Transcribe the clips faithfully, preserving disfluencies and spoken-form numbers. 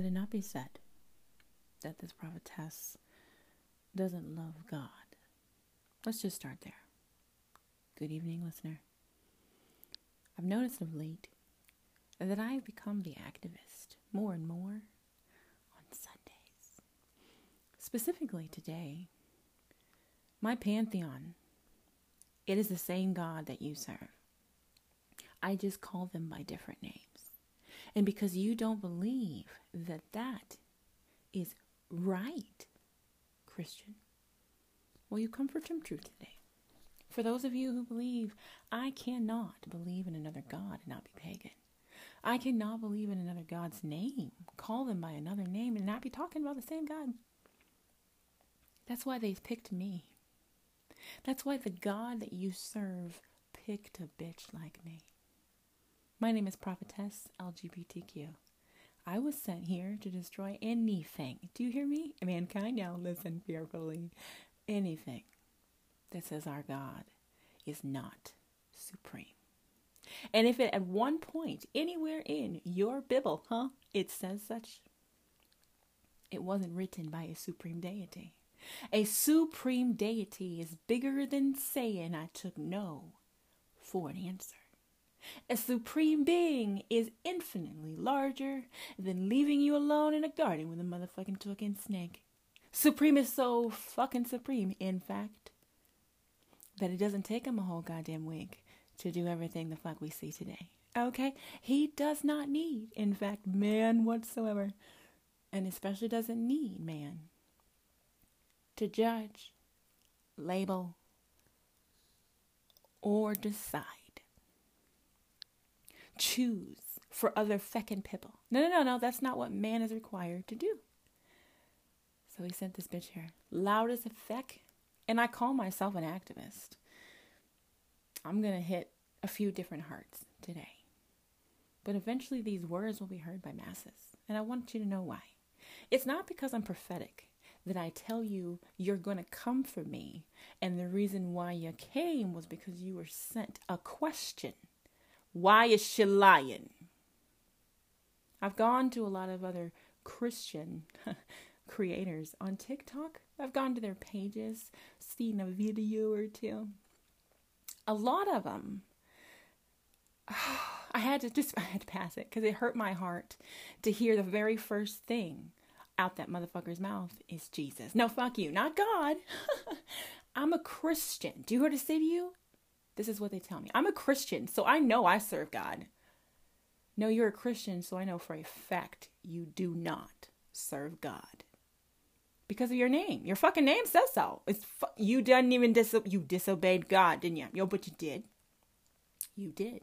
let it not be said that this prophetess doesn't love God. Let's just start there. Good evening, listener. I've noticed of late that I've become the activist more and more on Sundays. Specifically today, my pantheon, it is the same God that you serve. I just call them by different names. And because you don't believe that that is right, Christian, well, you come for some truth today. For those of you who believe, I cannot believe in another God and not be pagan. I cannot believe in another God's name, call them by another name, and not be talking about the same God. That's why they picked me. That's why the God that you serve picked a bitch like me. My name is Prophetess L G B T Q. I was sent here to destroy anything. Do you hear me? Mankind now listen fearfully. Anything that says our God is not supreme. And if it at one point, anywhere in your Bible, huh, it says such, it wasn't written by a supreme deity. A supreme deity is bigger than saying I took no for an answer. A supreme being is infinitely larger than leaving you alone in a garden with a motherfucking talking snake. Supreme is so fucking supreme, in fact, that it doesn't take him a whole goddamn week to do everything the fuck we see today. Okay? He does not need, in fact, man whatsoever, and especially doesn't need man to judge, label, or decide. Choose for other feckin' people. No, no, no, no. That's not what man is required to do. So he sent this bitch here. Loud as a feck. And I call myself an activist. I'm going to hit a few different hearts today. But eventually these words will be heard by masses. And I want you to know why. It's not because I'm prophetic that I tell you you're going to come for me. And the reason why you came was because you were sent a question. Why is she lying? I've gone to a lot of other Christian creators on TikTok. I've gone to their pages, seen a video or two. A lot of them. I had to just I had to pass it because it hurt my heart to hear the very first thing out that motherfucker's mouth is Jesus. No, fuck you. Not God. I'm a Christian. Do you hear what I say to you? This is what they tell me. I'm a Christian, so I know I serve God. No, you're a Christian, so I know for a fact you do not serve God. Because of your name. Your fucking name says so. It's fu- you didn't even diso- you disobeyed God, didn't you? Yo, but you did. You did.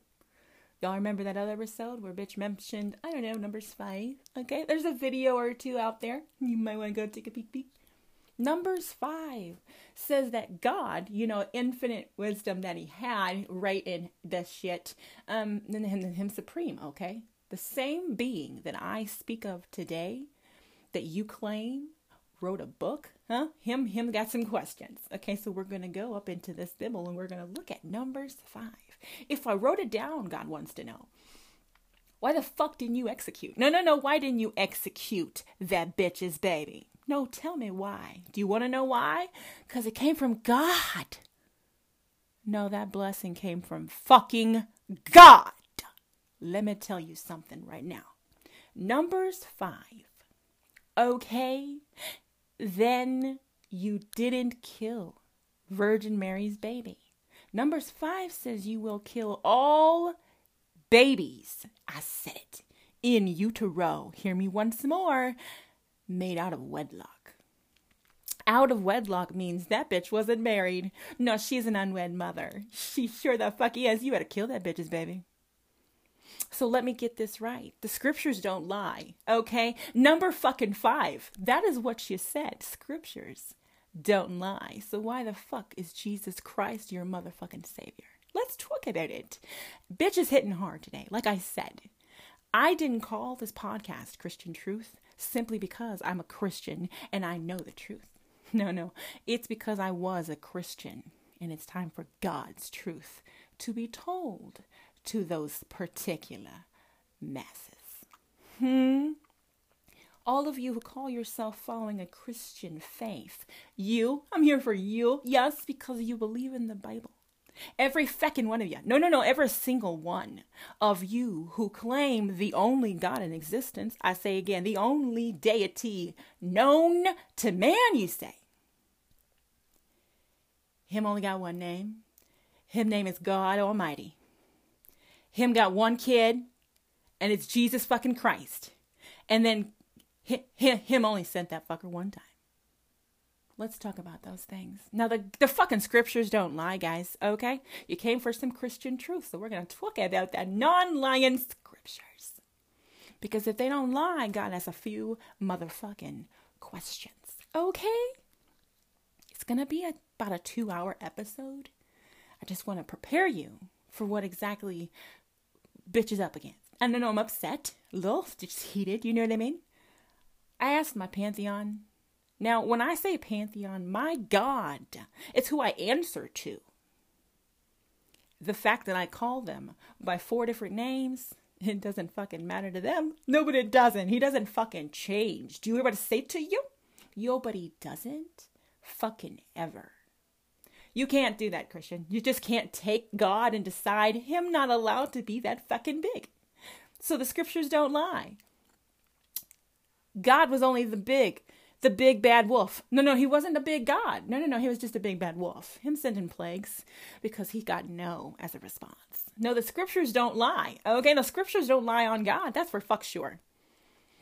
Y'all remember that other episode where bitch mentioned, I don't know, numbers five? Okay, there's a video or two out there. You might want to go take a peek peek. Numbers five says that God, you know, infinite wisdom that he had right in the shit, um, and him, him supreme, okay? The same being that I speak of today, that you claim, wrote a book, huh? Him, him got some questions. Okay, so we're going to go up into this Bible and we're going to look at Numbers five. If I wrote it down, God wants to know. Why the fuck didn't you execute? No, no, no. Why didn't you execute that bitch's baby? No, tell me why. Do you want to know why? Because it came from God. No, that blessing came from fucking God. Let me tell you something right now. Numbers five. Okay, then you didn't kill Virgin Mary's baby. Numbers five says you will kill all babies. I said it. In utero. Hear me once more. Made out of wedlock. Out of wedlock means that bitch wasn't married. No, she's an unwed mother. She sure the fuck is. You better kill that bitch's baby. So let me get this right. The scriptures don't lie. Okay? Number fucking five. That is what you said. Scriptures don't lie. So why the fuck is Jesus Christ your motherfucking savior? Let's talk about it. Bitch is hitting hard today. Like I said, I didn't call this podcast Christian Truth simply because I'm a Christian and I know the truth. No, no. It's because I was a Christian and it's time for God's truth to be told to those particular masses. Hmm? all of you who call yourself following a Christian faith, you, I'm here for you. Yes, because you believe in the Bible. Every feckin' one of you. No, no, no. Every single one of you who claim the only God in existence. I say again, the only deity known to man, you say. Him only got one name. Him name is God Almighty. Him got one kid, and it's Jesus fucking Christ. And then him, him only sent that fucker one time. Let's talk about those things. Now, the, the fucking scriptures don't lie, guys, okay? You came for some Christian truth, so we're going to talk about the non-lying scriptures. Because if they don't lie, God has a few motherfucking questions, okay? It's going to be a, about a two-hour episode. I just want to prepare you for what exactly bitch is up against. I don't know, I'm upset, a little just heated, you know what I mean? I asked my Pantheon. Now, when I say Pantheon, my God, it's who I answer to. The fact that I call them by four different names, it doesn't fucking matter to them. No, but it doesn't. He doesn't fucking change. Do you hear what I say to you? Yo, but he doesn't fucking ever. You can't do that, Christian. You just can't take God and decide him not allowed to be that fucking big. So the scriptures don't lie. God was only the big... The big bad wolf. No, no, he wasn't a big God. No, no, no, he was just a big bad wolf. Him sending plagues because he got no as a response. No, the scriptures don't lie. Okay, the scriptures don't lie on God. That's for fuck sure.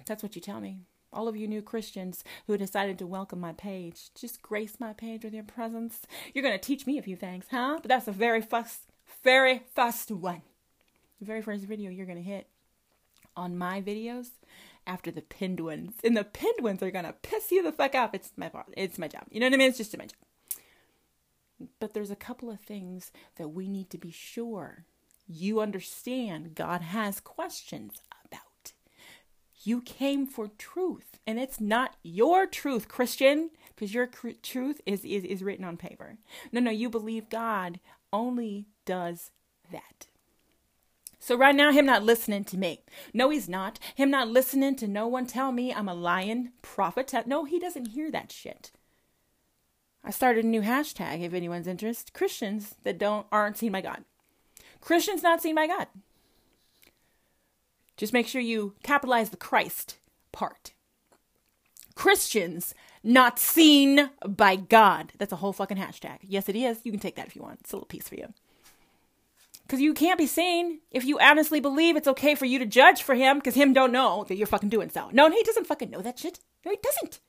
That's what you tell me. All of you new Christians who decided to welcome my page, just grace my page with your presence. You're going to teach me a few things, huh? But that's the very first, very first one. The very first video you're going to hit on my videos after the pinned ones, and the pinned ones are gonna piss you the fuck off. It's my fault. It's my job. You know what I mean? It's just my job. But there's a couple of things that we need to be sure you understand. God has questions about. You came for truth, and it's not your truth, Christian, because your cr- truth is, is is written on paper. No, no, you believe God only does that. So right now, him not listening to me. No, he's not. Him not listening to no one tell me I'm a lying prophet. No, he doesn't hear that shit. I started a new hashtag, if anyone's interested. Christians that don't aren't seen by God. Christians not seen by God. Just make sure you capitalize the Christ part. Christians not seen by God. That's a whole fucking hashtag. Yes, it is. You can take that if you want. It's a little piece for you. Because you can't be seen if you honestly believe it's okay for you to judge for him because him don't know that you're fucking doing so. No, he doesn't fucking know that shit. No, he doesn't.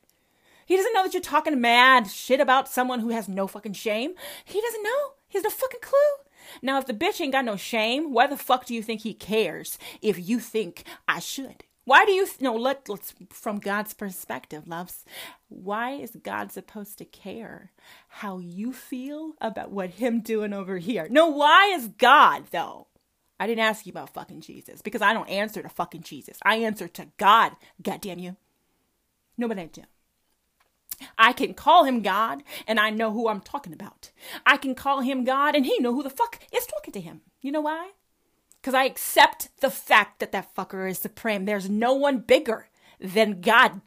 He doesn't know that you're talking mad shit about someone who has no fucking shame. He doesn't know. He has no fucking clue. Now, if the bitch ain't got no shame, why the fuck do you think he cares if you think I should? Why do you, th- no, let, let's, from God's perspective, loves, why is God supposed to care how you feel about what him doing over here? No, why is God, though? I didn't ask you about fucking Jesus because I don't answer to fucking Jesus. I answer to God, goddamn you. No, but I do. I can call him God and I know who I'm talking about. I can call him God and he know who the fuck is talking to him. You know why? Because I accept the fact that that fucker is supreme. There's no one bigger than God.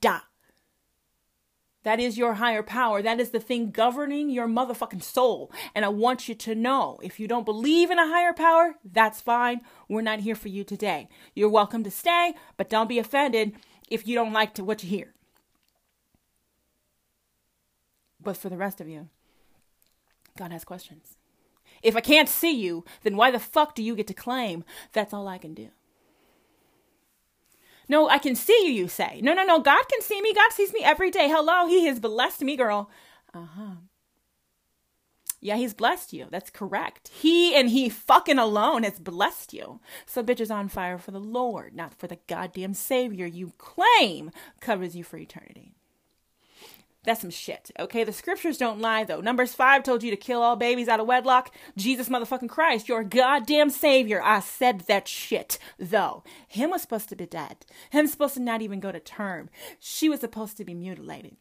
That is your higher power. That is the thing governing your motherfucking soul. And I want you to know, if you don't believe in a higher power, that's fine. We're not here for you today. You're welcome to stay, but don't be offended if you don't like to what you hear. But for the rest of you, God has questions. If I can't see you, then why the fuck do you get to claim that's all I can do? No, I can see you, you say. No, no, no, God can see me. God sees me every day. Hello, he has blessed me, girl. Uh-huh. Yeah, he's blessed you. That's correct. He and he fucking alone has blessed you. So bitch is on fire for the Lord, not for the goddamn Savior you claim covers you for eternity. That's some shit, okay? The scriptures don't lie, though. Numbers five told you to kill all babies out of wedlock. Jesus motherfucking Christ, your goddamn Savior. I said that shit, though. Him was supposed to be dead. Him supposed to not even go to term. She was supposed to be mutilated.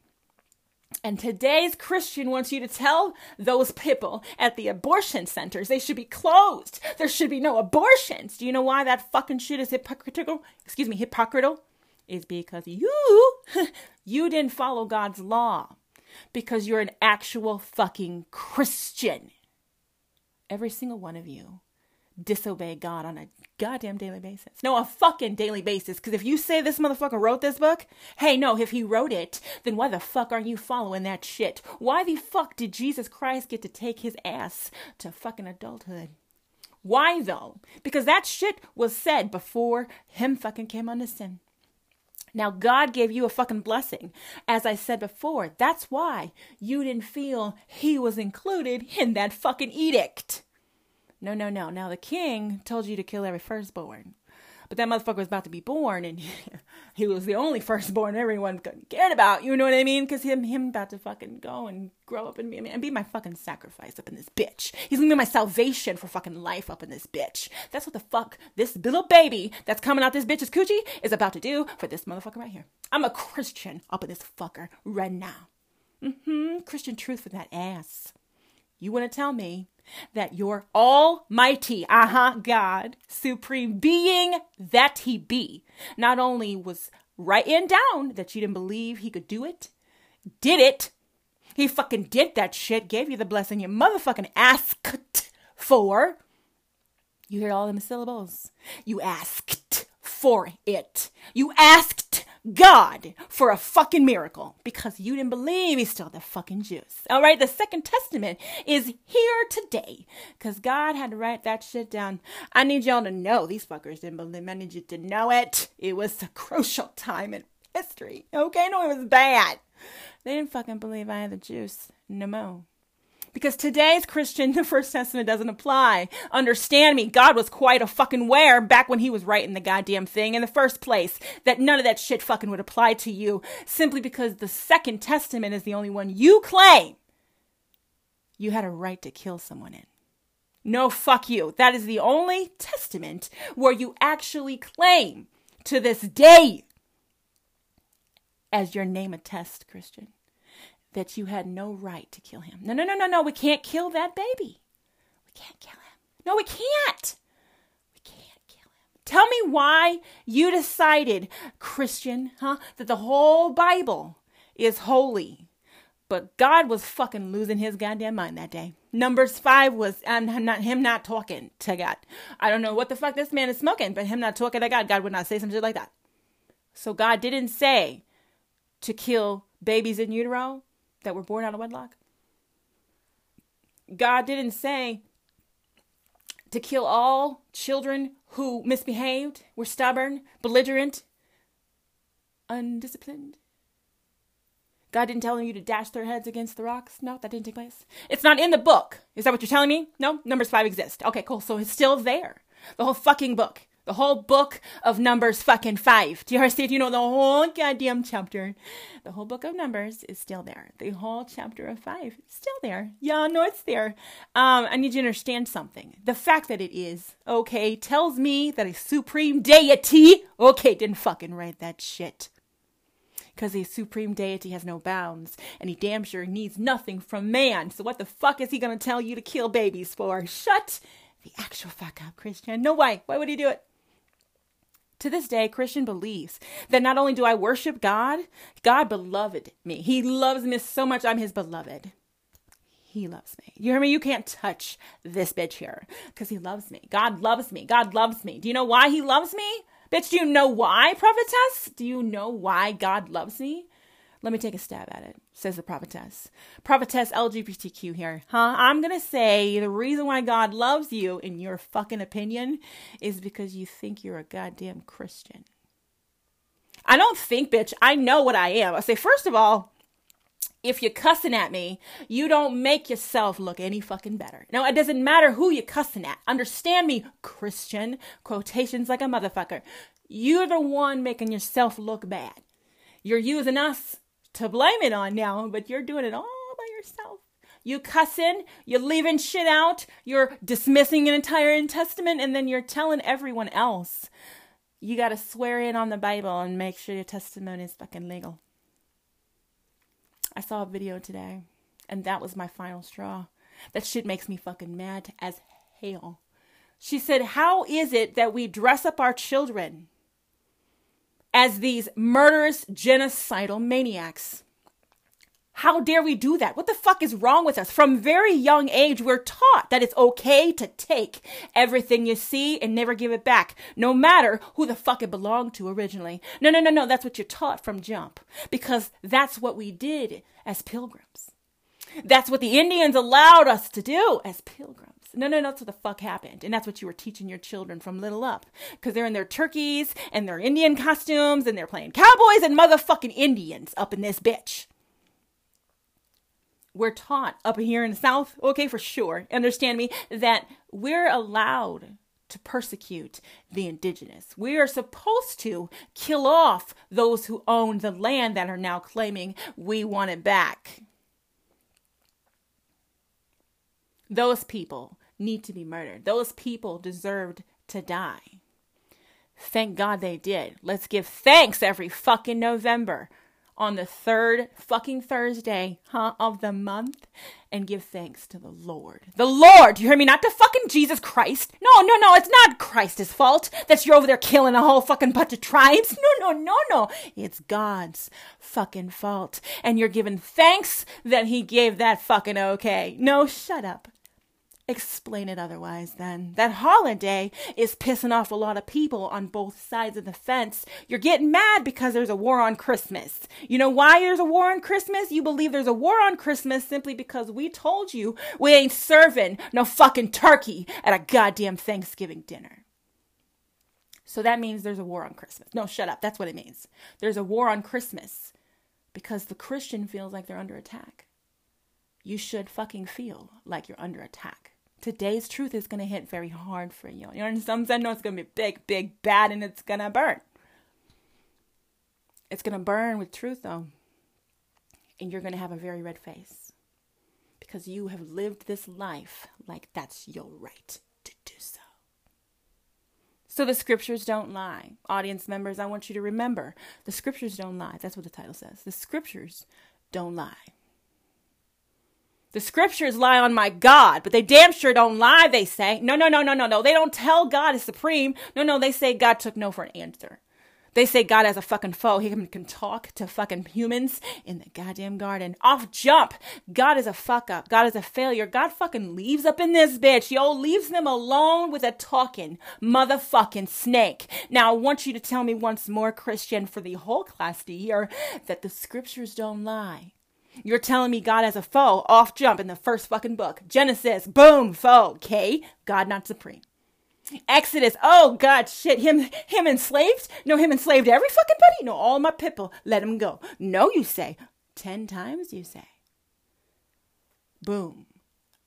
And today's Christian wants you to tell those people at the abortion centers they should be closed. There should be no abortions. Do you know why that fucking shit is hypocritical? Excuse me, hypocritical? is because you, you didn't follow God's law because you're an actual fucking Christian. Every single one of you disobey God on a goddamn daily basis. No, a fucking daily basis. Because if you say this motherfucker wrote this book, hey, no, if he wrote it, then why the fuck aren't you following that shit? Why the fuck did Jesus Christ get to take his ass to fucking adulthood? Why though? Because that shit was said before him fucking came on the sin. Now, God gave you a fucking blessing. As I said before, that's why you didn't feel he was included in that fucking edict. No, no, no. Now, the king told you to kill every firstborn. But that motherfucker was about to be born, and he was the only firstborn everyone cared about. You know what I mean? Because him, him about to fucking go and grow up and be, and be my fucking sacrifice up in this bitch. He's going to be my salvation for fucking life up in this bitch. That's what the fuck this little baby that's coming out this bitch's coochie is about to do for this motherfucker right here. I'm a Christian up in this fucker right now. Mm-hmm. Christian truth for that ass. You want to tell me that your almighty, uh-huh, God, supreme being that he be, not only was writing down that you didn't believe he could do it, did it, he fucking did that shit, gave you the blessing you motherfucking asked for. You hear all them syllables. You asked for it. You asked God for a fucking miracle because you didn't believe he stole the fucking juice. All right, the Second Testament is here today because God had to write that shit down. I need y'all to know these fuckers didn't believe. I need you to know it. It was a crucial time in history. Okay, no, it was bad. They didn't fucking believe I had the juice no more. Because today's Christian, the First Testament doesn't apply. Understand me, God was quite a fucking wear back when he was writing the goddamn thing in the first place. That none of that shit fucking would apply to you simply because the Second Testament is the only one you claim you had a right to kill someone in. No, fuck you. That is the only testament where you actually claim to this day, as your name attests, Christian, that you had no right to kill him. No, no, no, no, no. We can't kill that baby. We can't kill him. No, we can't. We can't kill him. Tell me why you decided, Christian, huh, that the whole Bible is holy. But God was fucking losing his goddamn mind that day. Numbers five was um, not him not talking to God. I don't know what the fuck this man is smoking, but him not talking to God, God would not say some shit like that. So God didn't say to kill babies in utero that were born out of wedlock. God didn't say to kill all children who misbehaved, were stubborn, belligerent, undisciplined. God didn't tell you to dash their heads against the rocks. No, that didn't take place. It's not in the book. Is that what you're telling me? No, Numbers five exists. Okay, cool. So it's still there. The whole fucking book. The whole book of Numbers fucking five. Do you understand? You know, the whole goddamn chapter. The whole book of Numbers is still there. The whole chapter of five is still there. Y'all know it's there. Um, I need you to understand something. The fact that it is, okay, tells me that a supreme deity, okay, didn't fucking write that shit. Because a supreme deity has no bounds. And he damn sure needs nothing from man. So what the fuck is he going to tell you to kill babies for? Shut the actual fuck up, Christian. No way. Why would he do it? To this day, Christian believes that not only do I worship God, God beloved me. He loves me so much. I'm his beloved. He loves me. You hear me? You can't touch this bitch here because he loves me. God loves me. God loves me. Do you know why he loves me? Bitch, do you know why, prophetess? Do you know why God loves me? Let me take a stab at it, says the prophetess. Prophetess L G B T Q here, huh? I'm going to say the reason why God loves you, in your fucking opinion, is because you think you're a goddamn Christian. I don't think, bitch. I know what I am. I say, first of all, if you're cussing at me, you don't make yourself look any fucking better. Now, it doesn't matter who you're cussing at. Understand me, Christian. Quotations like a motherfucker. You're the one making yourself look bad. You're using us to blame it on now, but you're doing it all by yourself. You cussing, you're leaving shit out, you're dismissing an entire testament, and then you're telling everyone else you got to swear in on the Bible and make sure your testimony is fucking legal. I saw a video today, and that was my final straw. That shit makes me fucking mad as hell. She said, how is it that we dress up our children as these murderous, genocidal maniacs. How dare we do that? What the fuck is wrong with us? From very young age, we're taught that it's okay to take everything you see and never give it back, no matter who the fuck it belonged to originally. No, no, no, no. That's what you're taught from jump, because that's what we did as pilgrims. That's what the Indians allowed us to do as pilgrims. No, no, no, that's what the fuck happened. And that's what you were teaching your children from little up, because they're in their turkeys and their Indian costumes and they're playing cowboys and motherfucking Indians up in this bitch. We're taught up here in the South, okay, for sure, understand me, that we're allowed to persecute the indigenous. We are supposed to kill off those who own the land that are now claiming we want it back. Those people need to be murdered. Those people deserved to die. Thank God they did. Let's give thanks every fucking November, on the third fucking Thursday huh, of the month, and give thanks to the Lord. The Lord, you hear me? Not to fucking Jesus Christ. No, no, no, it's not Christ's fault that you're over there killing a whole fucking bunch of tribes. No, no, no, no. It's God's fucking fault. And you're giving thanks that he gave that fucking okay. No, shut up. Explain it otherwise then. That holiday is pissing off a lot of people on both sides of the fence. You're getting mad because there's a war on Christmas. You know why there's a war on Christmas? You believe there's a war on Christmas simply because we told you we ain't serving no fucking turkey at a goddamn Thanksgiving dinner. So that means there's a war on Christmas. No, shut up. That's what it means. There's a war on Christmas because the Christian feels like they're under attack. You should fucking feel like you're under attack. Today's truth is going to hit very hard for you. You understand? I know it's going to be big, big, bad, and it's going to burn. It's going to burn with truth, though. And you're going to have a very red face because you have lived this life like that's your right to do so. So the scriptures don't lie. Audience members, I want you to remember, the scriptures don't lie. That's what the title says. The scriptures don't lie. The scriptures lie on my God, but they damn sure don't lie, they say. No, no, no, no, no, no. They don't tell God is supreme. No, no, they say God took no for an answer. They say God has a fucking foe. He can, can talk to fucking humans in the goddamn garden. Off jump. God is a fuck up. God is a failure. God fucking leaves up in this bitch. Yo, leaves them alone with a talking motherfucking snake. Now, I want you to tell me once more, Christian, for the whole class to hear, that the scriptures don't lie. You're telling me God has a foe, off jump in the first fucking book. Genesis, boom, foe, okay? God not supreme. Exodus, oh God, shit, him him enslaved? No, him enslaved every fucking buddy? No, all my people, let him go. No, you say. Ten times, you say. Boom.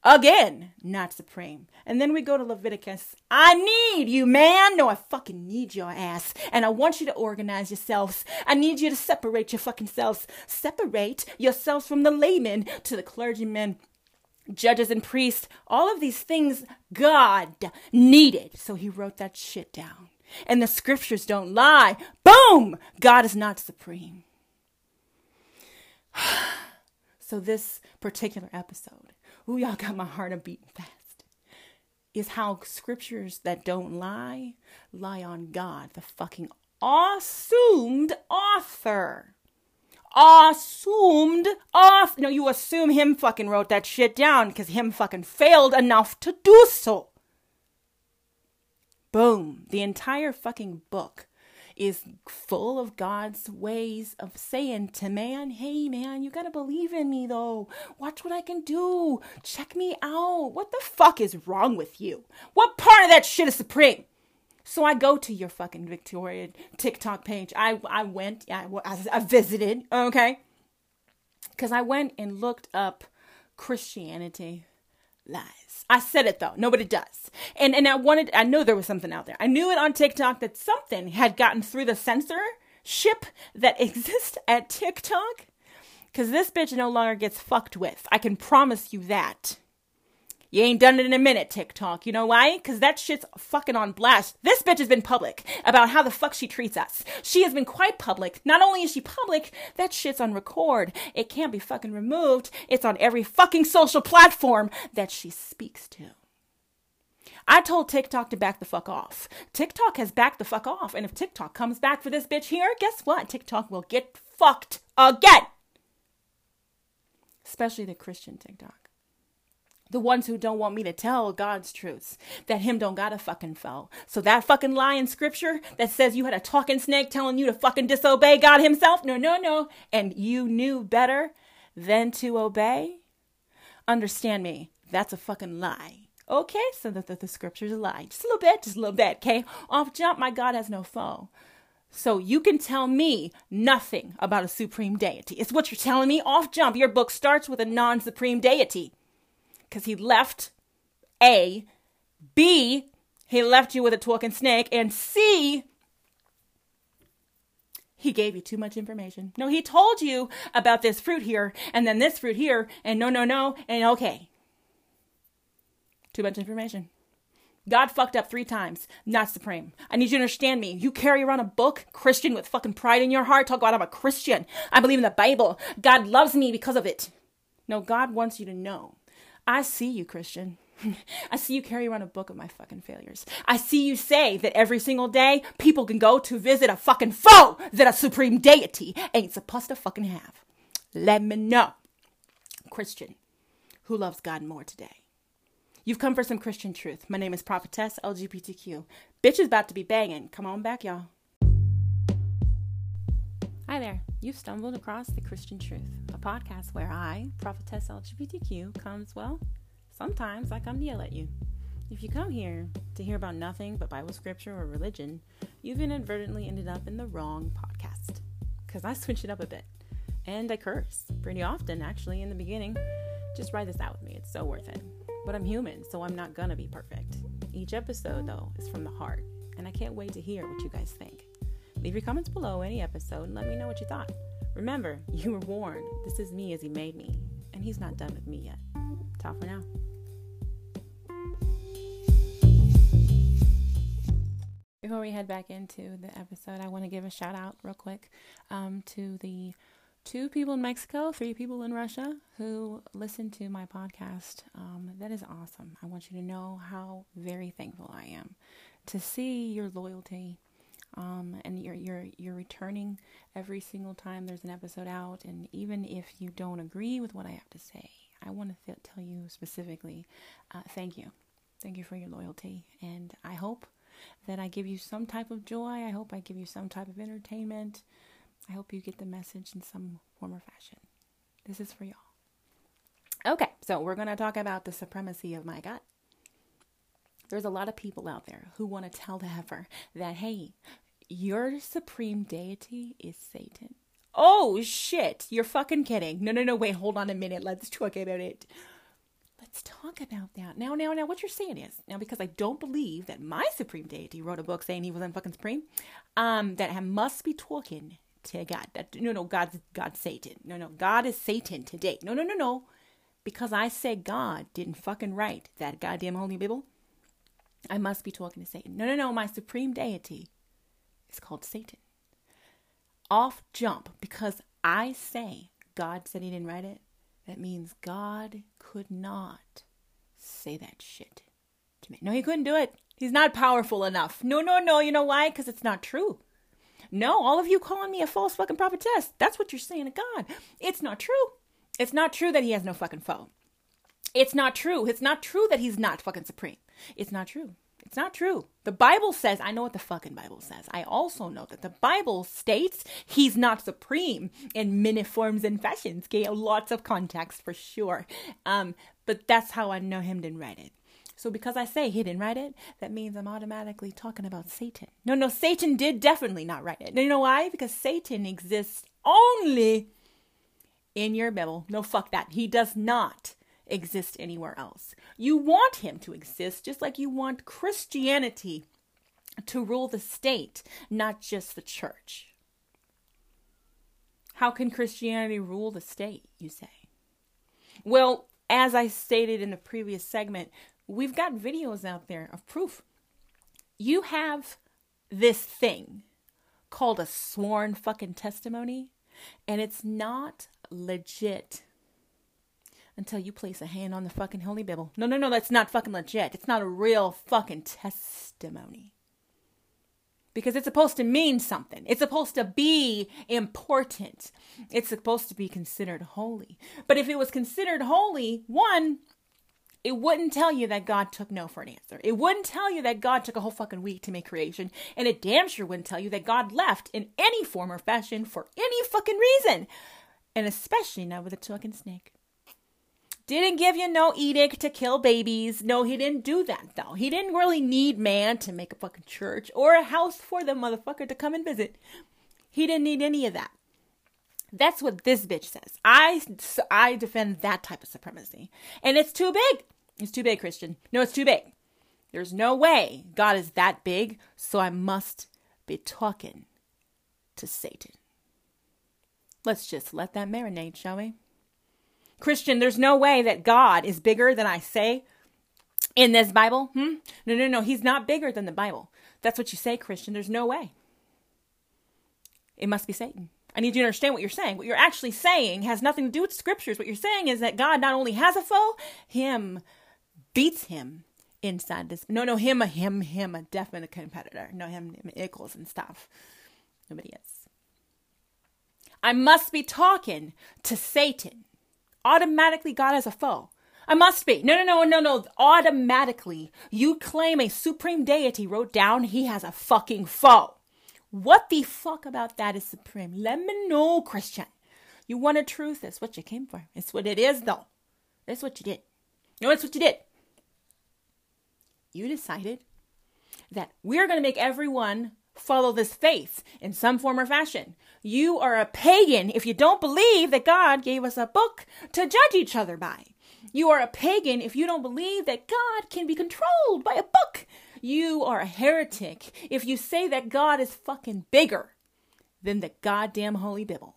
Again, not supreme. And then we go to Leviticus. I need you, man. No, I fucking need your ass. And I want you to organize yourselves. I need you to separate your fucking selves. Separate yourselves from the laymen to the clergymen, judges and priests. All of these things God needed. So he wrote that shit down. And the scriptures don't lie. Boom! God is not supreme. So this particular episode, ooh, y'all got my heart a-beating fast, is how scriptures that don't lie, lie on God, the fucking assumed author. Assumed author. No, you assume him fucking wrote that shit down because him fucking failed enough to do so. Boom. The entire fucking book is full of God's ways of saying to man, hey man, you gotta believe in me though. Watch what I can do. Check me out. What the fuck is wrong with you? What part of that shit is supreme? So I go to your fucking Victoria TikTok page. I, I went, I, I visited, okay? Because I went and looked up Christianity lies. I said it though. Nobody does. And and I wanted, I knew there was something out there. I knew it on TikTok that something had gotten through the censorship that exists at TikTok. Because this bitch no longer gets fucked with. I can promise you that. You ain't done it in a minute, TikTok. You know why? Because that shit's fucking on blast. This bitch has been public about how the fuck she treats us. She has been quite public. Not only is she public, that shit's on record. It can't be fucking removed. It's on every fucking social platform that she speaks to. I told TikTok to back the fuck off. TikTok has backed the fuck off. And if TikTok comes back for this bitch here, guess what? TikTok will get fucked again. Especially the Christian TikTok. The ones who don't want me to tell God's truths. That him don't got a fucking foe. So that fucking lie in scripture that says you had a talking snake telling you to fucking disobey God himself. No, no, no. And you knew better than to obey. Understand me. That's a fucking lie. Okay, so that the, the scriptures lie. Just a little bit, just a little bit, okay? Off jump, my God has no foe. So you can tell me nothing about a supreme deity. It's what you're telling me. Off jump, your book starts with a non-supreme deity. Because he left A. B, he left you with a talking snake. And C, he gave you too much information. No, he told you about this fruit here, and then this fruit here, and no, no, no, and okay. Too much information. God fucked up three times. Not supreme. I need you to understand me. You carry around a book, Christian, with fucking pride in your heart. Talk about I'm a Christian. I believe in the Bible. God loves me because of it. No, God wants you to know. I see you, Christian. I see you carry around a book of my fucking failures. I see you say that every single day people can go to visit a fucking foe that a supreme deity ain't supposed to fucking have. Let me know. Christian, who loves God more today? You've come for some Christian truth. My name is Prophetess L G B T Q. Bitch is about to be banging. Come on back, y'all. Hi there. You've stumbled across The Christian Truth, a podcast where I, Prophetess L G B T Q, comes, well, sometimes I come to yell at you. If you come here to hear about nothing but Bible scripture or religion, you've inadvertently ended up in the wrong podcast. Because I switch it up a bit. And I curse pretty often, actually, in the beginning. Just ride this out with me. It's so worth it. But I'm human, so I'm not gonna be perfect. Each episode, though, is from the heart, and I can't wait to hear what you guys think. Leave your comments below any episode and let me know what you thought. Remember, you were warned. This is me as he made me, and he's not done with me yet. Ta for now. Before we head back into the episode, I want to give a shout out real quick um, to the two people in Mexico, three people in Russia who listen to my podcast. Um, that is awesome. I want you to know how very thankful I am to see your loyalty um, and your your your returning every single time there's an episode out. And even if you don't agree with what I have to say, I want to th- tell you specifically, uh, thank you. Thank you for your loyalty. And I hope that I give you some type of joy. I hope I give you some type of entertainment. I hope you get the message in some form or fashion. This is for y'all. Okay, so we're going to talk about the supremacy of my God. There's a lot of people out there who want to tell the heifer that, hey, your supreme deity is Satan. Oh, shit. You're fucking kidding. No, no, no. Wait, hold on a minute. Let's talk about it. Let's talk about that. Now, now, now, what you're saying is, now, because I don't believe that my supreme deity wrote a book saying he wasn't fucking supreme, um, that I must be talking to God. That, no, no, God's God's Satan. No, no, God is Satan today. No, no, no, no. Because I say God didn't fucking write that goddamn Holy Bible, I must be talking to Satan. No, no, no. My supreme deity is called Satan. Off jump. Because I say God said he didn't write it, that means God could not say that shit to me. No, he couldn't do it. He's not powerful enough. No, no, no. You know why? Because it's not true. No, all of you calling me a false fucking prophetess. That's what you're saying to God. It's not true. It's not true that he has no fucking foe. It's not true. It's not true that he's not fucking supreme. It's not true. It's not true. The Bible says, I know what the fucking Bible says. I also know that the Bible states he's not supreme in many forms and fashions. Okay, lots of context for sure. Um, but that's how I know him didn't write it. So because I say he didn't write it, that means I'm automatically talking about Satan. No, no, Satan did definitely not write it. You know why? Because Satan exists only in your Bible. No, fuck that. He does not exist anywhere else. You want him to exist just like you want Christianity to rule the state, not just the church. How can Christianity rule the state, you say? Well, as I stated in the previous segment, we've got videos out there of proof. You have this thing called a sworn fucking testimony, and it's not legit. until you place a hand on the fucking holy Bible. No, no, no, that's not fucking legit. It's not a real fucking testimony. Because it's supposed to mean something. It's supposed to be important. It's supposed to be considered holy. But if it was considered holy, one, it wouldn't tell you that God took no for an answer. It wouldn't tell you that God took a whole fucking week to make creation. And it damn sure wouldn't tell you that God left in any form or fashion for any fucking reason. And especially not with a talking snake. Didn't give you no edict to kill babies. No, he didn't do that though. He didn't really need man to make a fucking church or a house for the motherfucker to come and visit. He didn't need any of that. That's what this bitch says. I, I defend that type of supremacy. And it's too big. It's too big, Christian. No, it's too big. There's no way God is that big. So I must be talking to Satan. Let's just let that marinate, shall we? Christian, there's no way that God is bigger than I say in this Bible. Hmm? No, no, no. He's not bigger than the Bible. That's what you say, Christian. There's no way. It must be Satan. I need you to understand what you're saying. What you're actually saying has nothing to do with scriptures. What you're saying is that God not only has a foe, him beats him inside this. No, no, him, a him, him, a definite competitor. No, him, him equals and stuff. Nobody else. I must be talking to Satan. Automatically, God has a foe. I must be. No, no, no, no, no. Automatically, you claim a supreme deity wrote down he has a fucking foe. What the fuck about that is supreme? Let me know, Christian. You wanted truth. That's what you came for. It's what it is, though. That's what you did. No, that's what you did. You decided that we're going to make everyone follow this faith in some form or fashion. You are a pagan if you don't believe that God gave us a book to judge each other by. You are a pagan if you don't believe that God can be controlled by a book. You are a heretic if you say that God is fucking bigger than the goddamn Holy Bible.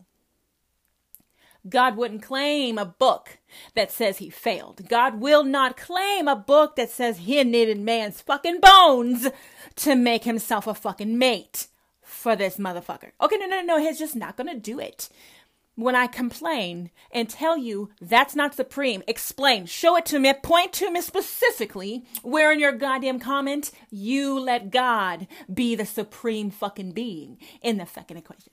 God wouldn't claim a book that says he failed. God will not claim a book that says he needed man's fucking bones to make himself a fucking mate for this motherfucker. Okay, no, no, no, he's just not going to do it. When I complain and tell you that's not supreme, explain, show it to me, point to me specifically where in your goddamn comment you let God be the supreme fucking being in the fucking equation.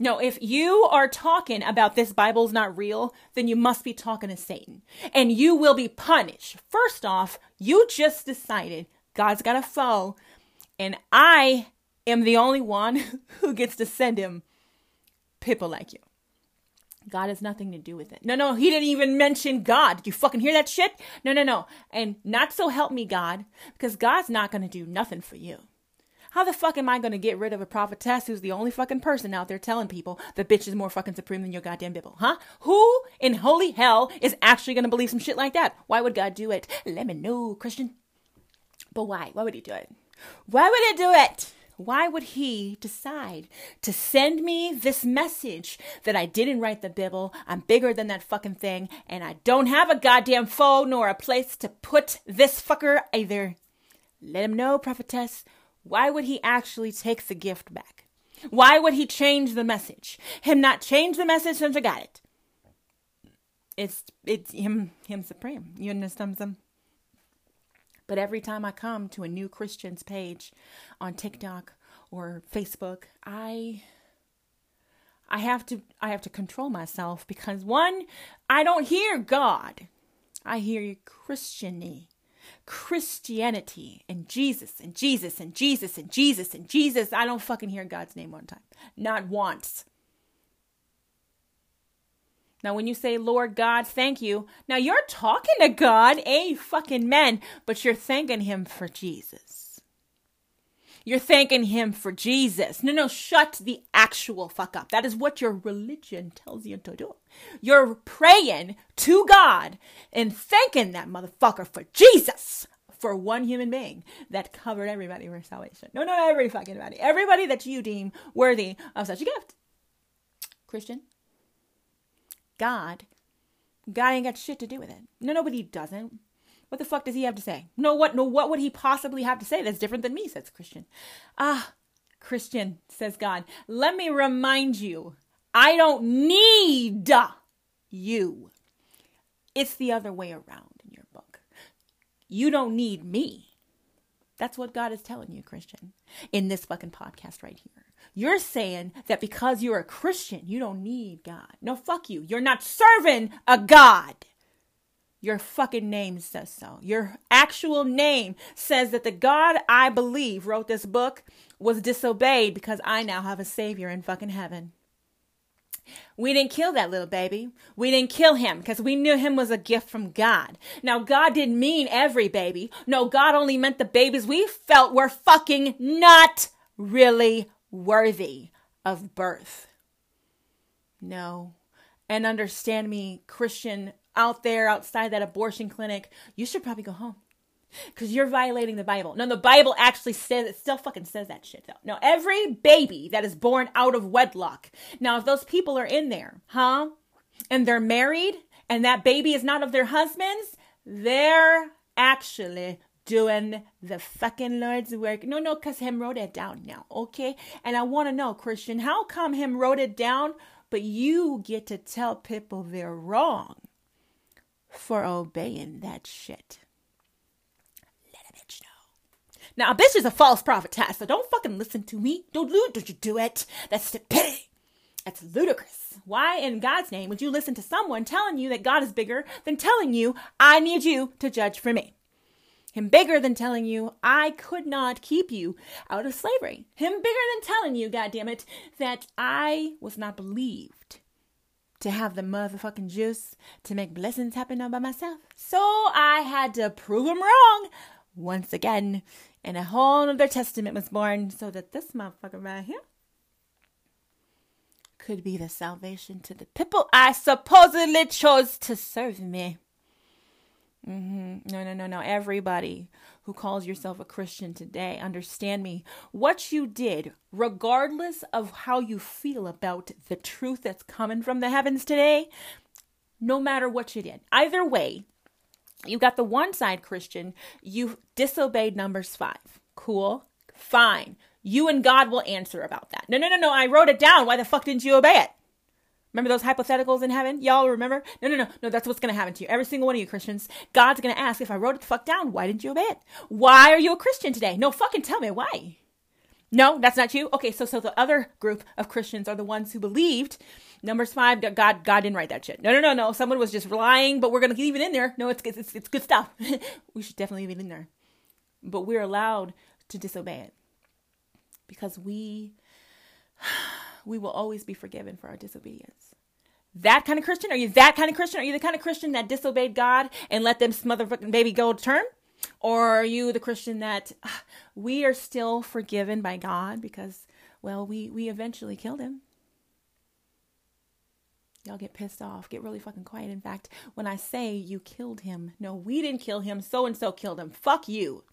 No, if you are talking about this Bible's not real, then you must be talking to Satan and you will be punished. First off, you just decided God's got a foe and I am the only one who gets to send him people like you. God has nothing to do with it. No, no, he didn't even mention God. Did you fucking hear that shit? No, no, no. And not so help me God, because God's not going to do nothing for you. How the fuck am I going to get rid of a prophetess who's the only fucking person out there telling people the bitch is more fucking supreme than your goddamn Bible, huh? Who in holy hell is actually going to believe some shit like that? Why would God do it? Let me know, Christian. But why? Why would he do it? Why would he do it? Why would he decide to send me this message that I didn't write the Bible, I'm bigger than that fucking thing, and I don't have a goddamn foe nor a place to put this fucker either? Let him know, prophetess. Why would he actually take the gift back? Why would he change the message? Him not change the message since I got it. It's it's him him supreme. You understand them? But every time I come to a new Christian's page on TikTok or Facebook, I I have to I have to control myself because one, I don't hear God. I hear Christian-y. Christianity and Jesus and Jesus and Jesus and Jesus and Jesus. I don't fucking hear God's name one time. Not once. Now, when you say, Lord God, thank you. Now, you're talking to God, a fucking man, but you're thanking him for Jesus. You're thanking him for Jesus. No, no, shut the actual fuck up. That is what your religion tells you to do. You're praying to God and thanking that motherfucker for Jesus, for one human being that covered everybody for salvation. No, no, every fucking body. Everybody that you deem worthy of such a gift. Christian? God, God ain't got shit to do with it. No, nobody doesn't. What the fuck does he have to say? No, what, no, what would he possibly have to say that's different than me, says Christian. Ah, Christian, says God, let me remind you, I don't need you. It's the other way around in your book. You don't need me. That's what God is telling you, Christian, in this fucking podcast right here. You're saying that because you're a Christian, you don't need God. No, fuck you. You're not serving a God. Your fucking name says so. Your actual name says that the God I believe wrote this book was disobeyed because I now have a savior in fucking heaven. We didn't kill that little baby. We didn't kill him because we knew him was a gift from God. Now, God didn't mean every baby. No, God only meant the babies we felt were fucking not really worthy of birth. No. And understand me, Christian out there outside that abortion clinic, you should probably go home because you're violating the Bible. No, the Bible actually says, it still fucking says that shit though. No, every baby that is born out of wedlock. Now, if those people are in there, huh? And they're married and that baby is not of their husbands, they're actually doing the fucking Lord's work. No, no, because him wrote it down now, okay? And I want to know, Christian, how come him wrote it down, but you get to tell people they're wrong for obeying that shit? Let a bitch know. Now, a bitch is a false prophetess, so don't fucking listen to me. Don't, don't you do it. That's stupidity. That's ludicrous. Why in God's name would you listen to someone telling you that God is bigger than telling you, I need you to judge for me? Him bigger than telling you, I could not keep you out of slavery. Him bigger than telling you, goddammit, that I was not believed to have the motherfucking juice to make blessings happen all by myself. So I had to prove him wrong once again. And a whole other testament was born so that this motherfucker right here could be the salvation to the people I supposedly chose to serve me. Mm-hmm. No, no, no, no. Everybody who calls yourself a Christian today, understand me. What you did, regardless of how you feel about the truth that's coming from the heavens today, no matter what you did, either way, you got the one side, Christian, you disobeyed Numbers five. Cool. Fine. You and God will answer about that. No, no, no, no. I wrote it down. Why the fuck didn't you obey it? Remember those hypotheticals in heaven? Y'all remember? No, no, no, no. That's what's going to happen to you. Every single one of you Christians, God's going to ask, if I wrote it the fuck down, why didn't you obey it? Why are you a Christian today? No, fucking tell me why. No, that's not you. Okay, so so the other group of Christians are the ones who believed Numbers five. God, God didn't write that shit. No, no, no, no. Someone was just lying, but we're going to leave it in there. No, it's it's it's good stuff. We should definitely leave it in there. But we're allowed to disobey it because we. We will always be forgiven for our disobedience. That kind of Christian? Are you that kind of Christian? Are you the kind of Christian that disobeyed God and let them motherfucking baby go to term? Or are you the Christian that uh, we are still forgiven by God because, well, we, we eventually killed him? Y'all get pissed off. Get really fucking quiet. In fact, when I say you killed him, no, we didn't kill him. So-and-so killed him. Fuck you.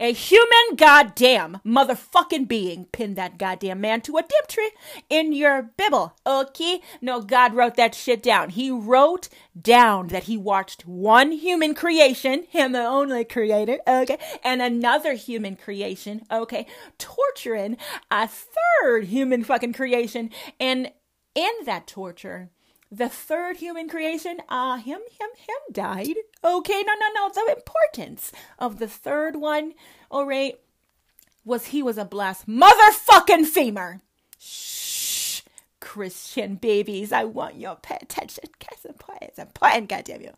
A human goddamn motherfucking being pinned that goddamn man to a dip tree in your Bible, okay? No, God wrote that shit down. He wrote down that he watched one human creation, him the only creator, okay, and another human creation, okay, torturing a third human fucking creation. And in that torture, the third human creation, ah, uh, him, him, him died. Okay, no, no, no. The importance of the third one, all right, was he was a blessed motherfucking femur. Shh, Christian babies, I want your pay attention. It's important, it's important, goddamn you.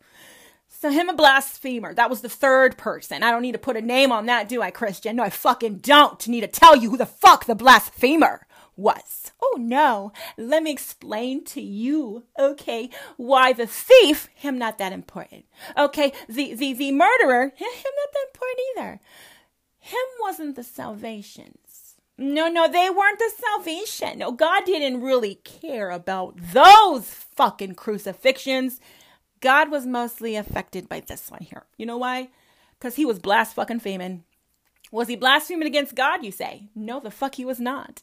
So him a blasphemer. That was the third person. I don't need to put a name on that, do I, Christian? No, I fucking don't need to tell you who the fuck the blasphemer was. Oh no, let me explain to you, okay, why the thief, him not that important. Okay, the, the, the murderer, him not that important either. Him wasn't the salvations. No, no, they weren't the salvation. No, God didn't really care about those fucking crucifixions. God was mostly affected by this one here. You know why? Because he was blast fucking famine. Was he blaspheming against God, you say? No, the fuck he was not.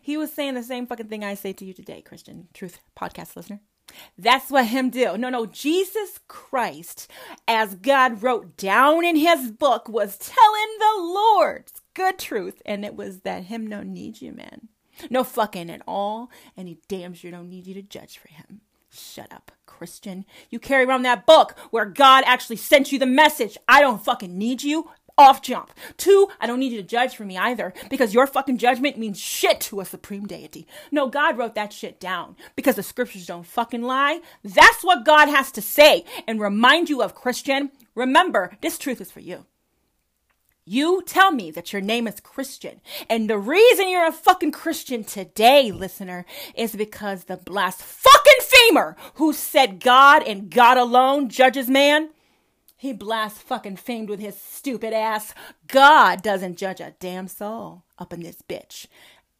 He was saying the same fucking thing I say to you today, Christian Truth Podcast listener. That's what him do. No, no, Jesus Christ, as God wrote down in his book, was telling the Lord's good truth. And it was that him don't need you, man. No fucking at all. And he damn sure don't need you to judge for him. Shut up, Christian. You carry around that book where God actually sent you the message. I don't fucking need you. Off jump. Two, I don't need you to judge for me either, because your fucking judgment means shit to a supreme deity. No, God wrote that shit down because the scriptures don't fucking lie. That's what God has to say and remind you of, Christian. Remember, this truth is for you. You tell me that your name is Christian. And the reason you're a fucking Christian today, listener, is because the blessed fucking famer who said God and God alone judges man, he blast fucking famed with his stupid ass. God doesn't judge a damn soul up in this bitch.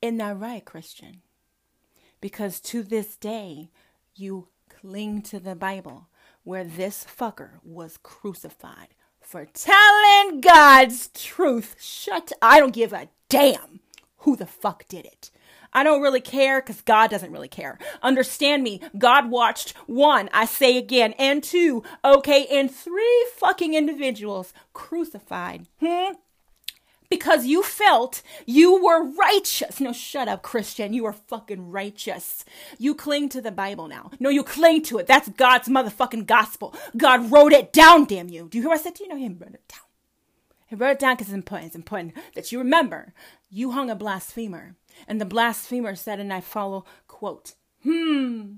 Isn't that right, Christian? Because to this day, you cling to the Bible where this fucker was crucified for telling God's truth. Shut up. I don't give a damn who the fuck did it. I don't really care because God doesn't really care. Understand me. God watched one, I say again, and two, okay, and three fucking individuals crucified. Hmm? Because you felt you were righteous. No, shut up, Christian. You are fucking righteous. You cling to the Bible now. No, you cling to it. That's God's motherfucking gospel. God wrote it down, damn you. Do you hear what I said to you? No, he didn't write it down. He wrote it down because it's important. It's important that you remember you hung a blasphemer. And the blasphemer said, and I follow, quote, hmm,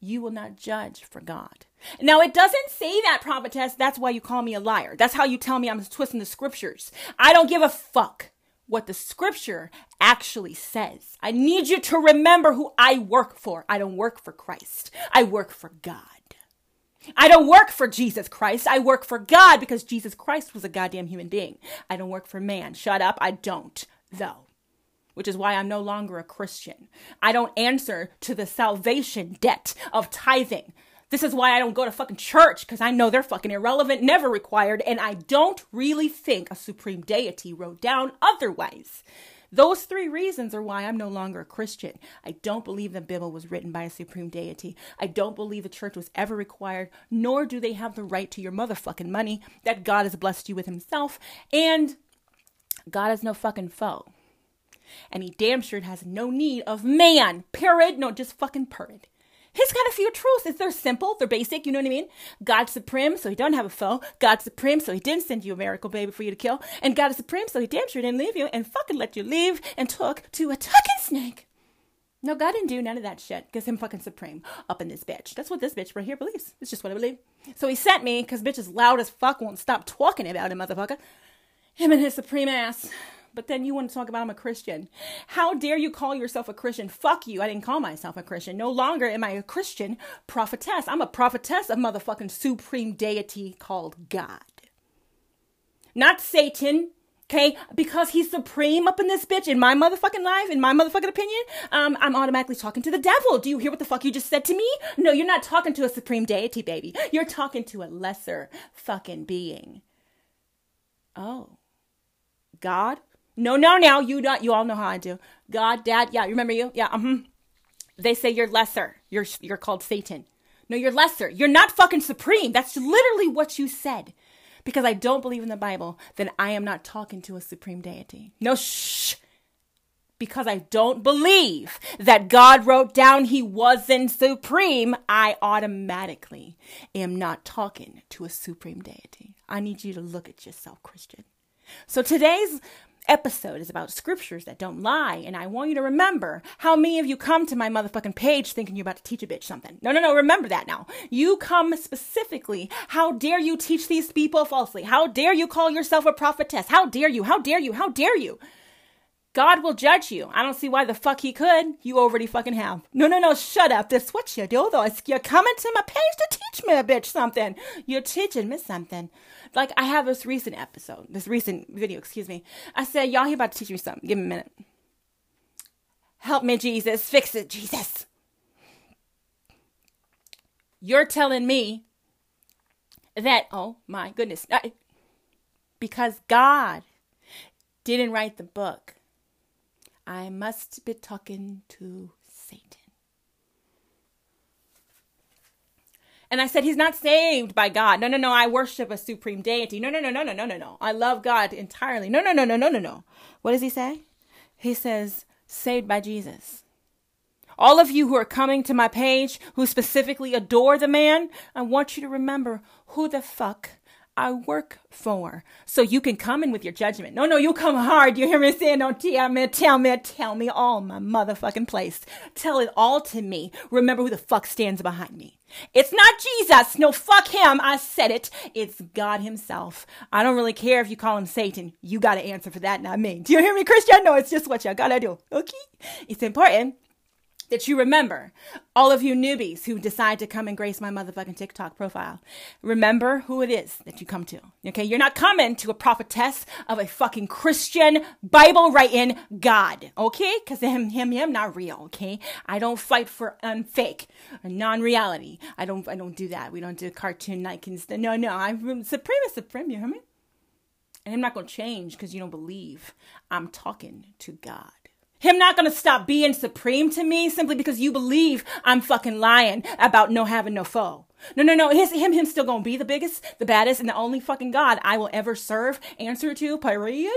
you will not judge for God. Now, it doesn't say that, prophetess. That's why you call me a liar. That's how you tell me I'm twisting the scriptures. I don't give a fuck what the scripture actually says. I need you to remember who I work for. I don't work for Christ. I work for God. I don't work for Jesus Christ. I work for God because Jesus Christ was a goddamn human being. I don't work for man. Shut up. I don't, though. Which is why I'm no longer a Christian. I don't answer to the salvation debt of tithing. This is why I don't go to fucking church, because I know they're fucking irrelevant, never required, and I don't really think a supreme deity wrote down otherwise. Those three reasons are why I'm no longer a Christian. I don't believe the Bible was written by a supreme deity. I don't believe the church was ever required, nor do they have the right to your motherfucking money that God has blessed you with himself, and God is no fucking foe. And he damn sure has no need of man, period. No, just fucking period. He's got a few truths. It's, they're simple. They're basic. You know what I mean? God's supreme, so he don't have a foe. God's supreme, so he didn't send you a miracle baby for you to kill. And God is supreme, so he damn sure didn't leave you and fucking let you leave and took to a fucking snake. No, God didn't do none of that shit because him fucking supreme up in this bitch. That's what this bitch right here believes. It's just what I believe. So he sent me because bitch is loud as fuck, won't stop talking about him, motherfucker. Him and his supreme ass. But then you want to talk about I'm a Christian. How dare you call yourself a Christian? Fuck you. I didn't call myself a Christian. No longer am I a Christian prophetess. I'm a prophetess of motherfucking supreme deity called God. Not Satan. Okay, because he's supreme up in this bitch, in my motherfucking life, in my motherfucking opinion, um, I'm automatically talking to the devil. Do you hear what the fuck you just said to me? No, you're not talking to a supreme deity, baby. You're talking to a lesser fucking being. Oh. God? No, no, no, you don't. You all know how I do. God, Dad, yeah, remember you? Yeah, uh-huh. They say you're lesser. You're you're called Satan. No, you're lesser. You're not fucking supreme. That's literally what you said. Because I don't believe in the Bible, then I am not talking to a supreme deity. No, shh. Because I don't believe that God wrote down he wasn't supreme, I automatically am not talking to a supreme deity. I need you to look at yourself, Christian. So today's episode is about scriptures that don't lie, and I want you to remember how many of you come to my motherfucking page thinking you're about to teach a bitch something. No, no, no, remember that now. You come specifically, how dare you teach these people falsely? How dare you call yourself a prophetess? How dare you? How dare you? How dare you? God will judge you. I don't see why the fuck he could. You already fucking have. No, no, no, shut up. That's what you do, though. You're coming to my page to teach me a bitch something. You're teaching me something. Like, I have this recent episode, this recent video, excuse me. I said, y'all, he about to teach me something. Give me a minute. Help me, Jesus. Fix it, Jesus. You're telling me that, oh, my goodness. I, because God didn't write the book. I must be talking to Satan. And I said, he's not saved by God. No, no, no, I worship a supreme deity. No, no, no, no, no, no, no, no. I love God entirely. No, no, no, no, no, no, no. What does he say? He says, saved by Jesus. All of you who are coming to my page who specifically adore the man, I want you to remember who the fuck I work for. So you can come in with your judgment. No, no, you come hard. You hear me saying, no, tell me, tell me, tell me all my motherfucking place. Tell it all to me. Remember who the fuck stands behind me. It's not Jesus. No, fuck him. I said it. It's God himself. I don't really care if you call him Satan. You got to answer for that, not me. Do you hear me, Christian? No, it's just what y'all got to do. Okay? It's important that you remember, all of you newbies who decide to come and grace my motherfucking TikTok profile, remember who it is that you come to, okay? You're not coming to a prophetess of a fucking Christian Bible-writing God, okay? Because him, him, him, not real, okay? I don't fight for unfake, non-reality. I don't, I don't do that. We don't do cartoon like and stuff. No, no, I'm supreme, supreme, you hear me? And I'm not going to change because you don't believe. I'm talking to God. Him not gonna stop being supreme to me simply because you believe I'm fucking lying about no having no foe. No, no, no. His, him, him still gonna be the biggest, the baddest, and the only fucking God I will ever serve, answer to, period.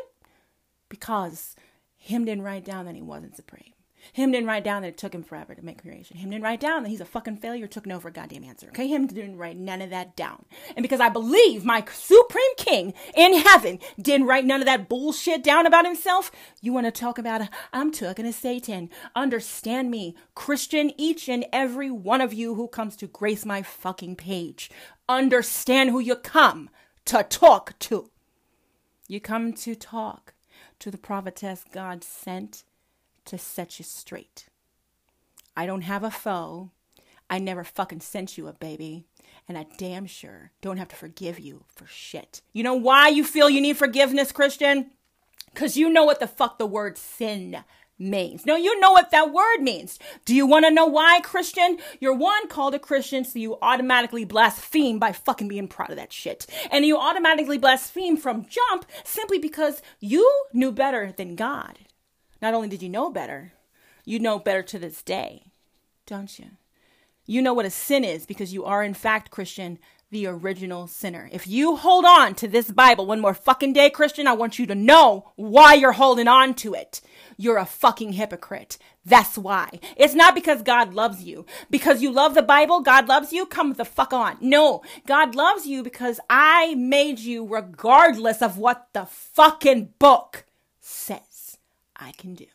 Because him didn't write down that he wasn't supreme. Him didn't write down that it took him forever to make creation. Him didn't write down that he's a fucking failure, took no for a goddamn answer. Okay? Him didn't write none of that down. And because I believe my supreme king in heaven didn't write none of that bullshit down about himself, you want to talk about, I'm talking to Satan. Understand me, Christian, each and every one of you who comes to grace my fucking page. Understand who you come to talk to. You come to talk to the prophetess God sent to set you straight. I don't have a foe. I never fucking sent you a baby. And I damn sure don't have to forgive you for shit. You know why you feel you need forgiveness, Christian? Because you know what the fuck the word sin means. No, you know what that word means. Do you want to know why, Christian? You're one, called a Christian, so you automatically blaspheme by fucking being proud of that shit. And you automatically blaspheme from jump simply because you knew better than God. Not only did you know better, you know better to this day, don't you? You know what a sin is because you are, in fact, Christian, the original sinner. If you hold on to this Bible one more fucking day, Christian, I want you to know why you're holding on to it. You're a fucking hypocrite. That's why. It's not because God loves you. Because you love the Bible, God loves you, come the fuck on. No, God loves you because I made you regardless of what the fucking book says I can do.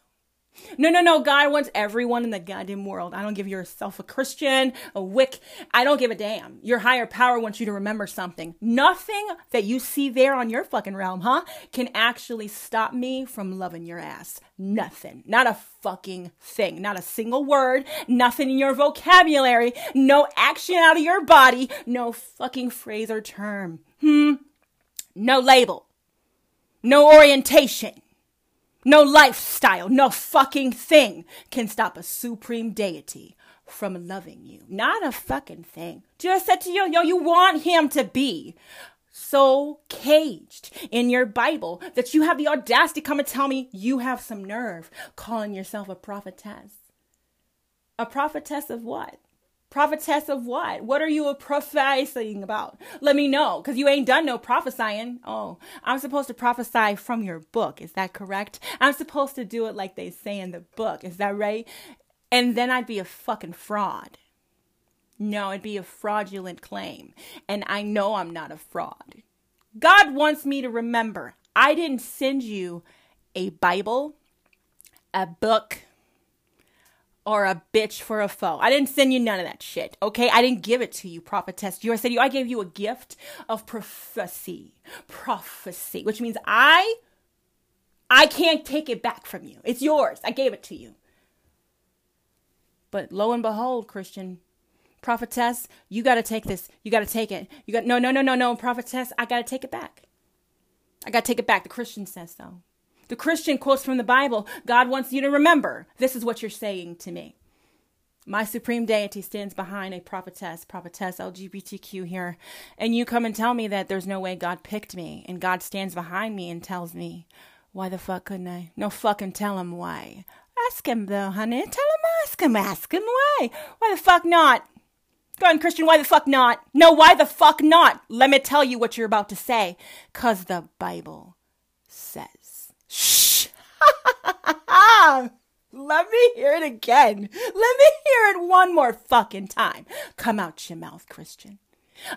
No, no, no. God wants everyone in the goddamn world. I don't give yourself a Christian, a Wicca. I don't give a damn. Your higher power wants you to remember something. Nothing that you see there on your fucking realm, huh, can actually stop me from loving your ass. Nothing. Not a fucking thing. Not a single word. Nothing in your vocabulary. No action out of your body. No fucking phrase or term. Hmm. No label. No orientation. No lifestyle, no fucking thing can stop a supreme deity from loving you. Not a fucking thing. Just said to you, yo, you want him to be so caged in your Bible that you have the audacity to come and tell me you have some nerve calling yourself a prophetess. A prophetess of what? Prophetess of what? What are you a prophesying about? Let me know, because you ain't done no prophesying. Oh, I'm supposed to prophesy from your book. Is that correct? I'm supposed to do it like they say in the book. Is that right? And then I'd be a fucking fraud. No, it'd be a fraudulent claim. And I know I'm not a fraud. God wants me to remember, I didn't send you a Bible, a book, or a bitch for a foe. I didn't send you none of that shit, okay? I didn't give it to you, prophetess. You said, I gave you a gift of prophecy, prophecy, which means I, I can't take it back from you. It's yours. I gave it to you. But lo and behold, Christian, prophetess, you got to take this. You got to take it. You got, no, no, no, no, no, prophetess, I got to take it back. I got to take it back. The Christian says so. The Christian quotes from the Bible, God wants you to remember, this is what you're saying to me. My supreme deity stands behind a prophetess, prophetess L G B T Q here. And you come and tell me that there's no way God picked me and God stands behind me and tells me, why the fuck couldn't I? No fucking tell him why. Ask him though, honey. Tell him, ask him, ask him why. Why the fuck not? Go on, Christian, why the fuck not? No, why the fuck not? Let me tell you what you're about to say. Because the Bible says. Shh. Let me hear it again. Let me hear it one more fucking time. Come out your mouth, Christian.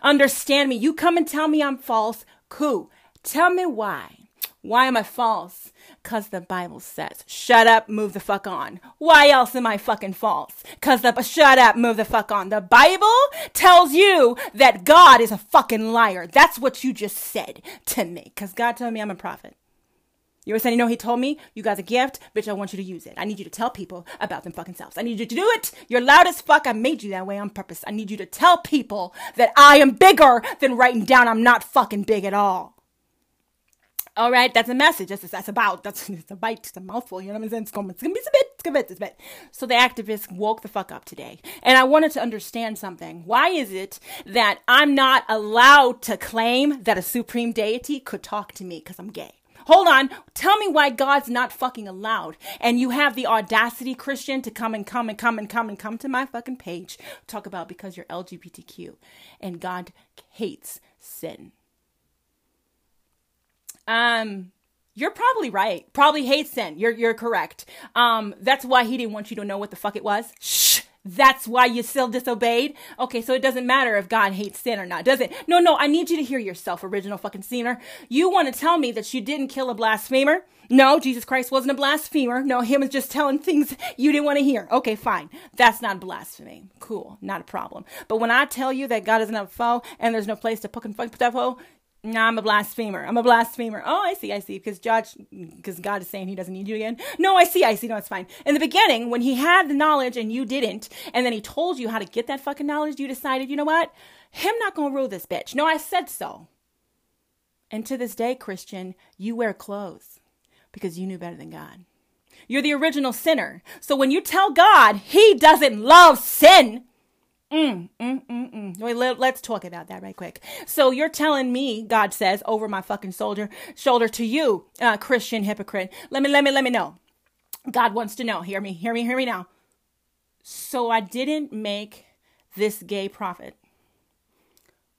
Understand me. You come and tell me I'm false. Cool. Tell me why. Why am I false? Because the Bible says, shut up, move the fuck on. Why else am I fucking false? Because the, shut up, move the fuck on. The Bible tells you that God is a fucking liar. That's what you just said to me. Because God told me I'm a prophet. You were saying, you know, he told me, you got a gift. Bitch, I want you to use it. I need you to tell people about them fucking selves. I need you to do it. You're loud as fuck. I made you that way on purpose. I need you to tell people that I am bigger than writing down I'm not fucking big at all. All right, that's a message. That's, that's about, that's it's a bite, it's a mouthful, you know what I'm saying? It's gonna, it's gonna be a bit, it's gonna be it's a bit. So the activists woke the fuck up today. And I wanted to understand something. Why is it that I'm not allowed to claim that a supreme deity could talk to me because I'm gay? Hold on. Tell me why God's not fucking allowed. And you have the audacity, Christian, to come and come and come and come and come to my fucking page. Talk about because you're L G B T Q and God hates sin. Um, you're probably right. Probably hates sin. You're, you're correct. Um, that's why he didn't want you to know what the fuck it was. Shh. That's why you still disobeyed. Okay, so it doesn't matter if God hates sin or not, does it? No, no, I need you to hear yourself, original fucking sinner. You want to tell me that you didn't kill a blasphemer? No, Jesus Christ wasn't a blasphemer. No, him was just telling things you didn't want to hear. Okay, fine. That's not blasphemy. Cool. Not a problem. But when I tell you that God isn't a foe and there's no place to fucking fuck that foe, nah, I'm a blasphemer. I'm a blasphemer. Oh, I see, I see. Because judge, because God is saying he doesn't need you again. No, I see, I see. No, it's fine. In the beginning, when he had the knowledge and you didn't, and then he told you how to get that fucking knowledge, you decided, you know what? Him not gonna rule this bitch. No, I said so. And to this day, Christian, you wear clothes because you knew better than God. You're the original sinner. So when you tell God he doesn't love sin, Mm, mm, mm, mm. Wait, let, let's talk about that right quick. So you're telling me, God says, over my fucking shoulder, shoulder to you, uh, Christian hypocrite. Let me, let me, let me know. God wants to know. Hear me, hear me, hear me now. So I didn't make this gay prophet,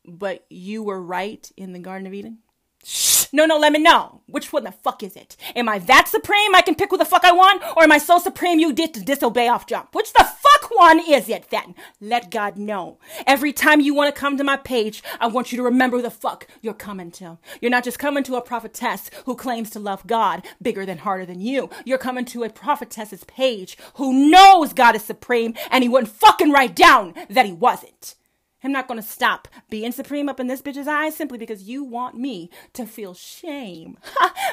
but you were right in the Garden of Eden. Shh. No, no, let me know. Which one the fuck is it? Am I that supreme? I can pick who the fuck I want? Or am I so supreme you did to disobey off jump? Which the fuck one is it then? Let God know. Every time you want to come to my page, I want you to remember who the fuck you're coming to. You're not just coming to a prophetess who claims to love God bigger than harder than you. You're coming to a prophetess's page who knows God is supreme and he wouldn't fucking write down that he wasn't. I'm not going to stop being supreme up in this bitch's eyes simply because you want me to feel shame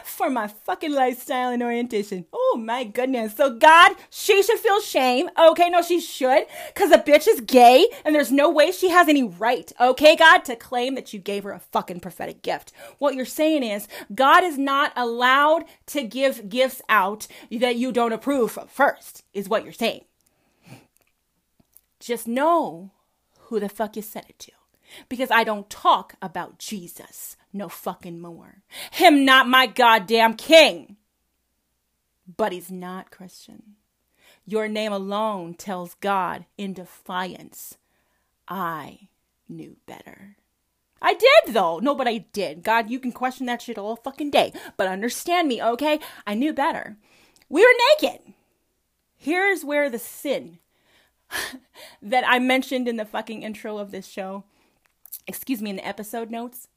for my fucking lifestyle and orientation. Oh, my goodness. So, God, she should feel shame. Okay, no, she should because the bitch is gay and there's no way she has any right, okay, God, to claim that you gave her a fucking prophetic gift. What you're saying is God is not allowed to give gifts out that you don't approve of first is what you're saying. Just know who the fuck you said it to. Because I don't talk about Jesus no fucking more. Him not my goddamn king. But he's not, Christian. Your name alone tells God in defiance, I knew better. I did though. No, but I did. God, you can question that shit all fucking day. But understand me, okay? I knew better. We were naked. Here's where the sin that I mentioned in the fucking intro of this show, excuse me, in the episode notes.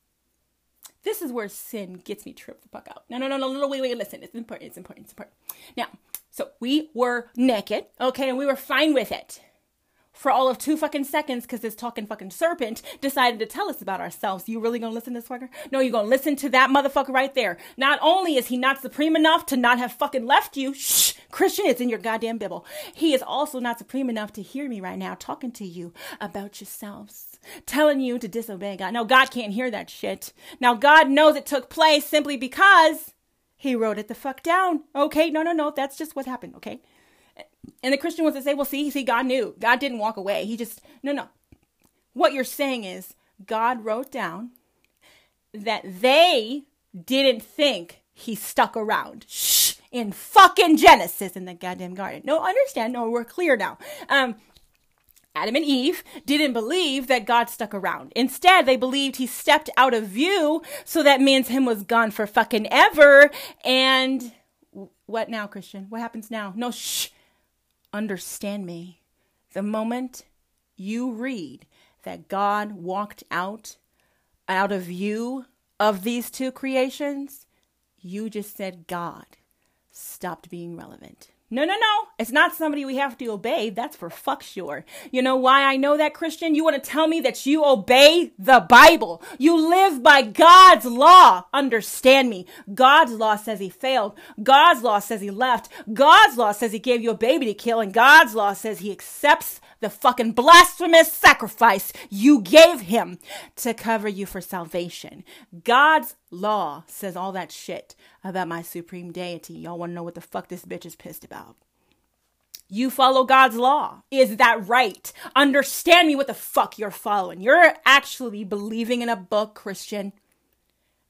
This is where sin gets me tripped the fuck out. No, no, no, no, no, wait, wait, listen. It's important, it's important, it's important. Now, so we were naked, okay, and we were fine with it for all of two fucking seconds because this talking fucking serpent decided to tell us about ourselves. You really gonna listen to this fucker? No, you're gonna listen to that motherfucker right there. Not only is he not supreme enough to not have fucking left you, shh, Christian, it's in your goddamn Bible. He is also not supreme enough to hear me right now talking to you about yourselves, telling you to disobey God. No, God can't hear that shit. Now, God knows it took place simply because he wrote it the fuck down. Okay, no, no, no, that's just what happened, okay? And the Christian wants to say, well, see, see, God knew. God didn't walk away. He just, no, no. What you're saying is God wrote down that they didn't think he stuck around. Shh. In fucking Genesis in the goddamn garden. No, understand. No, we're clear now. Um, Adam and Eve didn't believe that God stuck around. Instead, they believed he stepped out of view. So that means him was gone for fucking ever. And what now, Christian? What happens now? No, shh. understand me. The moment you read that God walked out, out of you, of these two creations, you just said God stopped being relevant. No, no, no. It's not somebody we have to obey. That's for fuck sure. You know why I know that, Christian? You want to tell me that you obey the Bible. You live by God's law. Understand me. God's law says he failed. God's law says he left. God's law says he gave you a baby to kill. And God's law says he accepts the fucking blasphemous sacrifice you gave him to cover you for salvation. God's law says all that shit about my supreme deity. Y'all want to know what the fuck this bitch is pissed about? You follow God's law. Is that right? Understand me what the fuck you're following. You're actually believing in a book, Christian,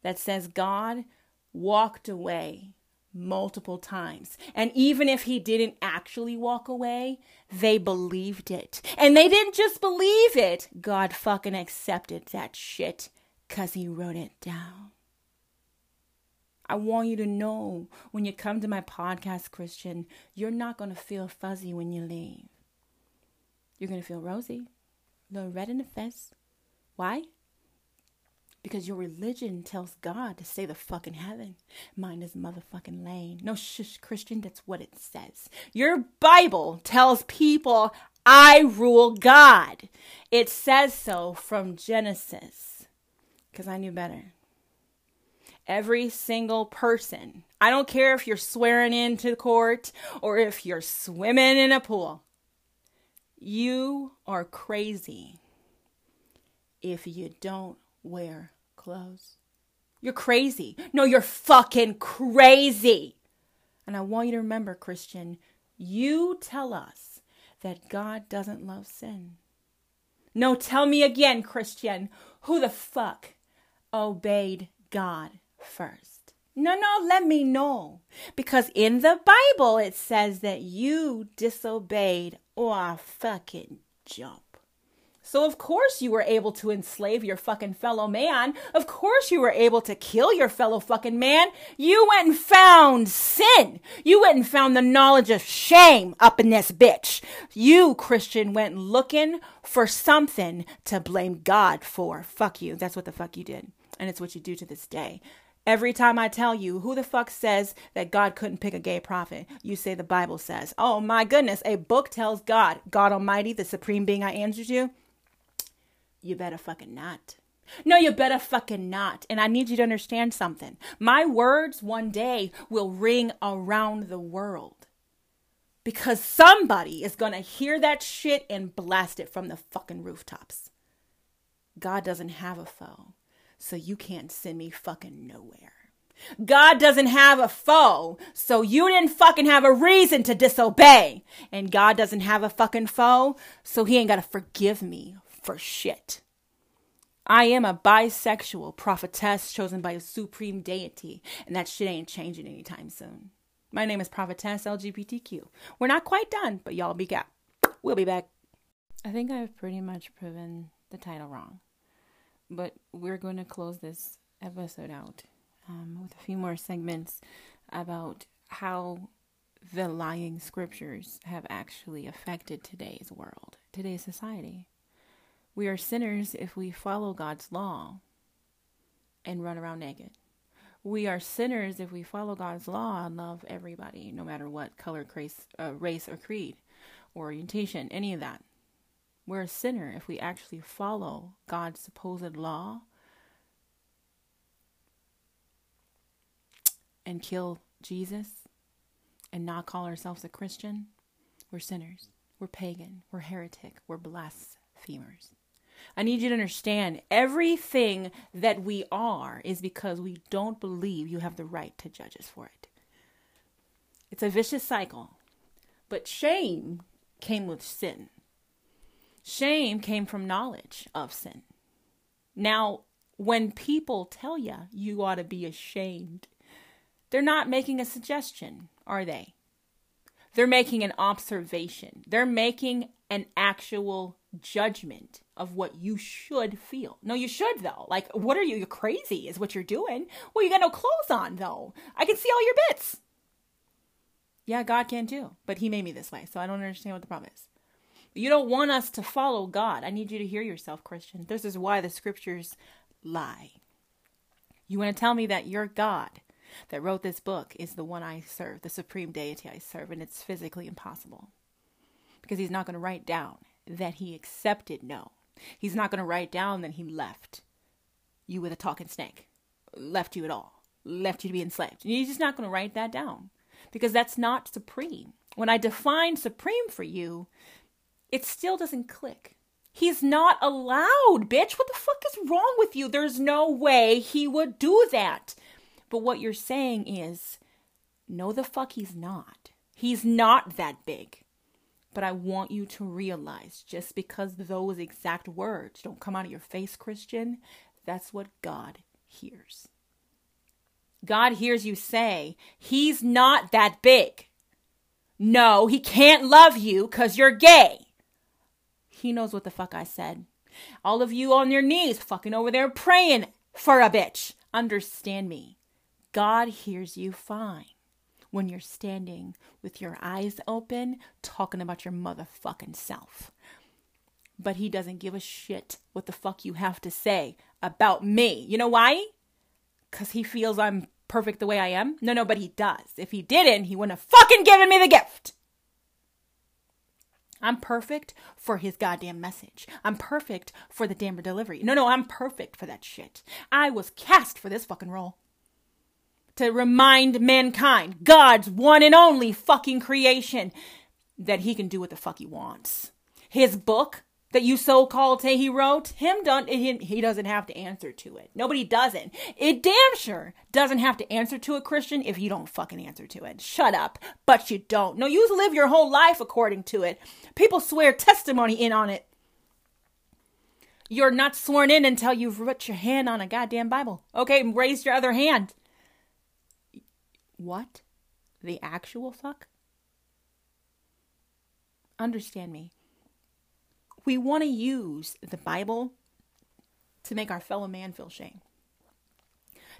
that says God walked away multiple times. And even if he didn't actually walk away, they believed it. And they didn't just believe it. God fucking accepted that shit because he wrote it down. I want you to know when you come to my podcast, Christian, you're not going to feel fuzzy when you leave. You're going to feel rosy, a little red in the face. Why? Because your religion tells God to stay the fucking heaven. Mind his motherfucking lane. No, shush, Christian, that's what it says. Your Bible tells people, I rule God. It says so from Genesis. Because I knew better. Every single person. I don't care if you're swearing into court or if you're swimming in a pool. You are crazy if you don't wear clothes. You're crazy. No, you're fucking crazy. And I want you to remember, Christian, you tell us that God doesn't love sin. No, tell me again, Christian, who the fuck obeyed God first? No, no, let me know. Because in the Bible, it says that you disobeyed or fucking jump. So of course you were able to enslave your fucking fellow man. Of course you were able to kill your fellow fucking man. You went and found sin. You went and found the knowledge of shame up in this bitch. You, Christian, went looking for something to blame God for. Fuck you. That's what the fuck you did. And it's what you do to this day. Every time I tell you, who the fuck says that God couldn't pick a gay prophet? You say the Bible says. Oh my goodness, a book tells God, God Almighty, the supreme being I answered you. You better fucking not. No, you better fucking not. And I need you to understand something. My words one day will ring around the world because somebody is going to hear that shit and blast it from the fucking rooftops. God doesn't have a foe, so you can't send me fucking nowhere. God doesn't have a foe, so you didn't fucking have a reason to disobey. And God doesn't have a fucking foe, so he ain't got to forgive me for shit. I am a bisexual prophetess chosen by a supreme deity, and that shit ain't changing anytime soon. My name is Prophetess L G B T Q. We're not quite done, but y'all be back. We'll be back. I think I've pretty much proven the title wrong, but we're going to close this episode out um, with a few more segments about how the lying scriptures have actually affected today's world, today's society. We are sinners if we follow God's law and run around naked. We are sinners if we follow God's law and love everybody, no matter what color, race, uh, race or creed, or orientation, any of that. We're a sinner if we actually follow God's supposed law and kill Jesus and not call ourselves a Christian. We're sinners. We're pagan. We're heretic. We're blasphemers. I need you to understand everything that we are is because we don't believe you have the right to judge us for it. It's a vicious cycle. But shame came with sin. Shame came from knowledge of sin. Now, when people tell you, you ought to be ashamed, they're not making a suggestion, are they? They're making an observation. They're making an actual judgment of what you should feel. No, you should though. Like, what are you? You're crazy is what you're doing. Well, you got no clothes on though. I can see all your bits. Yeah, God can too, but he made me this way. So I don't understand what the problem is. You don't want us to follow God. I need you to hear yourself, Christian. This is why the scriptures lie. You want to tell me that your God that wrote this book is the one I serve, the supreme deity I serve, and it's physically impossible because he's not going to write down that he accepted no. He's not going to write down that he left you with a talking snake, left you at all, left you to be enslaved. He's just not going to write that down because that's not supreme. When I define supreme for you, it still doesn't click. He's not allowed, bitch. What the fuck is wrong with you? There's no way he would do that. But what you're saying is, no, the fuck he's not. He's not that big. But I want you to realize, just because those exact words don't come out of your face, Christian, that's what God hears. God hears you say, he's not that big. No, he can't love you because you're gay. He knows what the fuck I said. All of you on your knees fucking over there praying for a bitch. Understand me. God hears you fine when you're standing with your eyes open talking about your motherfucking self. But he doesn't give a shit what the fuck you have to say about me. You know why? Because he feels I'm perfect the way I am? No, no, but he does. If he didn't, he wouldn't have fucking given me the gift. I'm perfect for his goddamn message. I'm perfect for the damn delivery. No, no, I'm perfect for that shit. I was cast for this fucking role. To remind mankind, God's one and only fucking creation, that he can do what the fuck he wants. His book that you so-called say he wrote, him done, he doesn't have to answer to it. Nobody doesn't. It damn sure doesn't have to answer to it, Christian, if you don't fucking answer to it. Shut up, but you don't. No, you live your whole life according to it. People swear testimony in on it. You're not sworn in until you've put your hand on a goddamn Bible. Okay, raise your other hand. What? The actual fuck? Understand me. We want to use the Bible to make our fellow man feel shame.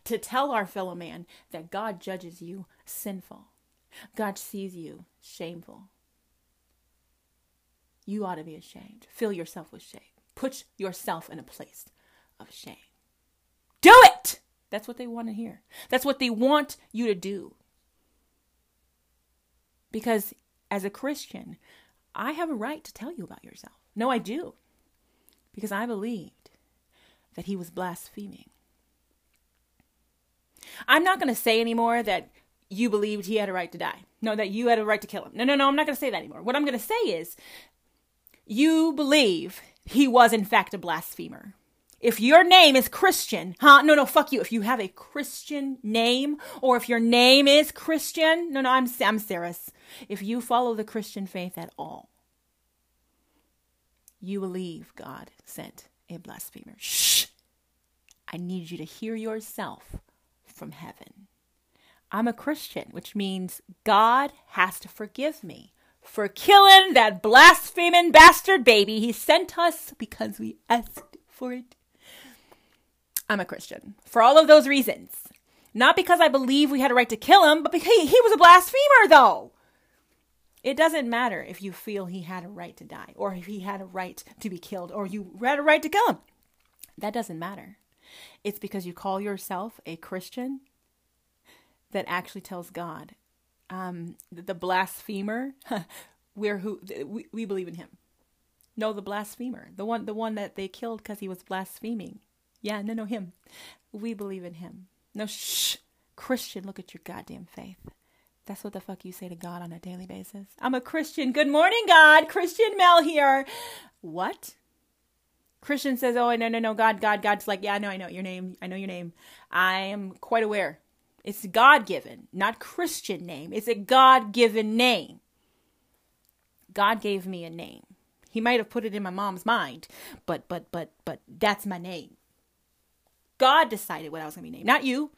To tell our fellow man that God judges you sinful. God sees you shameful. You ought to be ashamed. Fill yourself with shame. Put yourself in a place of shame. Do it! That's what they want to hear. That's what they want you to do. Because as a Christian, I have a right to tell you about yourself. No, I do. Because I believed that he was blaspheming. I'm not going to say anymore that you believed he had a right to die. No, that you had a right to kill him. No, no, no, I'm not going to say that anymore. What I'm going to say is, you believe he was in fact a blasphemer. If your name is Christian, huh? No, no, fuck you. If you have a Christian name, or if your name is Christian, no, no, I'm, I'm Sarah's. If you follow the Christian faith at all, you believe God sent a blasphemer. Shh. I need you to hear yourself from heaven. I'm a Christian, which means God has to forgive me for killing that blaspheming bastard baby he sent us because we asked for it. I'm a Christian for all of those reasons. Not because I believe we had a right to kill him, but because he, he was a blasphemer, though. It doesn't matter if you feel he had a right to die, or if he had a right to be killed, or you had a right to kill him. That doesn't matter. It's because you call yourself a Christian that actually tells God, um, the blasphemer, we're who, we, we believe in him. No, the blasphemer, the one, the one that they killed because he was blaspheming. Yeah, no, no, him. We believe in him. No, shh. Christian, look at your goddamn faith. That's what the fuck you say to God on a daily basis. I'm a Christian. Good morning, God. Christian Mel here. What? Christian says, oh, no, no, no, God, God, God's like, yeah, I know, I know your name. I know your name. I am quite aware. It's God-given, not Christian name. It's a God-given name. God gave me a name. He might have put it in my mom's mind, but, but, but, but that's my name. God decided what I was going to be named, not you.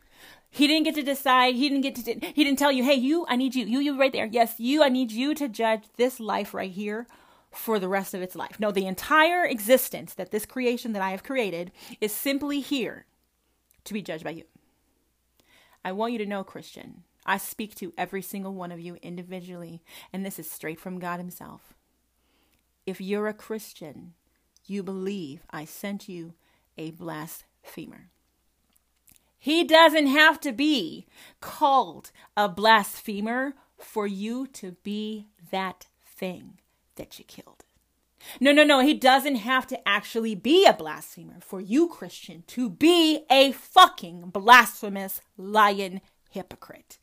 He didn't get to decide. He didn't get to, he didn't tell you, hey, you, I need you, you, you right there. Yes, you, I need you to judge this life right here for the rest of its life. No, the entire existence that this creation that I have created is simply here to be judged by you. I want you to know, Christian, I speak to every single one of you individually, and this is straight from God himself. If you're a Christian, you believe I sent you a blasphemer. He doesn't have to be called a blasphemer for you to be that thing that you killed. No, no, no. He doesn't have to actually be a blasphemer for you, Christian, to be a fucking blasphemous, lying hypocrite.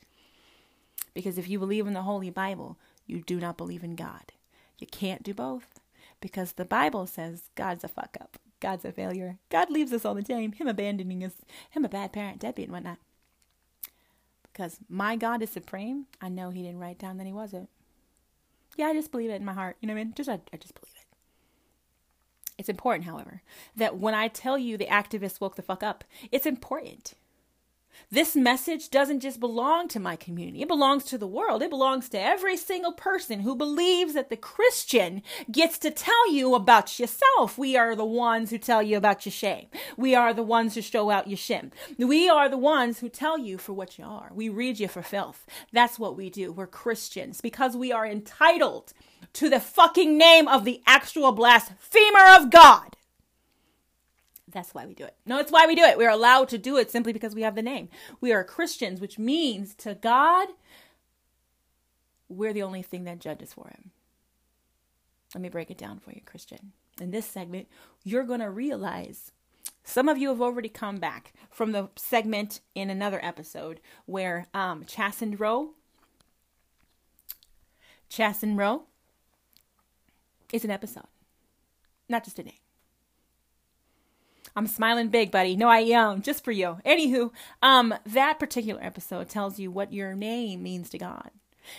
Because if you believe in the Holy Bible, you do not believe in God. You can't do both, because the Bible says God's a fuck up. God's a failure. God leaves us all the time. Him abandoning us. Him a bad parent, deadbeat, and whatnot. Because my God is supreme. I know he didn't write down that he wasn't. Yeah, I just believe it in my heart. You know what I mean? Just I, I just believe it. It's important, however, that when I tell you the activists woke the fuck up, it's important. This message doesn't just belong to my community. It belongs to the world. It belongs to every single person who believes that the Christian gets to tell you about yourself. We are the ones who tell you about your shame. We are the ones who show out your shame. We are the ones who tell you for what you are. We read you for filth. That's what we do. We're Christians because we are entitled to the fucking name of the actual blasphemer of God. That's why we do it. No, it's why we do it. We're allowed to do it simply because we have the name. We are Christians, which means to God, we're the only thing that judges for him. Let me break it down for you, Christian. In this segment, you're going to realize some of you have already come back from the segment in another episode where um, Chasten Roe, Chasten Roe is an episode, not just a name. I'm smiling big, buddy. No, I am. Just for you. Anywho, um, that particular episode tells you what your name means to God.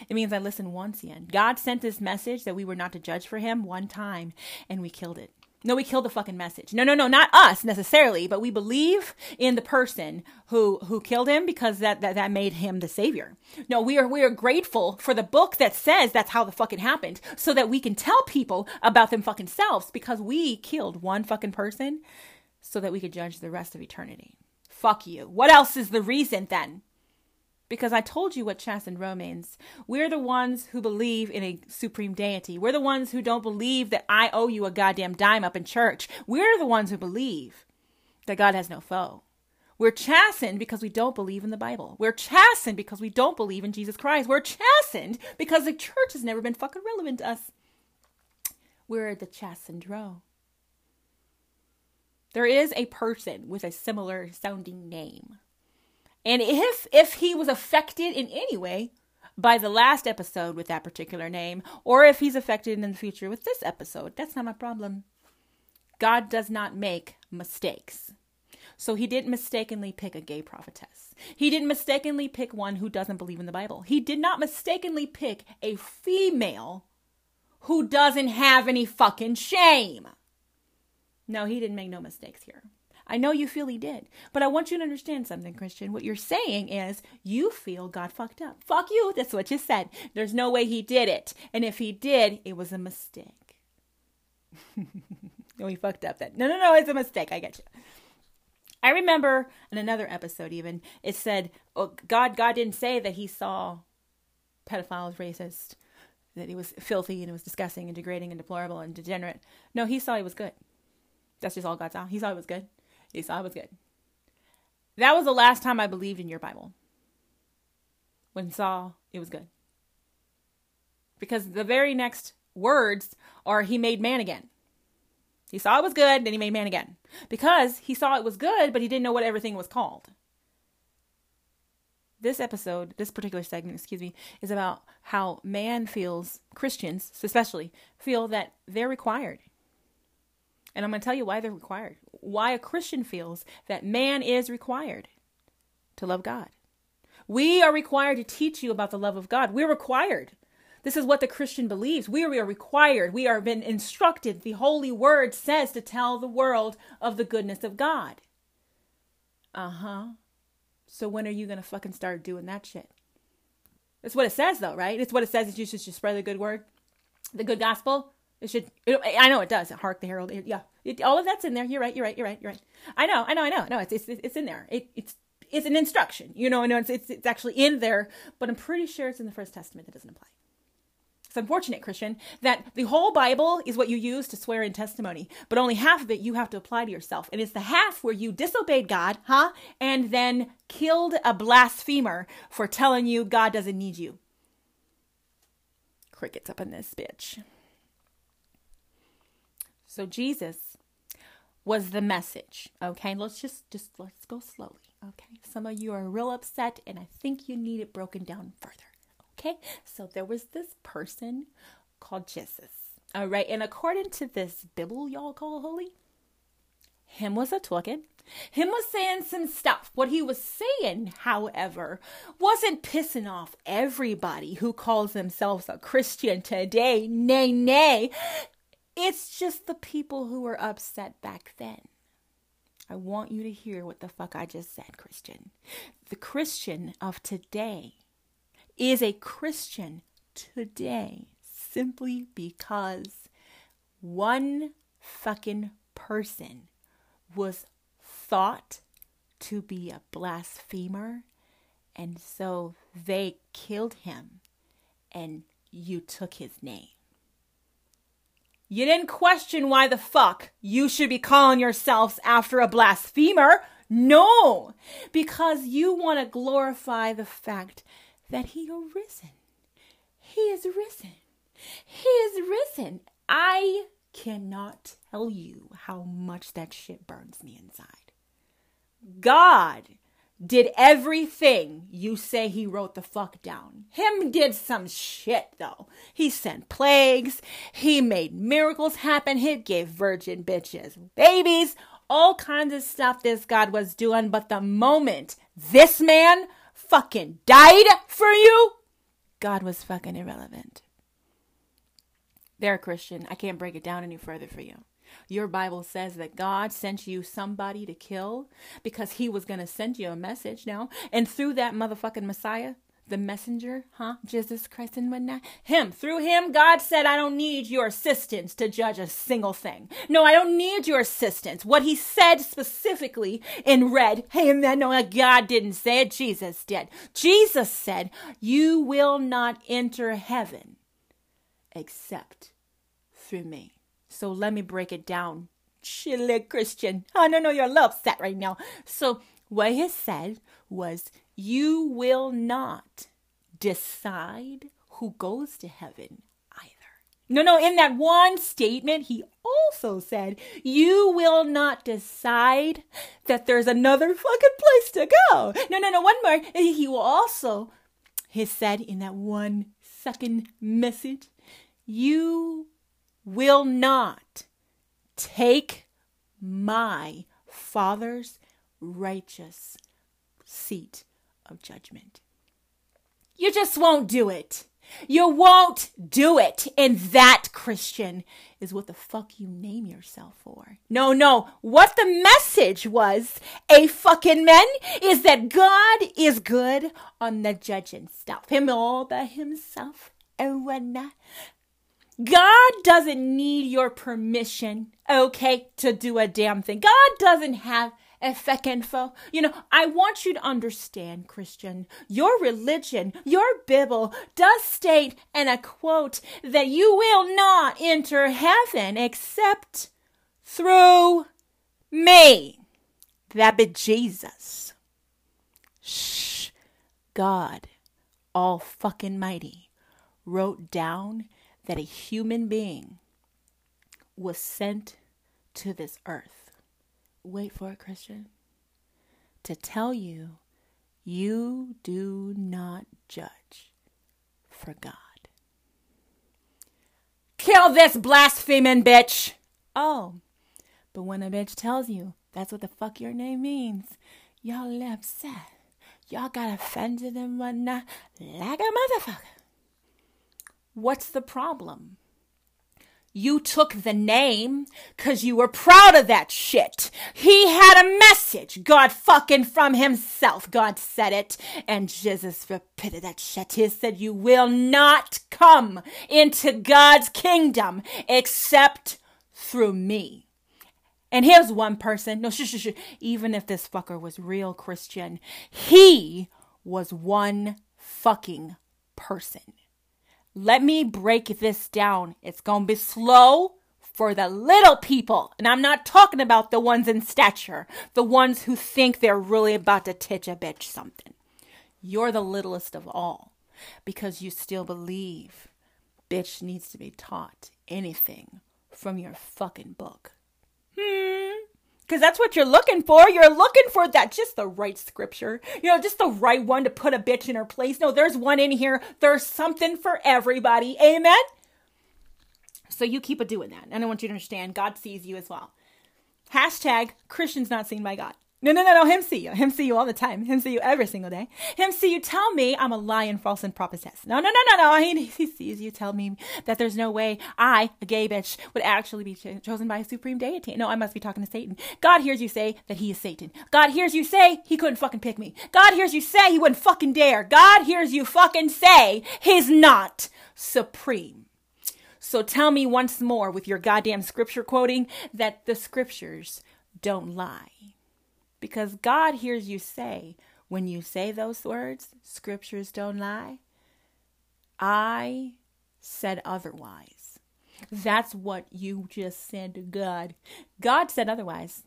It means I listened once again. God sent this message that we were not to judge for him one time, and we killed it. No, we killed the fucking message. No, no, no, not us necessarily, but we believe in the person who, who killed him because that, that, that made him the savior. No, we are, we are grateful for the book that says that's how the fucking happened so that we can tell people about them fucking selves because we killed one fucking person so that we could judge the rest of eternity. Fuck you. What else is the reason then? Because I told you what Chasten Roe means. We're the ones who believe in a supreme deity. We're the ones who don't believe that I owe you a goddamn dime up in church. We're the ones who believe that God has no foe. We're chastened because we don't believe in the Bible. We're chastened because we don't believe in Jesus Christ. We're chastened because the church has never been fucking relevant to us. We're the Chasten Roe. There is a person with a similar sounding name. And if if he was affected in any way by the last episode with that particular name, or if he's affected in the future with this episode, that's not my problem. God does not make mistakes. So he didn't mistakenly pick a gay prophetess. He didn't mistakenly pick one who doesn't believe in the Bible. He did not mistakenly pick a female who doesn't have any fucking shame. No, he didn't make no mistakes here. I know you feel he did, but I want you to understand something, Christian. What you're saying is you feel God fucked up. Fuck you. That's what you said. There's no way he did it. And if he did, it was a mistake. No, he fucked up then. No, no, no. It's a mistake. I get you. I remember in another episode even, it said, oh, God, God didn't say that he saw pedophiles, racist, that he was filthy and it was disgusting and degrading and deplorable and degenerate. No, he saw he was good. That's just all God saw. He saw it was good. He saw it was good. That was the last time I believed in your Bible. When saw it was good. Because the very next words are he made man again. He saw it was good, then he made man again. Because he saw it was good, but he didn't know what everything was called. This episode, this particular segment, excuse me, is about how man feels, Christians especially, feel that they're required. And I'm going to tell you why they're required, why a Christian feels that man is required to love God. We are required to teach you about the love of God. We're required. This is what the Christian believes. We are required. We are been instructed. The Holy Word says to tell the world of the goodness of God. Uh-huh. So when are you going to fucking start doing that shit? That's what it says though, right? It's what it says that you should just spread the good word, the good gospel. It should, it, I know it does. Hark the Herald. It, yeah. It, all of that's in there. You're right. You're right. You're right. You're right. I know. I know. I know. No, it's, it's, it's in there. It, it's, it's an instruction, you know, and it's, it's, it's actually in there, but I'm pretty sure it's in the First Testament that doesn't apply. It's unfortunate, Christian, that the whole Bible is what you use to swear in testimony, but only half of it you have to apply to yourself. And it's the half where you disobeyed God, huh? And then killed a blasphemer for telling you God doesn't need you. Crickets up in this bitch. So Jesus was the message. Okay, let's just, just let's go slowly. Okay, some of you are real upset and I think you need it broken down further. Okay, so there was this person called Jesus. All right, and according to this Bible y'all call holy, him was a talking, him was saying some stuff. What he was saying, however, wasn't pissing off everybody who calls themselves a Christian today. Nay, nay, it's just the people who were upset back then. I want you to hear what the fuck I just said, Christian. The Christian of today is a Christian today simply because one fucking person was thought to be a blasphemer, and so they killed him and you took his name. You didn't question why the fuck you should be calling yourselves after a blasphemer. No, because you want to glorify the fact that he is risen. He is risen. He is risen. I cannot tell you how much that shit burns me inside. God did everything you say he wrote the fuck down. Him did some shit though. He sent plagues. He made miracles happen. He gave virgin bitches babies. All kinds of stuff this God was doing. But the moment this man fucking died for you, God was fucking irrelevant. There, Christian, I can't break it down any further for you. Your Bible says that God sent you somebody to kill because he was going to send you a message now. And through that motherfucking Messiah, the messenger, huh? Jesus Christ and whatnot. Him, through him, God said, I don't need your assistance to judge a single thing. No, I don't need your assistance. What he said specifically in red, hey, and then no, God didn't say it, Jesus did. Jesus said, you will not enter heaven except through me. So let me break it down. Chill, Christian. I don't know, you're a little upset right now. So what he said was, you will not decide who goes to heaven either. No, no, in that one statement, he also said, you will not decide that there's another fucking place to go. No, no, no, one more. He will also, he said in that one second message, you will not take my Father's righteous seat of judgment. You just won't do it. You won't do it. And that, Christian, is what the fuck you name yourself for. No, no. What the message was, a fucking men, is that God is good on the judging stuff. Him all by himself and whatnot. God doesn't need your permission, okay, to do a damn thing. God doesn't have a feck info. You know, I want you to understand, Christian, your religion, your Bible does state, and I quote, that you will not enter heaven except through me. That be Jesus. Shh. God, all fucking mighty, wrote down that a human being was sent to this earth. Wait for it, Christian. To tell you, you do not judge for God. Kill this blaspheming bitch. Oh, but when a bitch tells you that's what the fuck your name means, y'all upset. Y'all got offended and whatnot like a motherfucker. What's the problem? You took the name because you were proud of that shit. He had a message. God fucking from himself. God said it. And Jesus repeated that shit. He said, you will not come into God's kingdom except through me. And here's one person. No, shh, shh, shh. Even if this fucker was real Christian, he was one fucking person. Let me break this down. It's going to be slow for the little people. And I'm not talking about the ones in stature, the ones who think they're really about to titch a bitch something. You're the littlest of all because you still believe bitch needs to be taught anything from your fucking book. Hmm. Because that's what you're looking for. You're looking for that, just the right scripture. You know, just the right one to put a bitch in her place. No, there's one in here. There's something for everybody. Amen? So you keep a doing that. And I want you to understand, God sees you as well. Hashtag Christians not seen by God. No, no, no, no. Him see you. Him see you all the time. Him see you every single day. Him see you tell me I'm a lion, false, and prophetess. No, no, no, no, no. He, he sees you tell me that there's no way I, a gay bitch, would actually be ch- chosen by a supreme deity. No, I must be talking to Satan. God hears you say that he is Satan. God hears you say he couldn't fucking pick me. God hears you say he wouldn't fucking dare. God hears you fucking say he's not supreme. So tell me once more with your goddamn scripture quoting that the scriptures don't lie. Because God hears you say, when you say those words, scriptures don't lie. I said otherwise. That's what you just said to God. God said otherwise.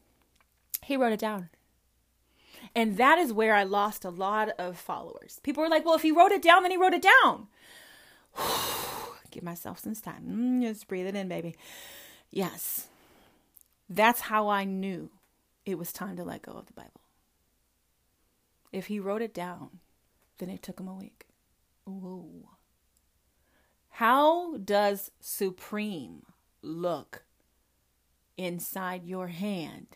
He wrote it down. And that is where I lost a lot of followers. People were like, well, if he wrote it down, then he wrote it down. Give myself some time. Mm, just breathe it in, baby. Yes. That's how I knew it was time to let go of the Bible. If he wrote it down, then it took him a week. Whoa. How does supreme look inside your hand?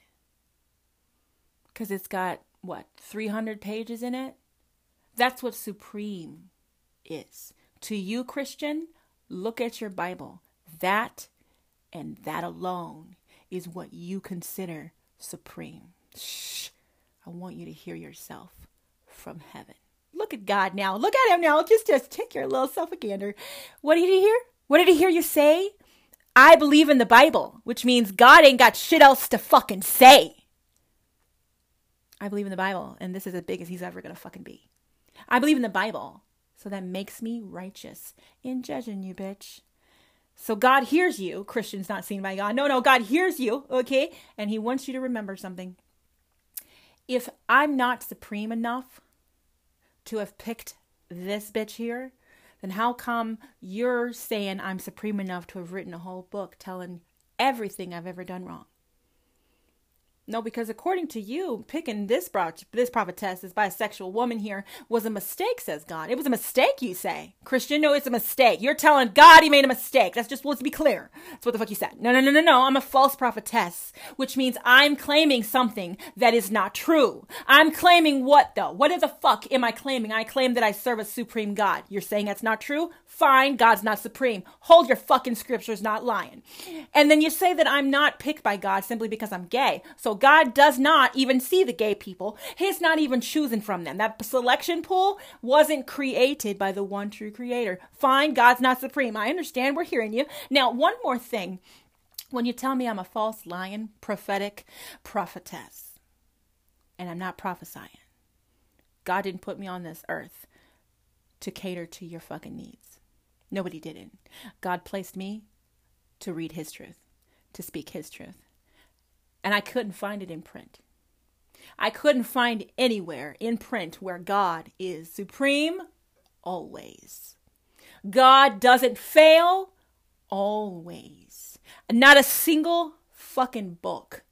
Because it's got, what, three hundred pages in it? That's what supreme is. To you, Christian, look at your Bible. That and that alone is what you consider supreme. Shh. I want you to hear yourself from heaven. Look at God now. Look at him now. Just, just take your little self-gander. What did he hear? What did he hear you say? I believe in the Bible, which means God ain't got shit else to fucking say. I believe in the Bible, and this is as big as he's ever going to fucking be. I believe in the Bible, so that makes me righteous in judging you, bitch. So God hears you. Christians not seen by God. No, no, God hears you, okay? And he wants you to remember something. If I'm not supreme enough to have picked this bitch here, then how come you're saying I'm supreme enough to have written a whole book telling everything I've ever done wrong? No, because according to you, picking this bro- this prophetess, this bisexual woman here, was a mistake, says God. It was a mistake, you say. Christian, no, it's a mistake. You're telling God he made a mistake. That's just, let's be clear. That's what the fuck you said. No, no, no, no, no. I'm a false prophetess, which means I'm claiming something that is not true. I'm claiming what, though? What the fuck am I claiming? I claim that I serve a supreme God. You're saying that's not true? Fine, God's not supreme. Hold your fucking scriptures, not lying. And then you say that I'm not picked by God simply because I'm gay. So God does not even see the gay people. He's not even choosing from them. That selection pool wasn't created by the one true creator. Fine, God's not supreme. I understand. We're hearing you. Now, one more thing. When you tell me I'm a false lion, prophetic prophetess, and I'm not prophesying, God didn't put me on this earth to cater to your fucking needs. Nobody didn't. God placed me to read his truth, to speak his truth. And I couldn't find it in print. I couldn't find anywhere in print where God is supreme always. God doesn't fail always. Not a single fucking book.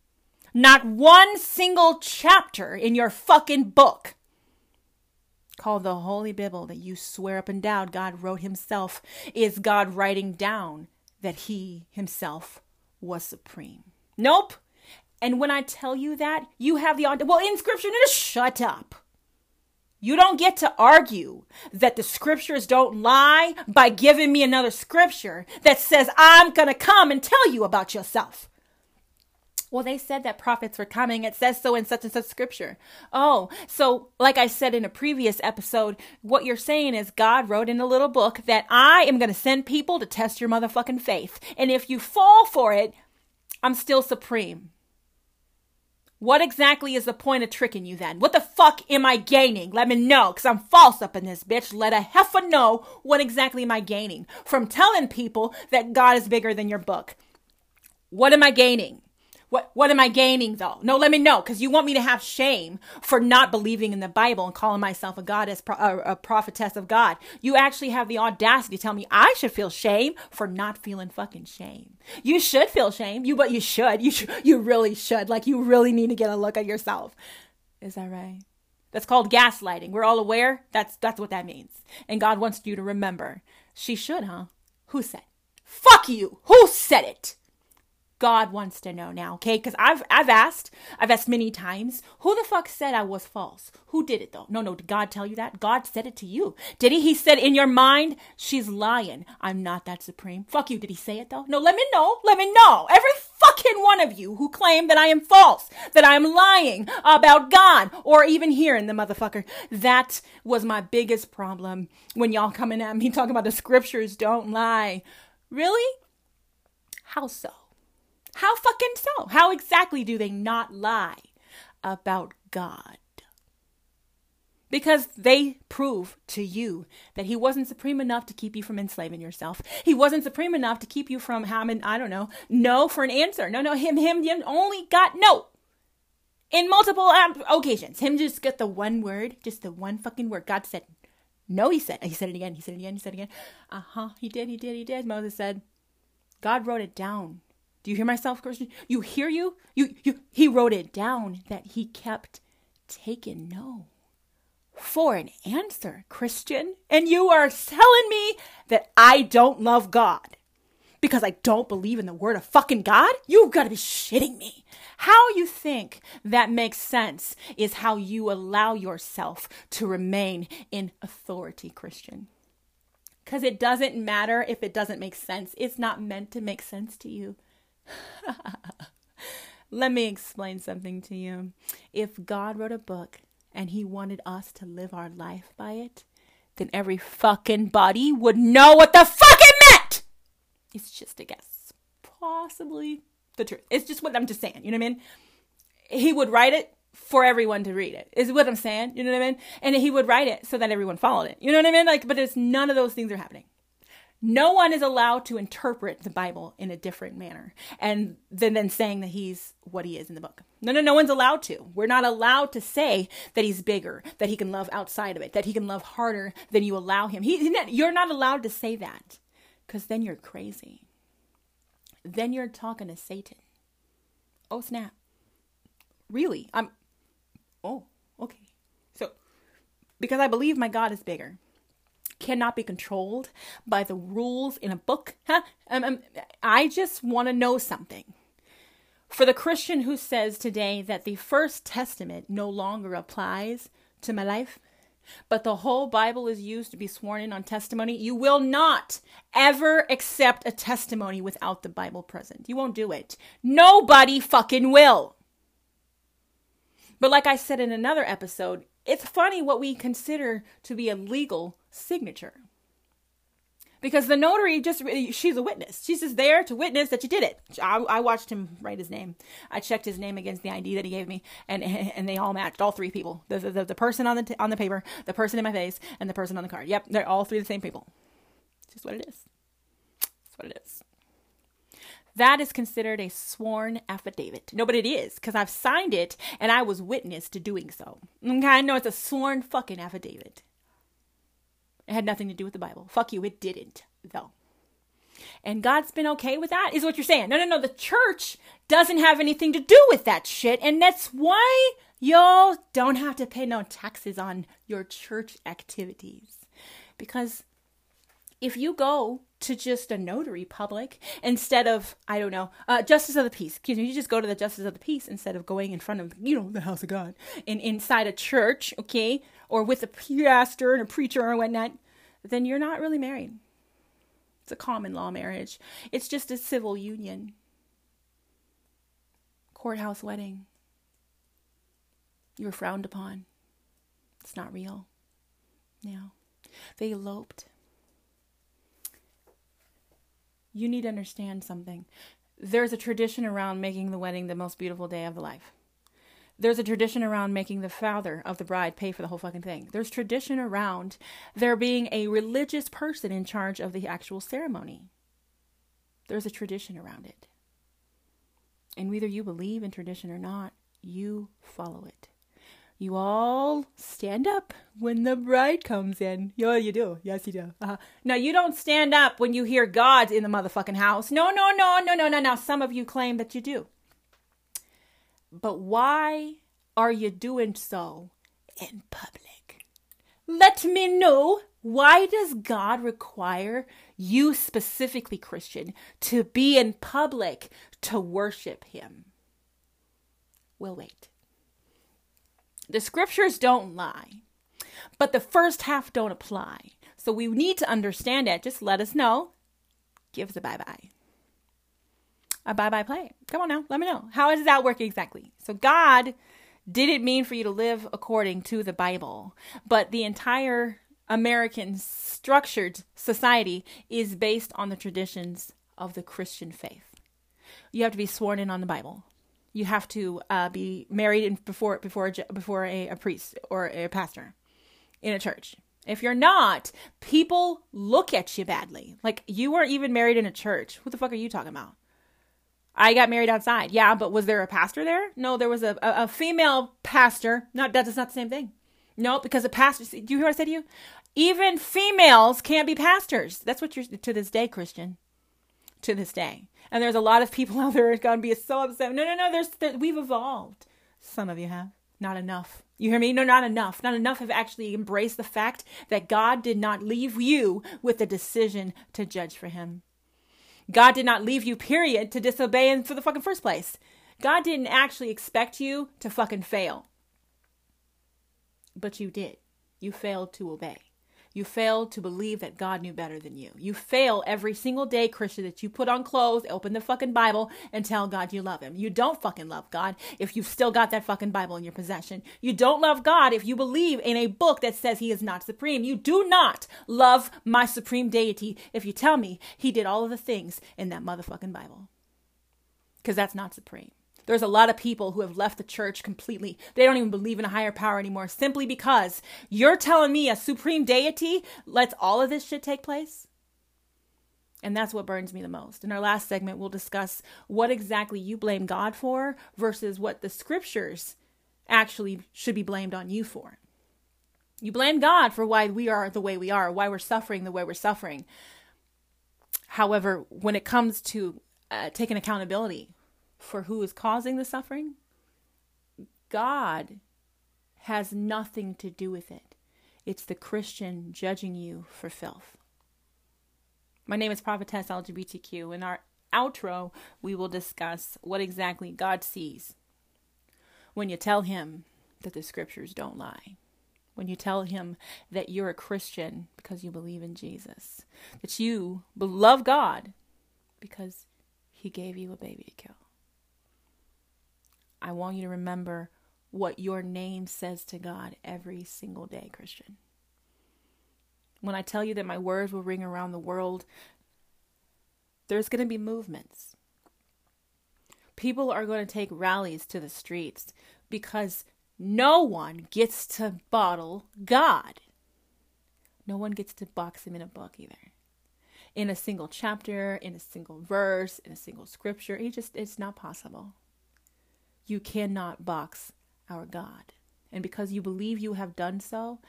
Not one single chapter in your fucking book called the Holy Bible that you swear up and down God wrote himself is God writing down that he himself was supreme. Nope. And when I tell you that, you have the, well, in scripture, no, shut up. You don't get to argue that the scriptures don't lie by giving me another scripture that says, I'm going to come and tell you about yourself. Well, they said that prophets were coming. It says so in such and such scripture. Oh, so like I said in a previous episode, what you're saying is God wrote in a little book that I am going to send people to test your motherfucking faith. And if you fall for it, I'm still supreme. What exactly is the point of tricking you then? What the fuck am I gaining? Let me know, because I'm false up in this bitch. Let a heifer know what exactly am I gaining from telling people that God is bigger than your book. What am I gaining? What, what am I gaining though? No, let me know, because you want me to have shame for not believing in the Bible and calling myself a goddess, a, a prophetess of God. You actually have the audacity to tell me I should feel shame for not feeling fucking shame. You should feel shame. You, but you should. You, sh- you really should. Like, you really need to get a look at yourself. Is that right? That's called gaslighting. We're all aware. That's, that's what that means. And God wants you to remember. She should, huh? Who said? Fuck you. Who said it? God wants to know now, okay? Because I've I've asked, I've asked many times, who the fuck said I was false? Who did it though? No, no, did God tell you that? God said it to you. Did he? He said in your mind, she's lying. I'm not that supreme. Fuck you, did he say it though? No, let me know, let me know. Every fucking one of you who claim that I am false, that I am lying about God or even hearing the motherfucker. That was my biggest problem when y'all coming at me talking about the scriptures don't lie. Really? How so? How fucking so? How exactly do they not lie about God? Because they prove to you that he wasn't supreme enough to keep you from enslaving yourself. He wasn't supreme enough to keep you from having, I don't know, no for an answer. No, no, him, him, him only got no. In multiple um, occasions, him just got the one word, just the one fucking word. God said, no, he said, he said it again, he said it again, he said it again. Uh-huh, he did, he did, he did. Moses said, God wrote it down. Do you hear myself, Christian? You hear you? You, you? He wrote it down that he kept taking no for an answer, Christian. And you are telling me that I don't love God because I don't believe in the word of fucking God? You've got to be shitting me. How you think that makes sense is how you allow yourself to remain in authority, Christian. Because it doesn't matter if it doesn't make sense. It's not meant to make sense to you. Let me explain something to you. If God wrote a book and he wanted us to live our life by it, then every fucking body would know what the fuck it meant. It's just a guess. Possibly the truth. It's just what I'm just saying. You know what I mean? He would write it for everyone to read it, is what I'm saying. You know what I mean? And he would write it so that everyone followed it. You know what I mean? Like, but it's none of those things are happening. No one is allowed to interpret the Bible in a different manner and then, then saying that he's what he is in the book. No, no, no one's allowed to. We're not allowed to say that he's bigger, that he can love outside of it, that he can love harder than you allow him. He, you're not allowed to say that because then you're crazy. Then you're talking to Satan. Oh, snap. Really? I'm, oh, okay. So because I believe my God is bigger. Cannot be controlled by the rules in a book. Huh? Um, um, I just want to know something. For the Christian who says today that the First Testament no longer applies to my life, but the whole Bible is used to be sworn in on testimony, you will not ever accept a testimony without the Bible present. You won't do it. Nobody fucking will. But like I said in another episode, it's funny what we consider to be a legal signature. Because the notary just, she's a witness. She's just there to witness that you did it. I, I watched him write his name. I checked his name against the I D that he gave me, and and they all matched, all three people. The, the, the person on the, t- on the paper, the person in my face, and the person on the card. Yep, they're all three the same people. It's just what it is. It's what it is. That is considered a sworn affidavit. No, but it is, because I've signed it and I was witness to doing so. Okay, I know it's a sworn fucking affidavit. It had nothing to do with the Bible. Fuck you, it didn't, though. And God's been okay with that, is what you're saying. No, no, no, the church doesn't have anything to do with that shit. And that's why y'all don't have to pay no taxes on your church activities. Because if you go to just a notary public instead of, I don't know, uh, justice of the peace, excuse me, you just go to the justice of the peace instead of going in front of, you know, the house of God and inside a church, okay, or with a pastor and a preacher and whatnot, then you're not really married. It's a common law marriage. It's just a civil union. Courthouse wedding. You're frowned upon. It's not real. Now, they eloped. You need to understand something. There's a tradition around making the wedding the most beautiful day of the life. There's a tradition around making the father of the bride pay for the whole fucking thing. There's tradition around there being a religious person in charge of the actual ceremony. There's a tradition around it. And whether you believe in tradition or not, you follow it. You all stand up when the bride comes in. Yeah, you do. Yes, you do. Uh-huh. Now, you don't stand up when you hear God's in the motherfucking house. No, no, no, no, no, no, no. Some of you claim that you do. But why are you doing so in public? Let me know. Why does God require you, specifically Christian, to be in public to worship him? We'll wait. The scriptures don't lie, but the first half don't apply. So we need to understand that. Just let us know. Give us a bye-bye. A bye-bye play. Come on now. Let me know. How is that working exactly? So God didn't mean for you to live according to the Bible, but the entire American structured society is based on the traditions of the Christian faith. You have to be sworn in on the Bible. You have to uh, be married in, before before before a, a priest or a pastor in a church. If you're not, people look at you badly. Like, you weren't even married in a church. What the fuck are you talking about? I got married outside. Yeah, but was there a pastor there? No, there was a, a, a female pastor. Not, that's not the same thing. No, because a pastor, do you hear what I said to you? Even females can't be pastors. That's what you're, to this day, Christian. To this day. And there's a lot of people out there who are going to be so upset. No, no, no, there's, there, we've evolved. Some of you have. Not enough. You hear me? No, not enough. Not enough have actually embraced the fact that God did not leave you with the decision to judge for him. God did not leave you, period, to disobey him for the fucking first place. God didn't actually expect you to fucking fail. But you did. You failed to obey. You failed to believe that God knew better than you. You fail every single day, Christian, that you put on clothes, open the fucking Bible, and tell God you love him. You don't fucking love God if you've still got that fucking Bible in your possession. You don't love God if you believe in a book that says he is not supreme. You do not love my supreme deity if you tell me he did all of the things in that motherfucking Bible. Because that's not supreme. There's a lot of people who have left the church completely. They don't even believe in a higher power anymore simply because you're telling me a supreme deity lets all of this shit take place? And that's what burns me the most. In our last segment, we'll discuss what exactly you blame God for versus what the scriptures actually should be blamed on you for. You blame God for why we are the way we are, why we're suffering the way we're suffering. However, when it comes to uh, taking accountability for who is causing the suffering, God has nothing to do with it. It's the Christian judging you for filth. My name is Prophetess L G B T Q. In our outro, we will discuss what exactly God sees when you tell him that the scriptures don't lie. When you tell him that you're a Christian because you believe in Jesus. That you love God because he gave you a baby to kill. I want you to remember what your name says to God every single day, Christian. When I tell you that my words will ring around the world, there's going to be movements. People are going to take rallies to the streets because no one gets to bottle God. No one gets to box him in a book either. In a single chapter, in a single verse, in a single scripture. It just, it's not possible. You cannot box our God. And because you believe you have done so,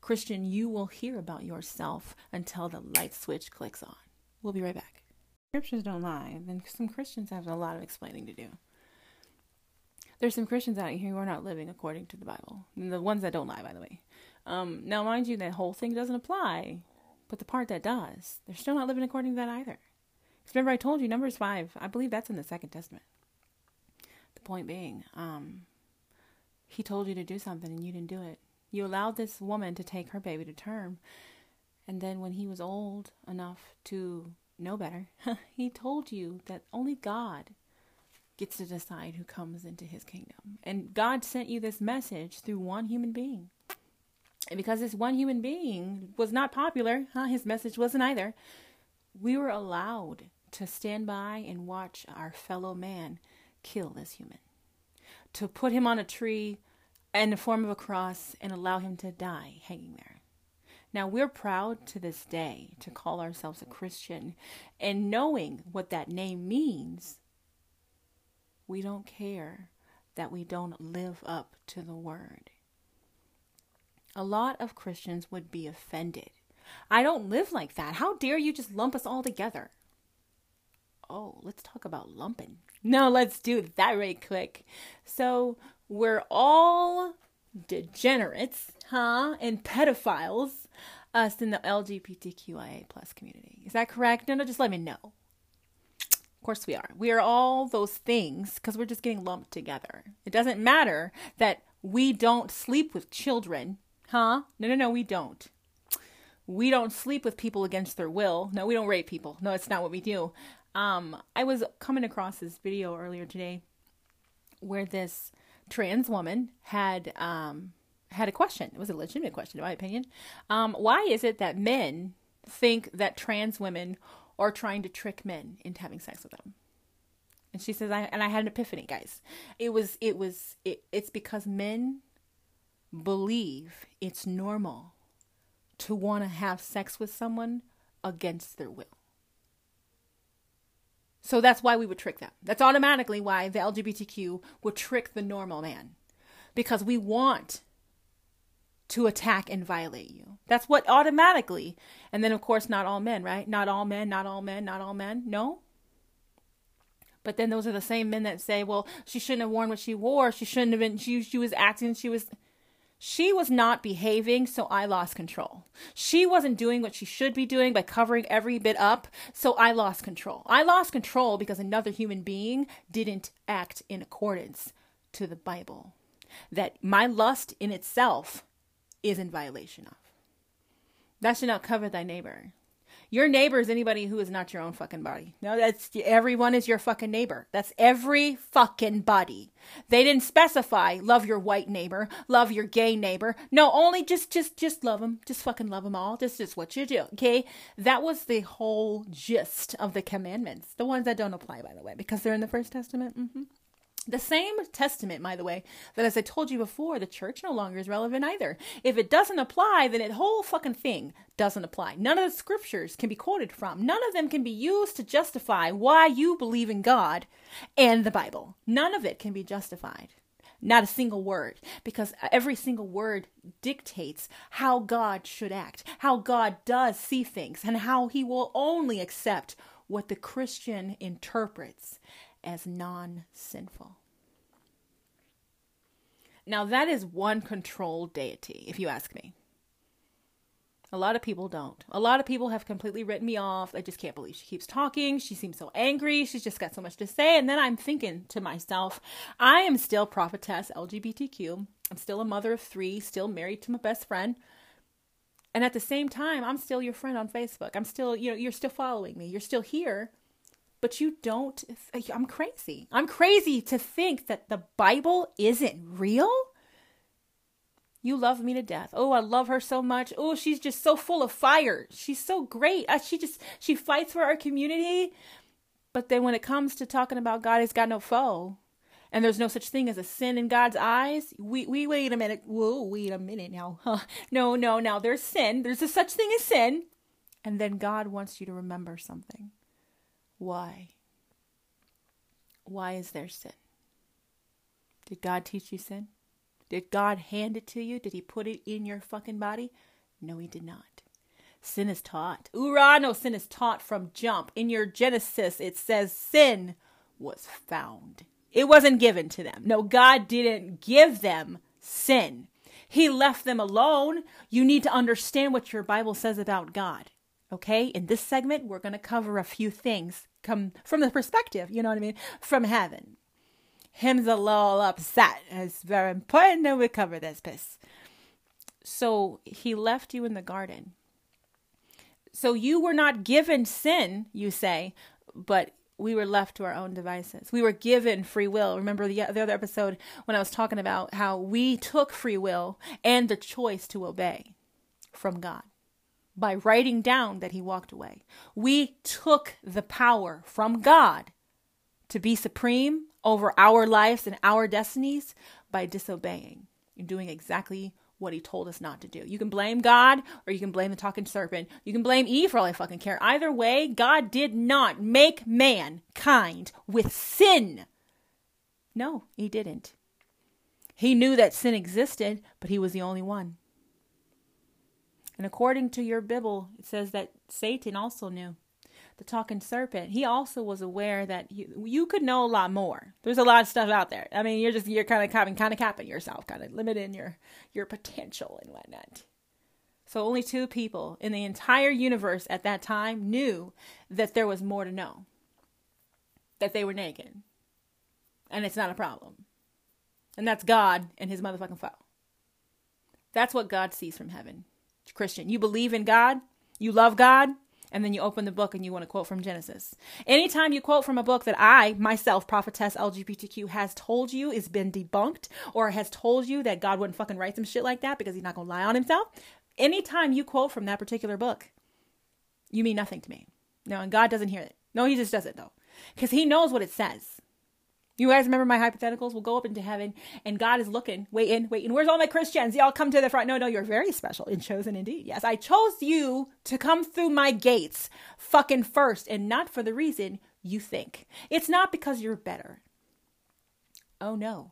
Christian, you will hear about yourself until the light switch clicks on. We'll be right back. Scriptures don't lie. Then some Christians have a lot of explaining to do. There's some Christians out here who are not living according to the Bible. And the ones that don't lie, by the way. Um, now, mind you, that whole thing doesn't apply. But the part that does, they're still not living according to that either. Because remember I told you, Numbers five, I believe that's in the Second Testament. Point being, um, he told you to do something and you didn't do it. You allowed this woman to take her baby to term. And then when he was old enough to know better, he told you that only God gets to decide who comes into his kingdom. And God sent you this message through one human being. And because this one human being was not popular, huh, his message wasn't either, we were allowed to stand by and watch our fellow man kill this human. to put him on a tree in the form of a cross and allow him to die hanging there. Now, we're proud to this day to call ourselves a Christian, and knowing what that name means, we don't care that we don't live up to the word. A lot of Christians would be offended. I don't live like that. How dare you just lump us all together? Oh, let's talk about lumping. No, let's do that right quick. So we're all degenerates, huh? And pedophiles, us in the L G B T Q I A plus community. Is that correct? No, no, just let me know. Of course we are. We are all those things because we're just getting lumped together. It doesn't matter that we don't sleep with children, huh? No, no, no, we don't. We don't sleep with people against their will. No, we don't rape people. No, it's not what we do. Um, I was coming across this video earlier today where this trans woman had um had a question. It was a legitimate question, in my opinion. Um, why is it that men think that trans women are trying to trick men into having sex with them? And she says, I and I had an epiphany, guys. It was it was it, it's because men believe it's normal to want to have sex with someone against their will. So that's why we would trick them. That's automatically why the L G B T Q would trick the normal man, because we want to attack and violate you. That's what automatically. And then, of course, not all men, right? Not all men, not all men, not all men. No. But then those are the same men that say, well, she shouldn't have worn what she wore. She shouldn't have been, she, she was acting, she was, she was not behaving, so I lost control. She wasn't doing what she should be doing by covering every bit up, so I lost control. I lost control because another human being didn't act in accordance to the Bible, that my lust in itself is in violation of. Thou shalt not covet thy neighbor. Your neighbor is anybody who is not your own fucking body. No, that's everyone is your fucking neighbor. That's every fucking body. They didn't specify love your white neighbor, love your gay neighbor. No, only just, just, just love them. Just fucking love them all. This is what you do. Okay. That was the whole gist of the commandments. The ones that don't apply, by the way, because they're in the First Testament. Mm-hmm. The same testament, by the way, that as I told you before, the church no longer is relevant either. If it doesn't apply, then it whole fucking thing doesn't apply. None of the scriptures can be quoted from. None of them can be used to justify why you believe in God and the Bible. None of it can be justified. Not a single word, because every single word dictates how God should act, how God does see things, and how he will only accept what the Christian interprets as non-sinful. Now that is one controlled deity, if you ask me. A lot of people don't. A lot of people have completely written me off. I just can't believe she keeps talking. She seems so angry. She's just got so much to say. And then I'm thinking to myself, I am still Prophetess L G B T Q. I'm still a mother of three, still married to my best friend. And at the same time, I'm still your friend on Facebook. I'm still, you know, you're still following me. You're still here. But you don't, I'm crazy. I'm crazy to think that the Bible isn't real. You love me to death. Oh, I love her so much. Oh, she's just so full of fire. She's so great. I, she just, she fights for our community. But then when it comes to talking about God, he's got no foe. And there's no such thing as a sin in God's eyes. We, we wait a minute. Whoa, wait a minute now. Huh. No, no, now there's sin. There's a such thing as sin. And then God wants you to remember something. Why? Why is there sin? Did God teach you sin? Did God hand it to you? Did he put it in your fucking body? No, he did not. Sin is taught. Oorah, no, sin is taught from jump. In your Genesis, it says sin was found. It wasn't given to them. No, God didn't give them sin. He left them alone. You need to understand what your Bible says about God. Okay, in this segment, we're going to cover a few things come from the perspective, you know what I mean, from heaven. Him's a little upset. It's very important that we cover this piece. So he left you in the garden. So you were not given sin, you say, but we were left to our own devices. We were given free will. Remember the, the other episode when I was talking about how we took free will and the choice to obey from God. By writing down that he walked away. We took the power from God to be supreme over our lives and our destinies by disobeying and doing exactly what he told us not to do. You can blame God or you can blame the talking serpent. You can blame Eve for all I fucking care. Either way, God did not make mankind with sin. No, he didn't. He knew that sin existed, but he was the only one. And according to your Bible, it says that Satan also knew. The talking serpent, he also was aware that you, you could know a lot more. There's a lot of stuff out there. I mean, you're just, you're kind of capping, kind of capping yourself, kind of limiting your, your potential and whatnot. So only two people in the entire universe at that time knew that there was more to know. That they were naked. And it's not a problem. And that's God and his motherfucking foe. That's what God sees from heaven. Christian, you believe in God, you love God, and then you open the book and you want to quote from Genesis. Anytime you quote from a book that I, myself, Prophetess L G B T Q, has told you has been debunked or has told you that God wouldn't fucking write some shit like that because he's not going to lie on himself. Anytime you quote from that particular book, you mean nothing to me. No, and God doesn't hear it. No, he just does it though. Because he knows what it says. You guys remember my hypotheticals? We'll go up into heaven and God is looking, waiting, waiting. Where's all my Christians? Y'all come to the front. No, no, you're very special and chosen indeed. Yes, I chose you to come through my gates fucking first and not for the reason you think. It's not because you're better. Oh no.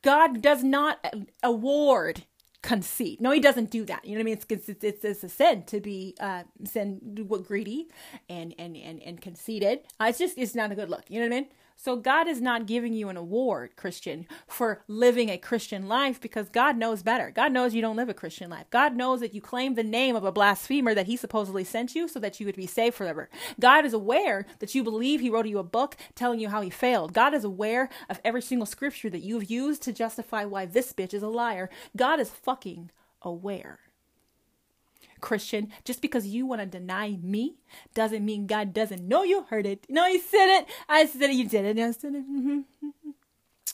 God does not award conceit. No, he doesn't do that. You know what I mean? It's, it's, it's, it's a sin to be uh, sin, greedy and, and, and, and conceited. Uh, it's just, it's not a good look. You know what I mean? So God is not giving you an award, Christian, for living a Christian life because God knows better. God knows you don't live a Christian life. God knows that you claim the name of a blasphemer that he supposedly sent you so that you would be saved forever. God is aware that you believe he wrote you a book telling you how he failed. God is aware of every single scripture that you've used to justify why this bitch is a liar. God is fucking aware. Christian, just because you want to deny me doesn't mean God doesn't know you heard it. No, he said it. I said it. You did it. I said it. Mm-hmm.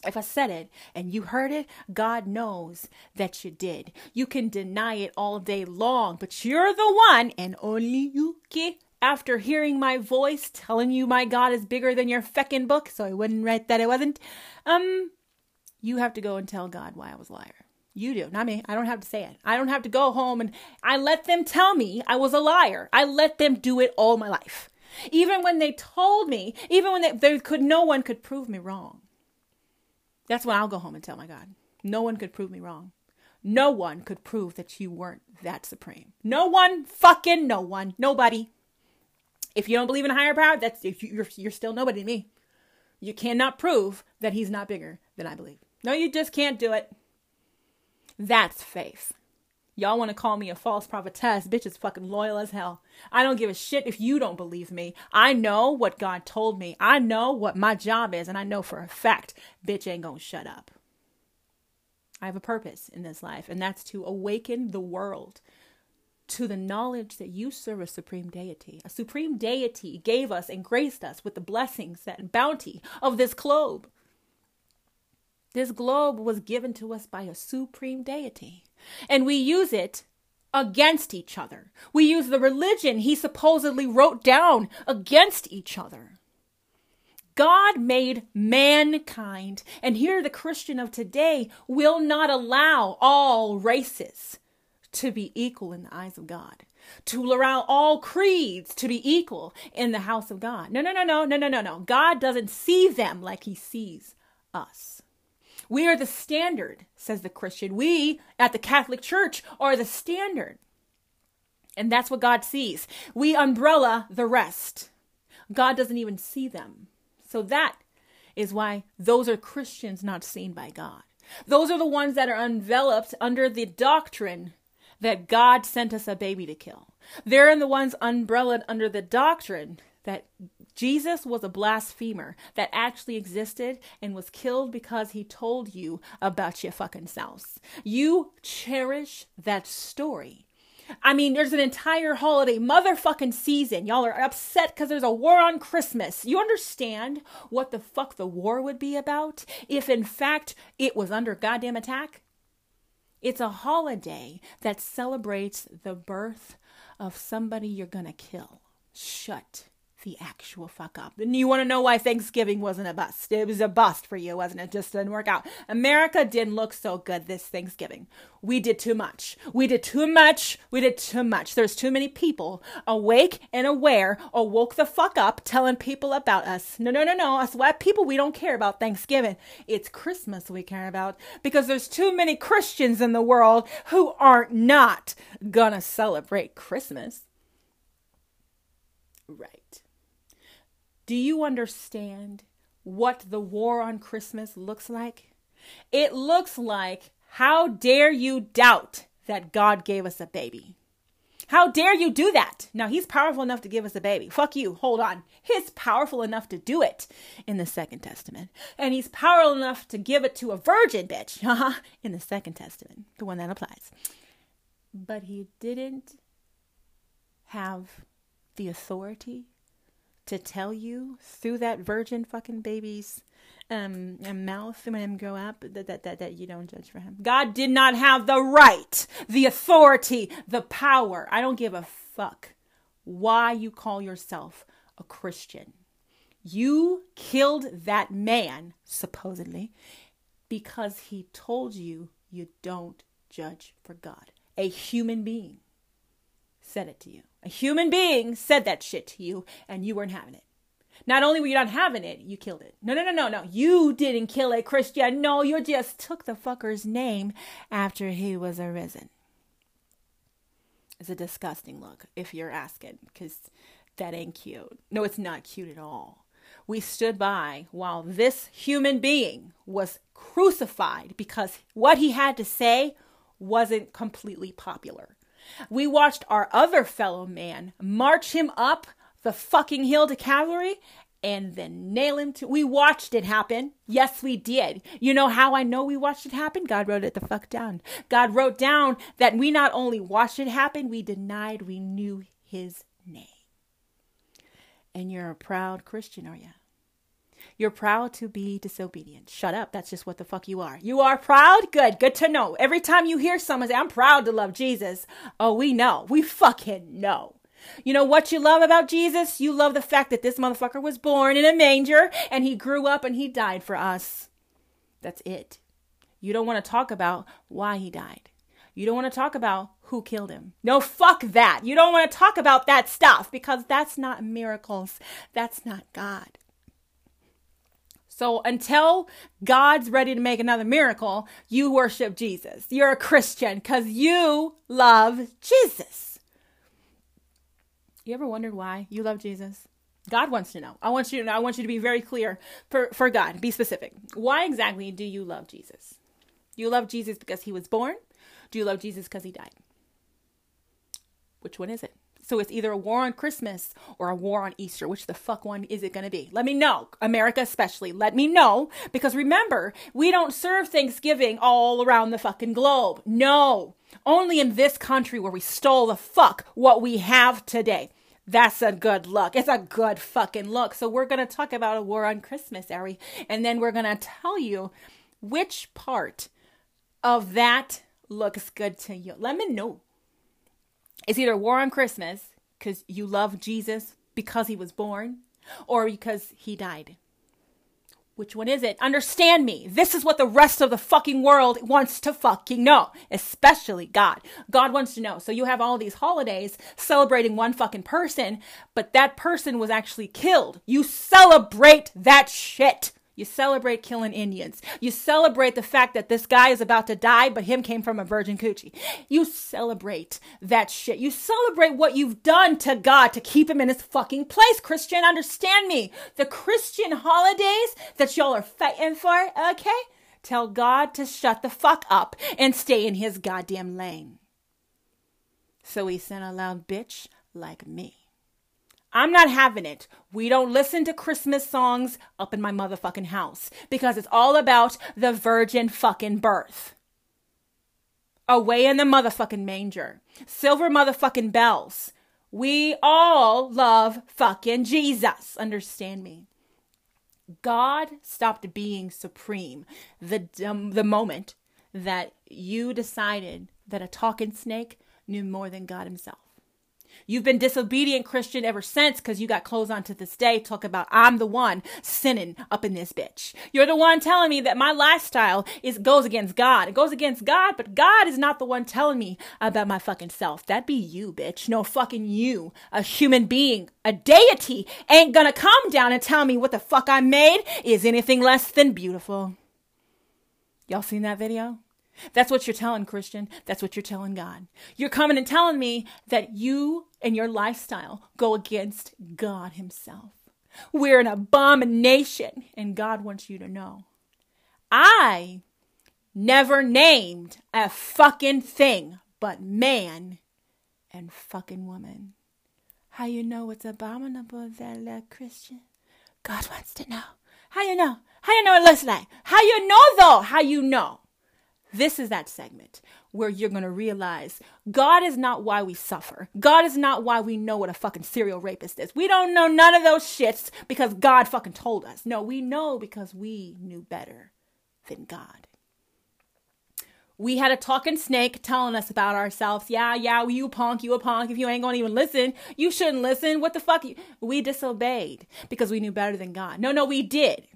If I said it and you heard it, God knows that you did. You can deny it all day long, but you're the one and only you can. After hearing my voice telling you my God is bigger than your feckin' book, so I wouldn't write that I wasn't. Um, you have to go and tell God why I was a liar. You do, not me. I don't have to say it. I don't have to go home and I let them tell me I was a liar. I let them do it all my life. Even when they told me, even when they, they could, no one could prove me wrong. That's when I'll go home and tell my God. No one could prove me wrong. No one could prove that you weren't that supreme. No one, fucking no one, nobody. If you don't believe in a higher power, that's if you're, you're still nobody to me. You cannot prove that he's not bigger than I believe. No, you just can't do it. That's faith. Y'all want to call me a false prophetess. Bitch is fucking loyal as hell. I don't give a shit if you don't believe me. I know what God told me. I know what my job is. And I know for a fact, bitch ain't gonna shut up. I have a purpose in this life. And that's to awaken the world to the knowledge that you serve a supreme deity. A supreme deity gave us and graced us with the blessings and bounty of this globe. This globe was given to us by a supreme deity, and we use it against each other. We use the religion he supposedly wrote down against each other. God made mankind, and here the Christian of today will not allow all races to be equal in the eyes of God, to allow all creeds to be equal in the house of God. No, no, no, no, no, no, no, no. God doesn't see them like he sees us. We are the standard, says the Christian. We at the Catholic Church are the standard. And that's what God sees. We umbrella the rest. God doesn't even see them. So that is why those are Christians not seen by God. Those are the ones that are enveloped under the doctrine that God sent us a baby to kill. They're the ones umbrellaed under the doctrine that Jesus was a blasphemer that actually existed and was killed because he told you about your fucking selves. You cherish that story. I mean, there's an entire holiday motherfucking season. Y'all are upset because there's a war on Christmas. You understand what the fuck the war would be about if in fact it was under goddamn attack? It's a holiday that celebrates the birth of somebody you're gonna kill. Shut the actual fuck up. And you want to know why Thanksgiving wasn't a bust? It was a bust for you, wasn't it? Just didn't work out. America didn't look so good this Thanksgiving. We did too much. We did too much. We did too much. There's too many people awake and aware, or woke the fuck up, telling people about us. No, no, no, no. Us white people, we don't care about Thanksgiving. It's Christmas we care about, because there's too many Christians in the world who are not gonna celebrate Christmas. Right. Do you understand what the war on Christmas looks like? It looks like, how dare you doubt that God gave us a baby? How dare you do that? Now, he's powerful enough to give us a baby. Fuck you. Hold on. He's powerful enough to do it in the Second Testament. And he's powerful enough to give it to a virgin bitch in the Second Testament, the one that applies. But he didn't have the authority to tell you through that virgin fucking baby's um, mouth when him grow up that, that, that, that you don't judge for him. God did not have the right, the authority, the power. I don't give a fuck why you call yourself a Christian. You killed that man, supposedly, because he told you you don't judge for God. A human being said it to you. A human being said that shit to you, and you weren't having it. Not only were you not having it, you killed it. No, no, no, no, no. You didn't kill a Christian. No, you just took the fucker's name after he was arisen. It's a disgusting look, if you're asking, because that ain't cute. No, it's not cute at all. We stood by while this human being was crucified because what he had to say wasn't completely popular. We watched our other fellow man march him up the fucking hill to Calvary and then nail him to... We watched it happen. Yes, we did. You know how I know we watched it happen? God wrote it the fuck down. God wrote down that we not only watched it happen, we denied we knew his name. And you're a proud Christian, are you? You're proud to be disobedient. Shut up. That's just what the fuck you are. You are proud? Good. Good to know. Every time you hear someone say, I'm proud to love Jesus. Oh, we know. We fucking know. You know what you love about Jesus? You love the fact that this motherfucker was born in a manger and he grew up and he died for us. That's it. You don't want to talk about why he died. You don't want to talk about who killed him. No, fuck that. You don't want to talk about that stuff because that's not miracles. That's not God. So until God's ready to make another miracle, you worship Jesus. You're a Christian because you love Jesus. You ever wondered why you love Jesus? God wants to know. I want you to know. I want you to be very clear for, for God. Be specific. Why exactly do you love Jesus? Do you love Jesus because he was born? Do you love Jesus because he died? Which one is it? So it's either a war on Christmas or a war on Easter. Which the fuck one is it going to be? Let me know. America especially. Let me know. Because remember, we don't serve Thanksgiving all around the fucking globe. No. Only in this country where we stole the fuck what we have today. That's a good look. It's a good fucking look. So we're going to talk about a war on Christmas, Ari. And then we're going to tell you which part of that looks good to you. Let me know. It's either war on Christmas because you love Jesus because he was born or because he died. Which one is it? Understand me. This is what the rest of the fucking world wants to fucking know, especially God. God wants to know. So you have all these holidays celebrating one fucking person, but that person was actually killed. You celebrate that shit. You celebrate killing Indians. You celebrate the fact that this guy is about to die, but him came from a virgin coochie. You celebrate that shit. You celebrate what you've done to God to keep him in his fucking place, Christian. Understand me. The Christian holidays that y'all are fighting for, okay? Tell God to shut the fuck up and stay in his goddamn lane. So he sent a loud bitch like me. I'm not having it. We don't listen to Christmas songs up in my motherfucking house because it's all about the virgin fucking birth. Away in the motherfucking manger. Silver motherfucking bells. We all love fucking Jesus. Understand me. God stopped being supreme the, um, the moment that you decided that a talking snake knew more than God himself. You've been disobedient Christian ever since because you got clothes on to this day. Talk about I'm the one sinning up in this bitch. You're the one telling me that my lifestyle is goes against God. It goes against God, but God is not the one telling me about my fucking self. That'd be you, bitch. No fucking you. A human being, a deity ain't gonna come down and tell me what the fuck I made is anything less than beautiful. Y'all seen that video? That's what you're telling Christian. That's what you're telling God. You're coming and telling me that you and your lifestyle go against God himself. We're an abomination, and God wants you to know. I never named a fucking thing but man and fucking woman. How you know it's abominable that love Christian? God wants to know. How you know? How you know it looks like? How you know though? How you know? This is that segment where you're going to realize God is not why we suffer. God is not why we know what a fucking serial rapist is. We don't know none of those shits because God fucking told us. No, we know because we knew better than God. We had a talking snake telling us about ourselves. Yeah, yeah, you punk, you a punk. If you ain't going to even listen, you shouldn't listen. What the fuck? We disobeyed because we knew better than God. No, no, we did.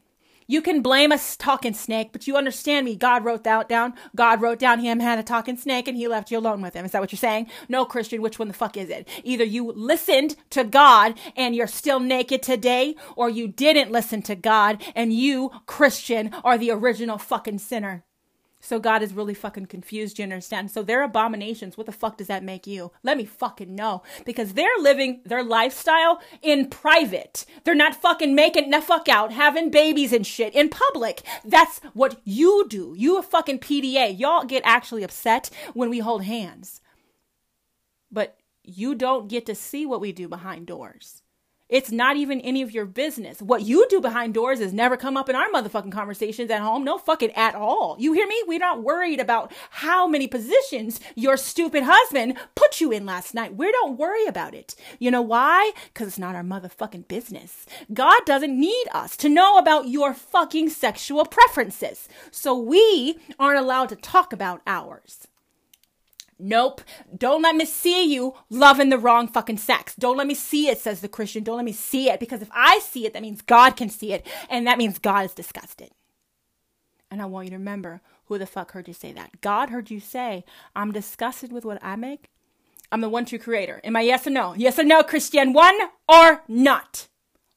You can blame a talking snake, but you understand me. God wrote that down. God wrote down him had a talking snake and he left you alone with him. Is that what you're saying? No, Christian, which one the fuck is it? Either you listened to God and you're still naked today, or you didn't listen to God and you, Christian, are the original fucking sinner. So God is really fucking confused, you understand? So they're abominations. What the fuck does that make you? Let me fucking know. Because they're living their lifestyle in private. They're not fucking making the fuck out, having babies and shit in public. That's what you do. You a fucking P D A. Y'all get actually upset when we hold hands. But you don't get to see what we do behind doors. It's not even any of your business. What you do behind doors is never come up in our motherfucking conversations at home. No fucking at all. You hear me? We're not worried about how many positions your stupid husband put you in last night. We don't worry about it. You know why? Because it's not our motherfucking business. God doesn't need us to know about your fucking sexual preferences. So we aren't allowed to talk about ours. Nope. Don't let me see you loving the wrong fucking sex. Don't let me see it, says the Christian. Don't let me see it, because if I see it, that means God can see it. And that means God is disgusted. And I want you to remember, who the fuck heard you say that? God heard you say, I'm disgusted with what I make. I'm the one true creator. Am I yes or no? Yes or no, Christian? One or not?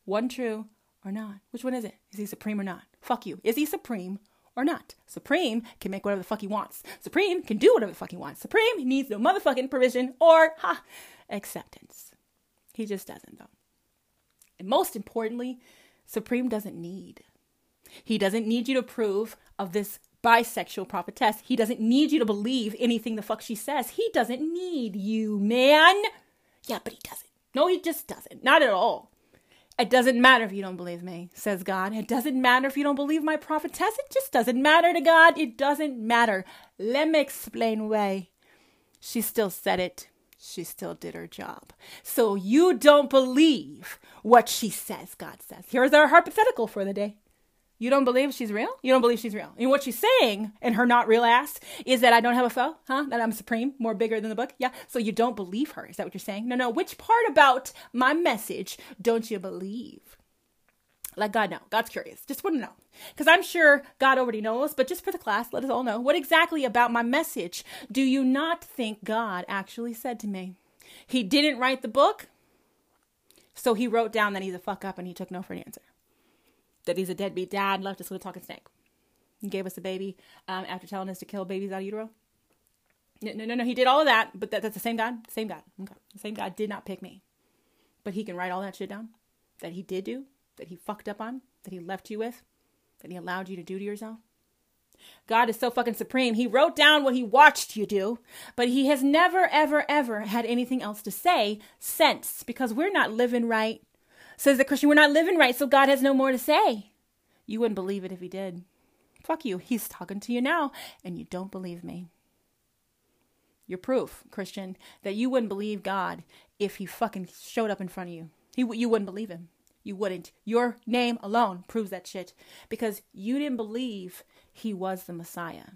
One true or not? Which one is it? Is he supreme or not? Fuck you. Is he supreme or not? Supreme can make whatever the fuck he wants. Supreme can do whatever the fuck he wants. Supreme needs no motherfucking provision or ha, acceptance. He just doesn't though. And most importantly, Supreme doesn't need. He doesn't need you to approve of this bisexual prophetess. He doesn't need you to believe anything the fuck she says. He doesn't need you, man. Yeah, but he doesn't. No, he just doesn't. Not at all. It doesn't matter if you don't believe me, says God. It doesn't matter if you don't believe my prophetess. It just doesn't matter to God. It doesn't matter. Let me explain why. She still said it. She still did her job. So you don't believe what she says, God says. Here's our hypothetical for the day. You don't believe she's real? You don't believe she's real. And what she's saying in her not real ass is that I don't have a foe, huh? That I'm supreme, more bigger than the book. Yeah. So you don't believe her. Is that what you're saying? No, no. Which part about my message don't you believe? Let God know. God's curious. Just want to know. Because I'm sure God already knows, but just for the class, let us all know. What exactly about my message do you not think God actually said to me? He didn't write the book. So he wrote down that he's a fuck up and he took no for an answer. That he's a deadbeat dad, left us with a talking snake. He gave us a baby um, after telling us to kill babies out of utero. No, no, no, no. He did all of that, but that, that's the same God. Same God. Okay. The same God did not pick me. But he can write all that shit down that he did do, that he fucked up on, that he left you with, that he allowed you to do to yourself. God is so fucking supreme. He wrote down what he watched you do, but he has never, ever, ever had anything else to say since, because we're not living right. Says the Christian, we're not living right, so God has no more to say. You wouldn't believe it if he did. Fuck you. He's talking to you now, and you don't believe me. You're proof, Christian, that you wouldn't believe God if he fucking showed up in front of you. He, you wouldn't believe him. You wouldn't. Your name alone proves that shit, because you didn't believe he was the Messiah.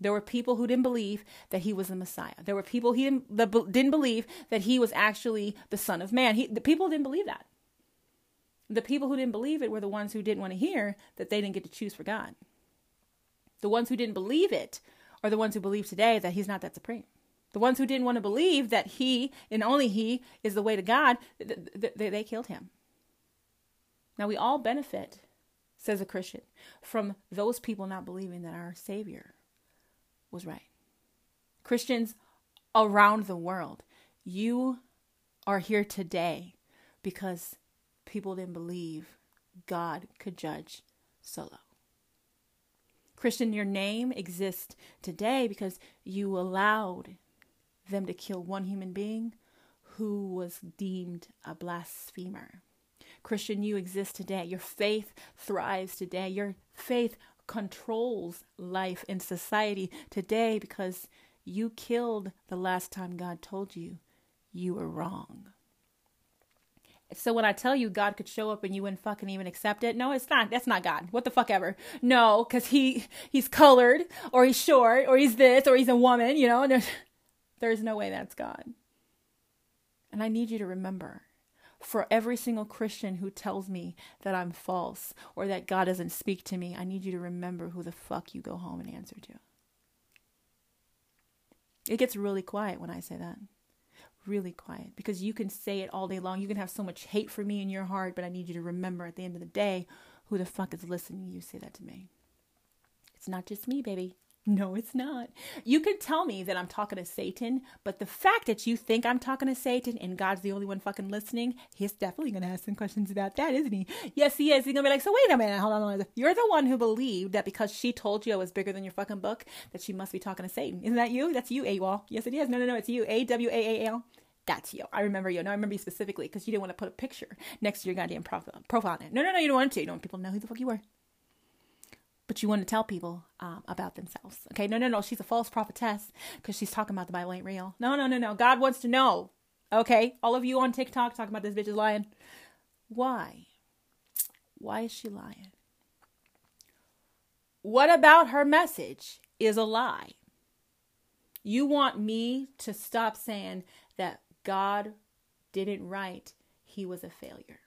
There were people who didn't believe that he was the Messiah. There were people he didn't, that didn't believe that he was actually the Son of Man. He, the people didn't believe that. The people who didn't believe it were the ones who didn't want to hear that they didn't get to choose for God. The ones who didn't believe it are the ones who believe today that he's not that supreme. The ones who didn't want to believe that he and only he is the way to God, th- th- they killed him. Now we all benefit, says a Christian, from those people not believing that our Savior was right. Christians around the world, you are here today because people didn't believe God could judge solo. Christian, your name exists today because you allowed them to kill one human being who was deemed a blasphemer. Christian, you exist today. Your faith thrives today. Your faith controls life in society today because you killed the last time God told you you were wrong. So when I tell you God could show up and you wouldn't fucking even accept it, no, it's not. That's not God. What the fuck ever. No, because he he's colored, or he's short, or he's this, or he's a woman, you know, and there's, there's no way that's God. And I need you to remember, for every single Christian who tells me that I'm false or that God doesn't speak to me, I need you to remember who the fuck you go home and answer to. It gets really quiet when I say that. Really quiet, because you can say it all day long. You can have so much hate for me in your heart, but I need you to remember at the end of the day, who the fuck is listening? You say that to me. It's not just me, baby. No, it's not. You can tell me that I'm talking to Satan, but the fact that you think I'm talking to Satan and God's the only one fucking listening, he's definitely going to ask some questions about that, isn't he? Yes, he is. He's going to be like, so wait a minute. Hold on, hold on. You're the one who believed that because she told you I was bigger than your fucking book, that she must be talking to Satan. Isn't that you? That's you, AWOL. Yes, it is. No, no, no. It's you. A W A A L. That's you. I remember you. No, I remember you specifically because you didn't want to put a picture next to your goddamn profile, profile on it. No, no, no. You don't want to. You don't want people to know who the fuck you were. But you want to tell people um, about themselves. Okay, no, no, no. She's a false prophetess because she's talking about the Bible ain't real. No, no, no, no. God wants to know. Okay, all of you on TikTok talking about this bitch is lying. Why? Why is she lying? What about her message is a lie? You want me to stop saying that God didn't write, he was a failure.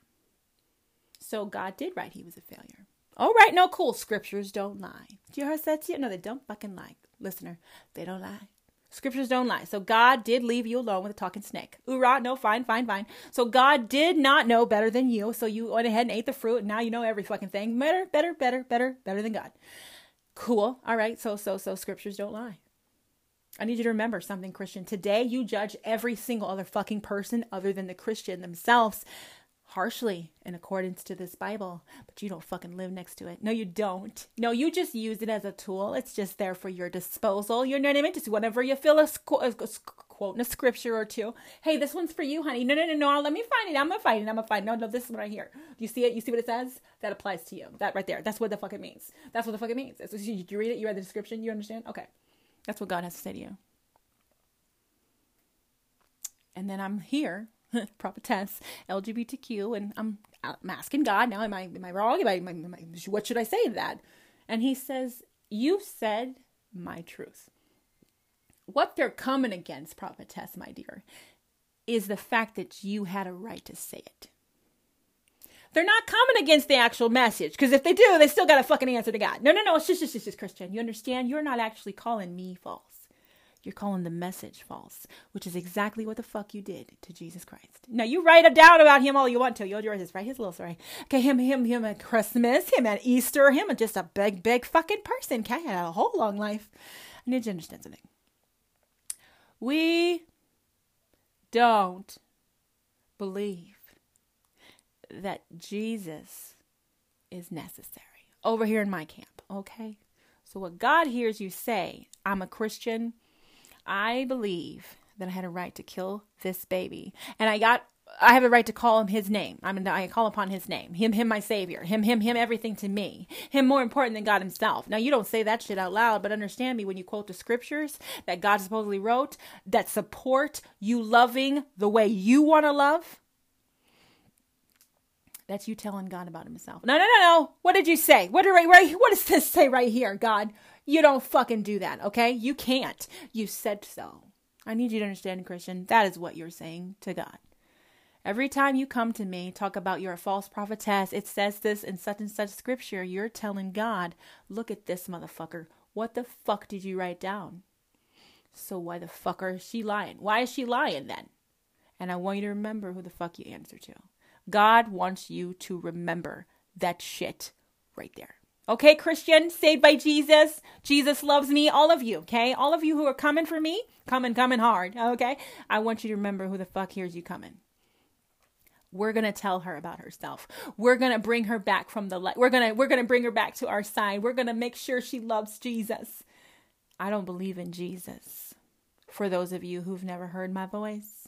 So God did write, he was a failure. All right, no, cool. Scriptures don't lie. Do you hear that to you? No, they don't fucking lie. Listener, they don't lie. Scriptures don't lie. So God did leave you alone with a talking snake. Oorah, no, fine, fine, fine. So God did not know better than you. So you went ahead and ate the fruit. And now you know every fucking thing. Better, better, better, better, better than God. Cool. All right. So, so, so scriptures don't lie. I need you to remember something, Christian. Today, you judge every single other fucking person other than the Christian themselves harshly in accordance to this Bible, but you don't fucking live next to it. No, you don't. No, you just use it as a tool. It's just there for your disposal. You know what I mean? Just whenever you feel a, squ- a, a quote in a scripture or two. Hey, this one's for you, honey. No, no, no, no. Let me find it. I'm going to find it. I'm going to find it. No, no, this is what I hear. You see it? You see what it says? That applies to you. That right there. That's what the fuck it means. That's what the fuck it means. It's, you, you read it? You read the description? You understand? Okay. That's what God has to say to you. And then I'm here. Prophetess L G B T Q, and I'm, I'm asking God now, am I am I wrong? Am I, am I, am I, what should I say to that? And he says, you said my truth. What they're coming against, prophetess, my dear, is the fact that you had a right to say it. They're not coming against the actual message, because if they do, they still got a fucking answer to God. No, no, no, it's just, it's just, it's just Christian. You understand? You're not actually calling me false. You're calling the message false, which is exactly what the fuck you did to Jesus Christ. Now, you write it down about him all you want to. You'll do this, right? His little story. Okay, him, him, him at Christmas, him at Easter, him just a big, big fucking person. Okay, I had a whole long life. I need you to understand something. We don't believe that Jesus is necessary. Over here in my camp, okay? So what God hears you say, I'm a Christian, I believe that I had a right to kill this baby. And I got, I have a right to call him his name. I mean, I call upon his name. Him, him, my savior. Him, him, him, everything to me. Him more important than God himself. Now, you don't say that shit out loud, but understand me when you quote the scriptures that God supposedly wrote that support you loving the way you want to love. That's you telling God about himself. No, no, no, no. What did you say? What, do, right, right, what does this say right here, God? You don't fucking do that, okay? You can't. You said so. I need you to understand, Christian, that is what you're saying to God. Every time you come to me, talk about you're a false prophetess, it says this in such and such scripture, you're telling God, look at this motherfucker. What the fuck did you write down? So why the fuck is she lying? Why is she lying then? And I want you to remember who the fuck you answer to. God wants you to remember that shit right there. Okay, Christian, saved by Jesus. Jesus loves me, all of you, okay? All of you who are coming for me, coming, coming hard, okay? I want you to remember who the fuck hears you coming. We're going to tell her about herself. We're going to bring her back from the light. We're going to we're going to bring her back to our side. We're going to make sure she loves Jesus. I don't believe in Jesus. For those of you who've never heard my voice,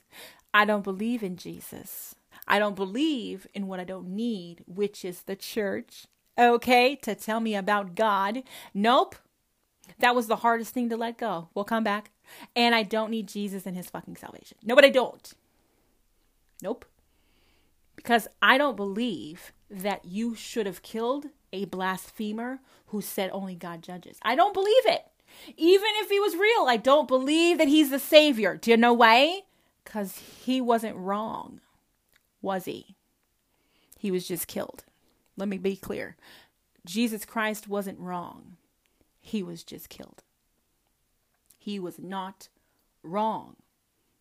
I don't believe in Jesus. I don't believe in what I don't need, which is the church, okay, to tell me about God. Nope. That was the hardest thing to let go. We'll come back. And I don't need Jesus and his fucking salvation. No, but I don't. Nope. Because I don't believe that you should have killed a blasphemer who said only God judges. I don't believe it. Even if he was real, I don't believe that he's the savior. Do you know why? Because he wasn't wrong, was he? He was just killed. Let me be clear. Jesus Christ wasn't wrong. He was just killed. He was not wrong.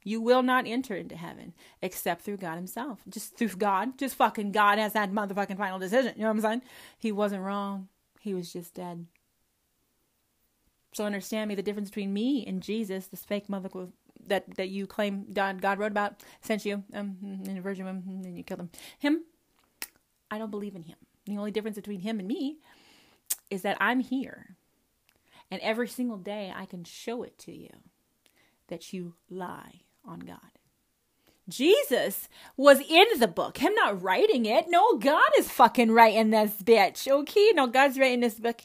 You will not enter into heaven except through God himself. Just through God. Just fucking God has that motherfucking final decision. You know what I'm saying? He wasn't wrong. He was just dead. So understand me, the difference between me and Jesus, this fake motherfucker that, that you claim God, God wrote about, sent you um, in a virgin woman, and you killed him. Him, I don't believe in him. The only difference between him and me is that I'm here. And every single day I can show it to you that you lie on God. Jesus was in the book. Him not writing it. No, God is fucking writing this bitch. Okay? No, God's writing this book.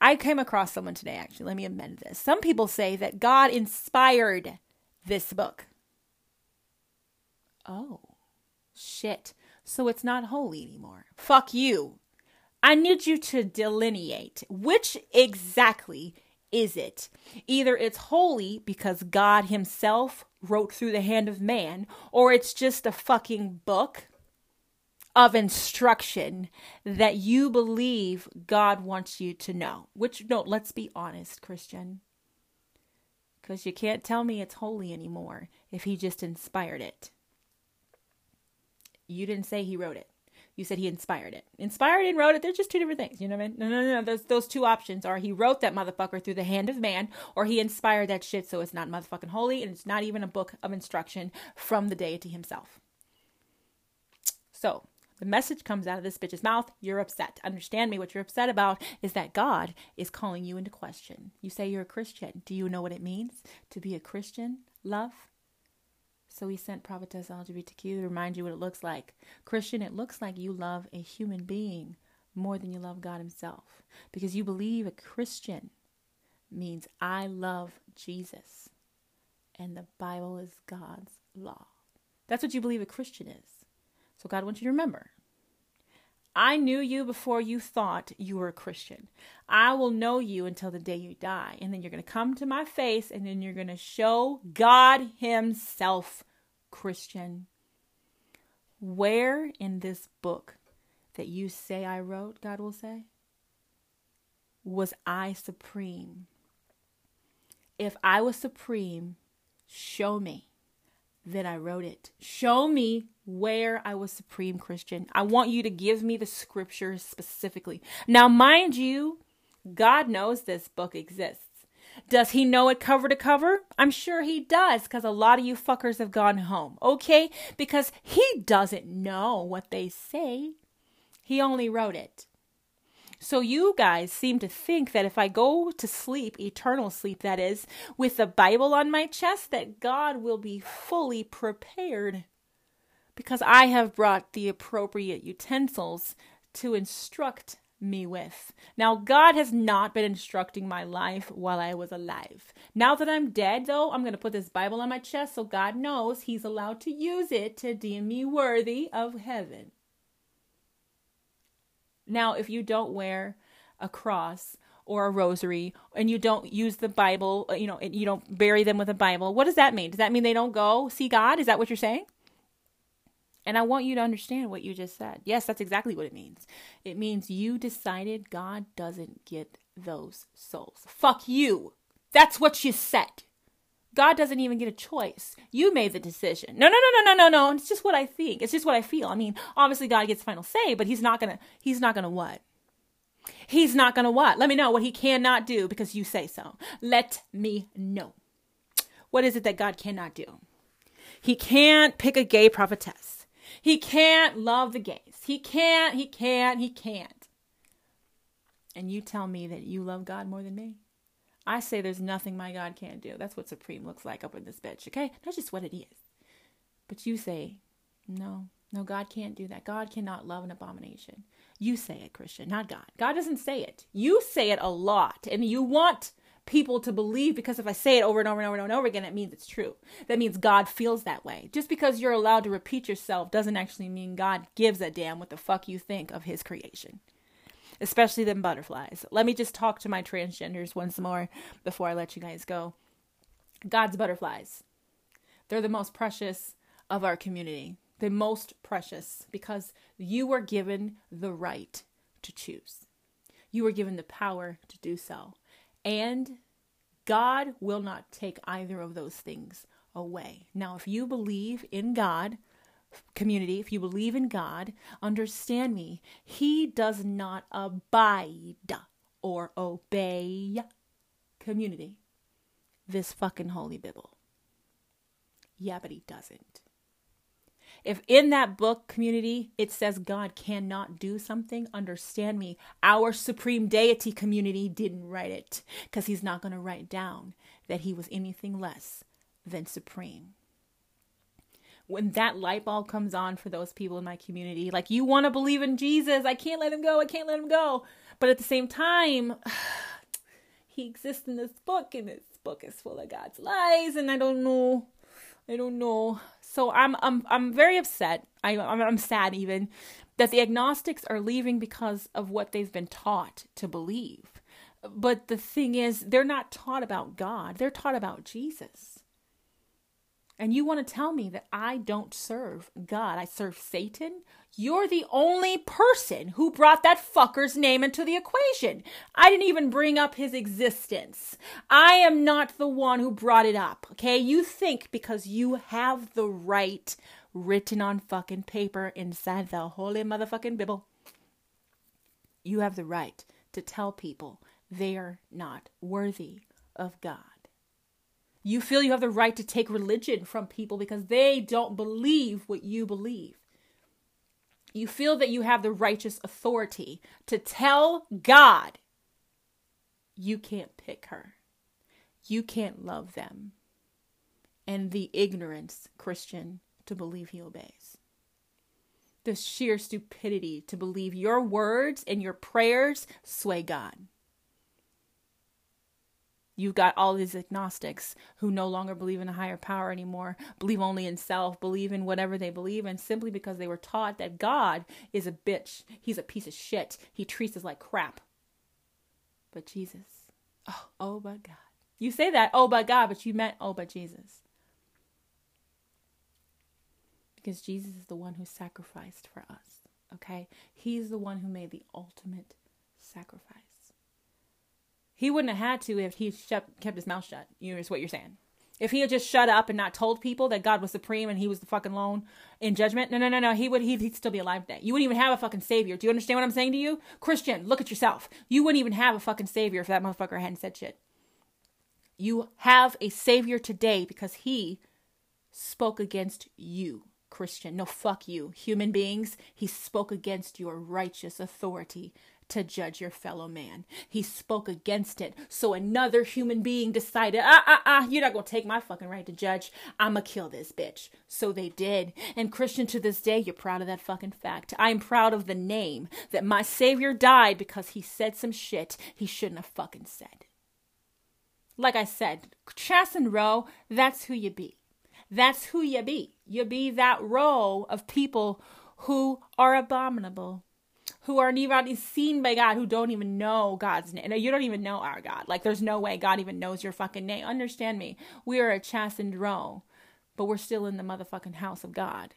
I came across someone today, actually. Let me amend this. Some people say that God inspired this book. Oh, shit. So it's not holy anymore. Fuck you. I need you to delineate. Which exactly is it? Either it's holy because God himself wrote through the hand of man, or it's just a fucking book of instruction that you believe God wants you to know. Which, no, let's be honest, Christian. Because you can't tell me it's holy anymore if he just inspired it. You didn't say he wrote it. You said he inspired it. Inspired and wrote it, they're just two different things. You know what I mean? No, no, no, no. Those, those two options are he wrote that motherfucker through the hand of man, or he inspired that shit so it's not motherfucking holy and it's not even a book of instruction from the deity himself. So, the message comes out of this bitch's mouth. You're upset. Understand me. What you're upset about is that God is calling you into question. You say you're a Christian. Do you know what it means to be a Christian? Love. So he sent Prophetess L G B T Q to remind you what it looks like. Christian, it looks like you love a human being more than you love God himself. Because you believe a Christian means I love Jesus. And the Bible is God's law. That's what you believe a Christian is. So God wants you to remember, I knew you before you thought you were a Christian. I will know you until the day you die. And then you're going to come to my face and then you're going to show God himself, Christian. Where in this book that you say I wrote, God will say, was I supreme? If I was supreme, show me that I wrote it. Show me where I was supreme, Christian. I want you to give me the scriptures specifically. Now, mind you, God knows this book exists. Does he know it cover to cover? I'm sure he does, because a lot of you fuckers have gone home, okay? Because he doesn't know what they say. He only wrote it. So you guys seem to think that if I go to sleep, eternal sleep that is, with the Bible on my chest, that God will be fully prepared because I have brought the appropriate utensils to instruct me with. Now, God has not been instructing my life while I was alive. Now that I'm dead, though, I'm going to put this Bible on my chest so God knows he's allowed to use it to deem me worthy of heaven. Now, if you don't wear a cross or a rosary, and you don't use the Bible, you know, you don't bury them with a Bible, what does that mean? Does that mean they don't go see God? Is that what you're saying? And I want you to understand what you just said. Yes, that's exactly what it means. It means you decided God doesn't get those souls. Fuck you. That's what you said. God doesn't even get a choice. You made the decision. No, no, no, no, no, no, no. It's just what I think. It's just what I feel. I mean, obviously God gets final say, but he's not going to, he's not going to what? He's not going to what? Let me know what he cannot do because you say so. Let me know. What is it that God cannot do? He can't pick a gay prophetess. He can't love the gays. He can't, he can't, he can't. And you tell me that you love God more than me? I say there's nothing my God can't do. That's what supreme looks like up in this bitch, okay? That's just what it is. But you say, no, no, God can't do that. God cannot love an abomination. You say it, Christian, not God. God doesn't say it. You say it a lot, and you want people to believe because if I say it over and over and over and over again, it means it's true. That means God feels that way. Just because you're allowed to repeat yourself doesn't actually mean God gives a damn what the fuck you think of his creation. Especially them butterflies. Let me just talk to my transgenders once more before I let you guys go. God's butterflies. They're the most precious of our community. The most precious because you were given the right to choose. You were given the power to do so. And God will not take either of those things away. Now, if you believe in God, community, if you believe in God, understand me, he does not abide or obey, community, this fucking holy Bible. Yeah, but he doesn't. If in that book, community, it says God cannot do something, understand me, our supreme deity, community, didn't write it because he's not going to write down that he was anything less than supreme. When that light bulb comes on for those people in my community, like, you want to believe in Jesus. I can't let him go. I can't let him go. But at the same time, he exists in this book, and this book is full of God's lies. And I don't know. I don't know. So I'm I'm I'm very upset. I I'm, I'm sad even that the agnostics are leaving because of what they've been taught to believe. But the thing is, they're not taught about God. They're taught about Jesus. And you want to tell me that I don't serve God. I serve Satan. You're the only person who brought that fucker's name into the equation. I didn't even bring up his existence. I am not the one who brought it up. Okay. You think because you have the right written on fucking paper inside the holy motherfucking Bible, you have the right to tell people they're not worthy of God. You feel you have the right to take religion from people because they don't believe what you believe. You feel that you have the righteous authority to tell God, you can't pick her. You can't love them. And the ignorance, Christian, to believe he obeys. The sheer stupidity to believe your words and your prayers sway God. You've got all these agnostics who no longer believe in a higher power anymore, believe only in self, believe in whatever they believe in simply because they were taught that God is a bitch. He's a piece of shit. He treats us like crap. But Jesus, oh, oh, but God. You say that, oh, but God, but you meant, oh, but Jesus. Because Jesus is the one who sacrificed for us, okay? He's the one who made the ultimate sacrifice. He wouldn't have had to if he kept his mouth shut. You know what you're saying. If he had just shut up and not told people that God was supreme and he was the fucking lone in judgment. No, no, no, no. He would, he'd, he'd still be alive today. You wouldn't even have a fucking savior. Do you understand what I'm saying to you? Christian, look at yourself. You wouldn't even have a fucking savior if that motherfucker hadn't said shit. You have a savior today because he spoke against you, Christian. No, fuck you, human beings. He spoke against your righteous authority to judge your fellow man. He spoke against it. So another human being decided, ah, ah, ah, you're not going to take my fucking right to judge. I'm going to kill this bitch. So they did. And Christian, to this day, you're proud of that fucking fact. I'm proud of the name that my savior died because he said some shit he shouldn't have fucking said. Like I said, Chasten Roe, that's who you be. That's who you be. You be that row of people who are abominable, who aren't even seen by God, who don't even know God's name. No, you don't even know our God. Like, there's no way God even knows your fucking name. Understand me. We are a chastened row, but we're still in the motherfucking house of God.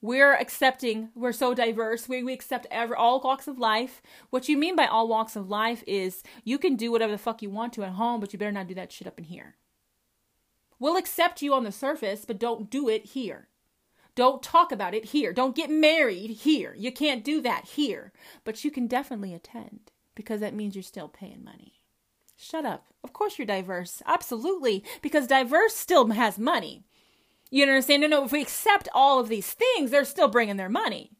We're accepting, we're so diverse. We, we accept every, all walks of life. What you mean by all walks of life is you can do whatever the fuck you want to at home, but you better not do that shit up in here. We'll accept you on the surface, but don't do it here. Don't talk about it here. Don't get married here. You can't do that here. But you can definitely attend because that means you're still paying money. Shut up. Of course you're diverse. Absolutely. Because diverse still has money. You know what I'm saying? No, no, if we accept all of these things, they're still bringing their money.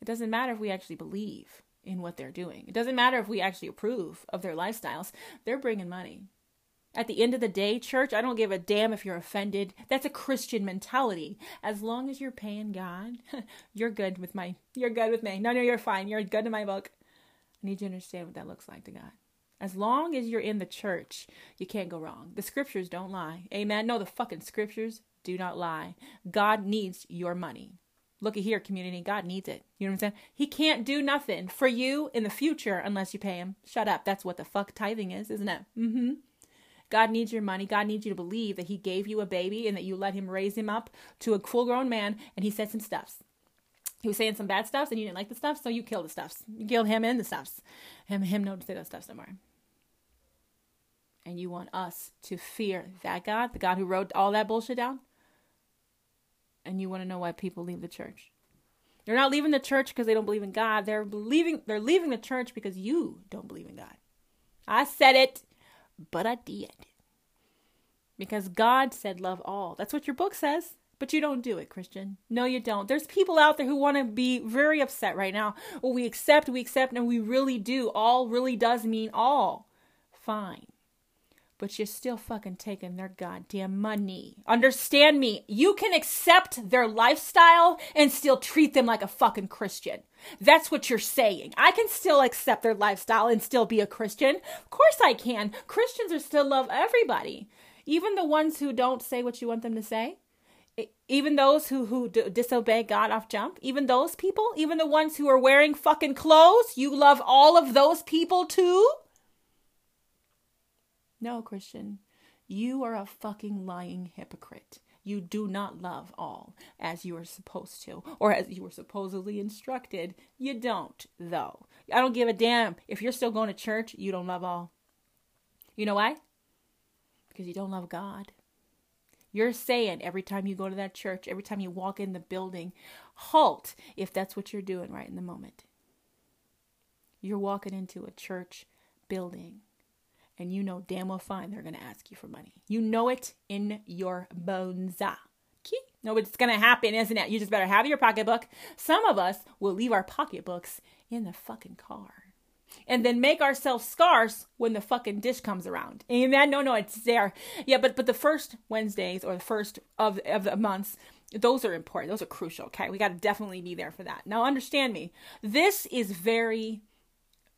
It doesn't matter if we actually believe in what they're doing. It doesn't matter if we actually approve of their lifestyles. They're bringing money. At the end of the day, church, I don't give a damn if you're offended. That's a Christian mentality. As long as you're paying God, you're good with my, you're good with me. No, no, you're fine. You're good in my book. I need you to understand what that looks like to God. As long as you're in the church, you can't go wrong. The scriptures don't lie. Amen. No, the fucking scriptures do not lie. God needs your money. Look at here, community. God needs it. You know what I'm saying? He can't do nothing for you in the future unless you pay him. Shut up. That's what the fuck tithing is, isn't it? Mm-hmm. God needs your money. God needs you to believe that he gave you a baby and that you let him raise him up to a full-grown man. And he said some stuffs. He was saying some bad stuffs and you didn't like the stuff, so you killed the stuffs. You killed him and the stuffs. Him, him, no, to say those stuffs no more. And you want us to fear that God, the God who wrote all that bullshit down? And you want to know why people leave the church. They're not leaving the church because they don't believe in God. They're believing, they're leaving the church because you don't believe in God. I said it, but I did. Because God said love all. That's what your book says. But you don't do it, Christian. No, you don't. There's people out there who want to be very upset right now. Well, we accept, we accept, and we really do. All really does mean all. Fine. But you're still fucking taking their goddamn money. Understand me. You can accept their lifestyle and still treat them like a fucking Christian. That's what you're saying. I can still accept their lifestyle and still be a Christian. Of course I can. Christians are still love everybody. Even the ones who don't say what you want them to say. Even those who, who d- disobey God off jump. Even those people. Even the ones who are wearing fucking clothes. You love all of those people too. No, Christian, you are a fucking lying hypocrite. You do not love all as you are supposed to, or as you were supposedly instructed. You don't, though. I don't give a damn. If you're still going to church, you don't love all. You know why? Because you don't love God. You're saying every time you go to that church, every time you walk in the building, halt, if that's what you're doing right in the moment. You're walking into a church building. And you know damn well fine they're going to ask you for money. You know it in your bones. Okay? No, it's going to happen, isn't it? You just better have your pocketbook. Some of us will leave our pocketbooks in the fucking car. And then make ourselves scarce when the fucking dish comes around. Amen? No, no, it's there. Yeah, but but the first Wednesdays or the first of, of the months, those are important. Those are crucial, okay? We got to definitely be there for that. Now, understand me. This is very,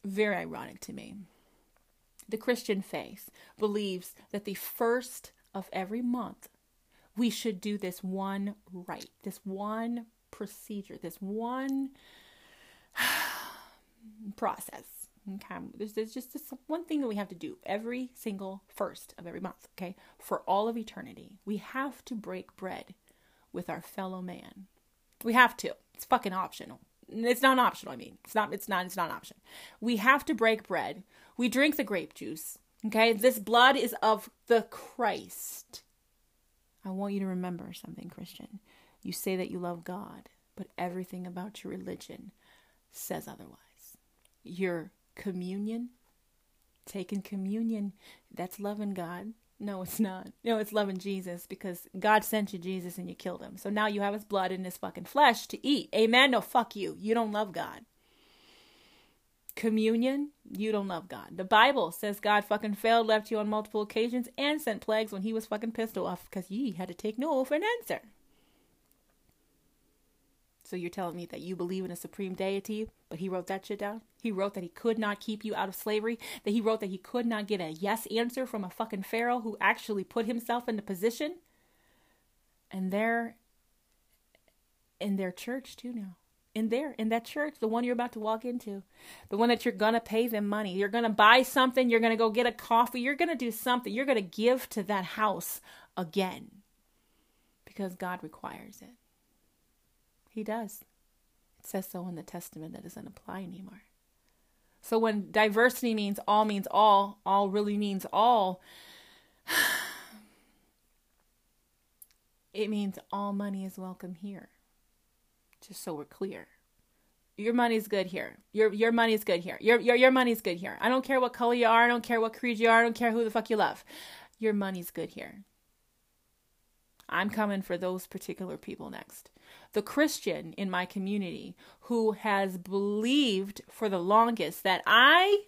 very ironic to me. The Christian faith believes that the first of every month, we should do this one rite, this one procedure, this one process. Okay, there's, there's just this one thing that we have to do every single first of every month, okay, for all of eternity. We have to break bread with our fellow man. We have to. It's fucking optional. It's not optional. I mean, it's not, it's not, it's not an option. We have to break bread. We drink the grape juice. Okay. This blood is of the Christ. I want you to remember something, Christian. You say that you love God, but everything about your religion says otherwise. Your communion, taking communion, that's loving God. No, it's not. No, it's loving Jesus because God sent you Jesus and you killed him. So now you have his blood and his fucking flesh to eat. Amen. No, fuck you. You don't love God. Communion, you don't love God. The Bible says God fucking failed, left you on multiple occasions, and sent plagues when he was fucking pissed off because ye had to take no for an answer. So you're telling me that you believe in a supreme deity, but he wrote that shit down? He wrote that he could not keep you out of slavery, that he wrote that he could not get a yes answer from a fucking pharaoh who actually put himself in the position? And they're in their church too now. in there, in that church, the one you're about to walk into, the one that you're going to pay them money. You're going to buy something. You're going to go get a coffee. You're going to do something. You're going to give to that house again because God requires it. He does. It says so in the Testament. That doesn't apply anymore. So when diversity means all means all, all really means all, it means all money is welcome here. Just so we're clear. Your money's good here. Your your money's good here. Your your your money's good here. I don't care what color you are. I don't care what creed you are. I don't care who the fuck you love. Your money's good here. I'm coming for those particular people next. The Christian in my community who has believed for the longest that I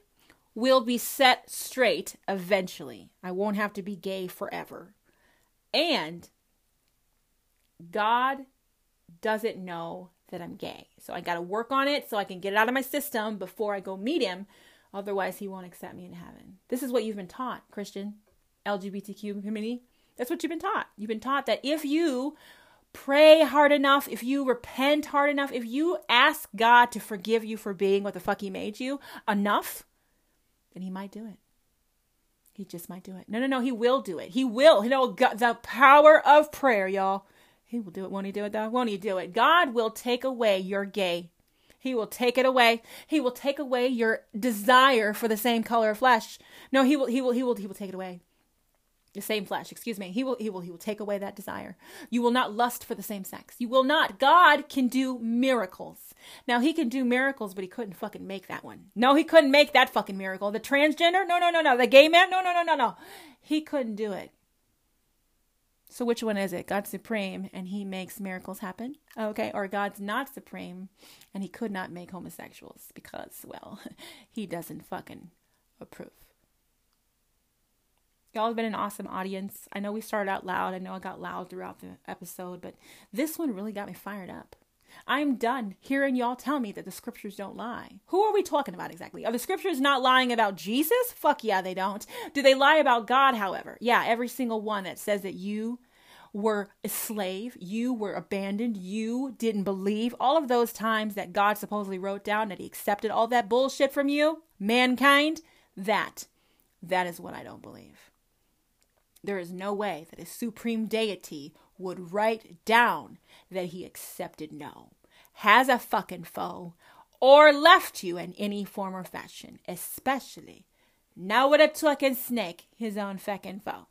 will be set straight eventually. I won't have to be gay forever. And God doesn't know that I'm gay. So I got to work on it so I can get it out of my system before I go meet him. Otherwise, he won't accept me in heaven. This is what you've been taught, Christian, L G B T Q community. That's what you've been taught. You've been taught that if you pray hard enough, if you repent hard enough, if you ask God to forgive you for being what the fuck he made you enough, then he might do it. He just might do it. No, no, no. He will do it. He will. You know, God, the power of prayer, y'all. He will do it. Won't he do it, though? Won't he do it? God will take away your gay. He will take it away. He will take away your desire for the same color of flesh. No, he will, he will, he will, he will take it away. The same flesh, excuse me. He will, he will, he will take away that desire. You will not lust for the same sex. You will not. God can do miracles. Now he can do miracles, but he couldn't fucking make that one. No, he couldn't make that fucking miracle. The transgender? No, no, no, no. The gay man? No, no, no, no, no. He couldn't do it. So which one is it? God's supreme and he makes miracles happen. Okay. Or God's not supreme and he could not make homosexuals because, well, he doesn't fucking approve. Y'all have been an awesome audience. I know we started out loud. I know I got loud throughout the episode, but this one really got me fired up. I'm done hearing y'all tell me that the scriptures don't lie. Who are we talking about exactly? Are the scriptures not lying about Jesus? Fuck yeah, they don't. Do they lie about God, however? Yeah, every single one that says that you were a slave, you were abandoned, you didn't believe. All of those times that God supposedly wrote down that he accepted all that bullshit from you, mankind, that, that is what I don't believe. There is no way that a supreme deity would write down that he accepted no, has a fucking foe, or left you in any form or fashion, especially now with a fucking snake, his own fucking foe.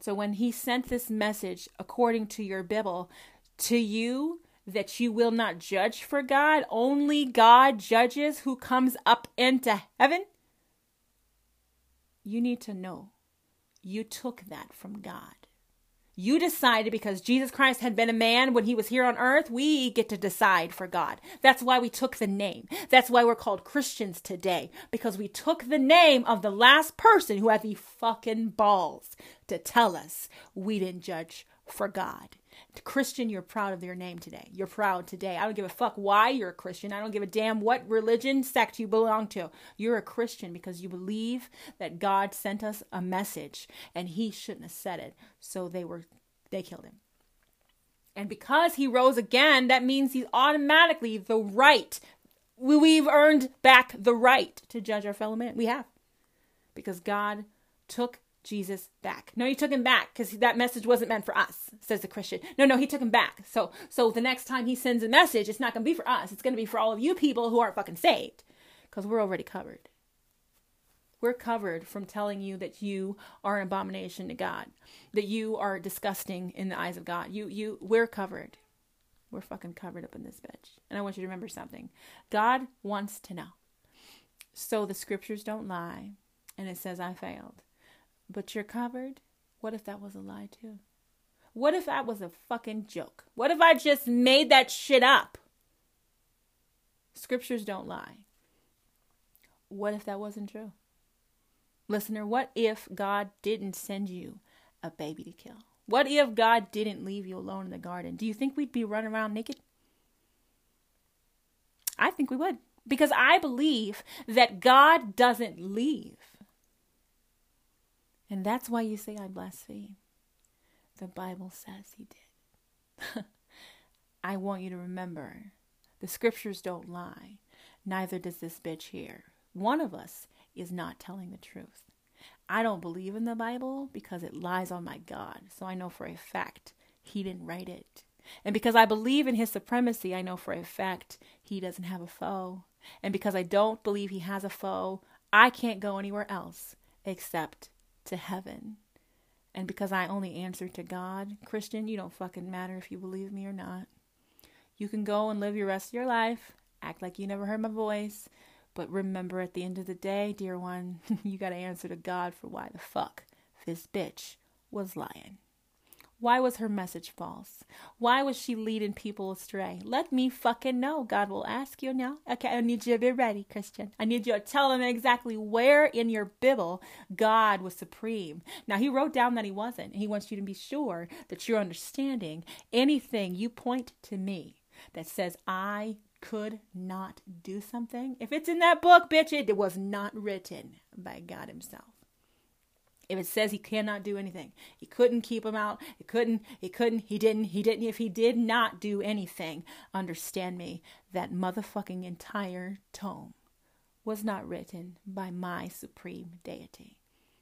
So when he sent this message, according to your Bible, to you, that you will not judge for God, only God judges who comes up into heaven, you need to know you took that from God. You decided because Jesus Christ had been a man when he was here on earth, we get to decide for God. That's why we took the name. That's why we're called Christians today, because we took the name of the last person who had the fucking balls to tell us we didn't judge for God. Christian, you're proud of your name today. You're proud today. I don't give a fuck why you're a Christian. I don't give a damn what religion sect you belong to. You're a Christian because you believe that God sent us a message and he shouldn't have said it. So they were, they killed him. And because he rose again, that means he's automatically the right. We've earned back the right to judge our fellow man. We have. Because God took Jesus back. No, he took him back because that message wasn't meant for us, says the Christian. No, no, he took him back. So, so the next time he sends a message, it's not going to be for us. It's going to be for all of you people who aren't fucking saved because we're already covered. We're covered from telling you that you are an abomination to God, that you are disgusting in the eyes of God. You, you, we're covered. We're fucking covered up in this bitch. And I want you to remember something. God wants to know. So the scriptures don't lie. And it says, I failed. But you're covered. What if that was a lie too? What if that was a fucking joke? What if I just made that shit up? Scriptures don't lie. What if that wasn't true? Listener, what if God didn't send you a baby to kill? What if God didn't leave you alone in the garden? Do you think we'd be running around naked? I think we would. Because I believe that God doesn't leave. And that's why you say I blaspheme. The Bible says he did. I want you to remember, the scriptures don't lie. Neither does this bitch here. One of us is not telling the truth. I don't believe in the Bible because it lies on my God. So I know for a fact he didn't write it. And because I believe in his supremacy, I know for a fact he doesn't have a foe. And because I don't believe he has a foe, I can't go anywhere else except to heaven. And because I only answer to God, Christian, you don't fucking matter if you believe me or not. You can go and live your rest of your life, act like you never heard my voice, but remember at the end of the day, dear one, you got to answer to God for why the fuck this bitch was lying. Why was her message false? Why was she leading people astray? Let me fucking know. God will ask you now. Okay, I need you to be ready, Christian. I need you to tell them exactly where in your Bible God was supreme. Now, he wrote down that he wasn't. He wants you to be sure that you're understanding anything you point to me that says I could not do something. If it's in that book, bitch, it was not written by God himself. If it says he cannot do anything, he couldn't keep him out, he couldn't, he couldn't, he didn't, he didn't, if he did not do anything, understand me, that motherfucking entire tome was not written by my supreme deity.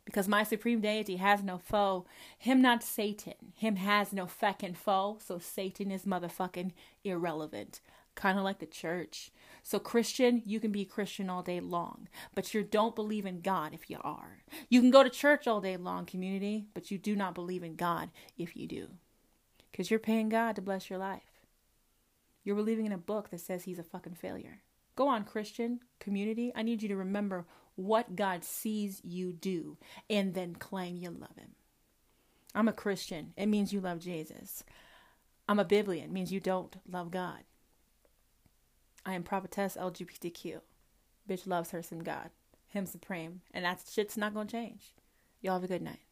Because my supreme deity has no foe, him not Satan, him has no fucking foe, so Satan is motherfucking irrelevant. Kind of like the church. So Christian, you can be a Christian all day long, but you don't believe in God if you are. You can go to church all day long, community, but you do not believe in God if you do. Because you're paying God to bless your life. You're believing in a book that says he's a fucking failure. Go on, Christian, community. I need you to remember what God sees you do and then claim you love him. I'm a Christian. It means you love Jesus. I'm a Biblian. It means you don't love God. I am Prophetess L G B T Q. Bitch loves her some God. Him supreme. And that shit's not gonna change. Y'all have a good night.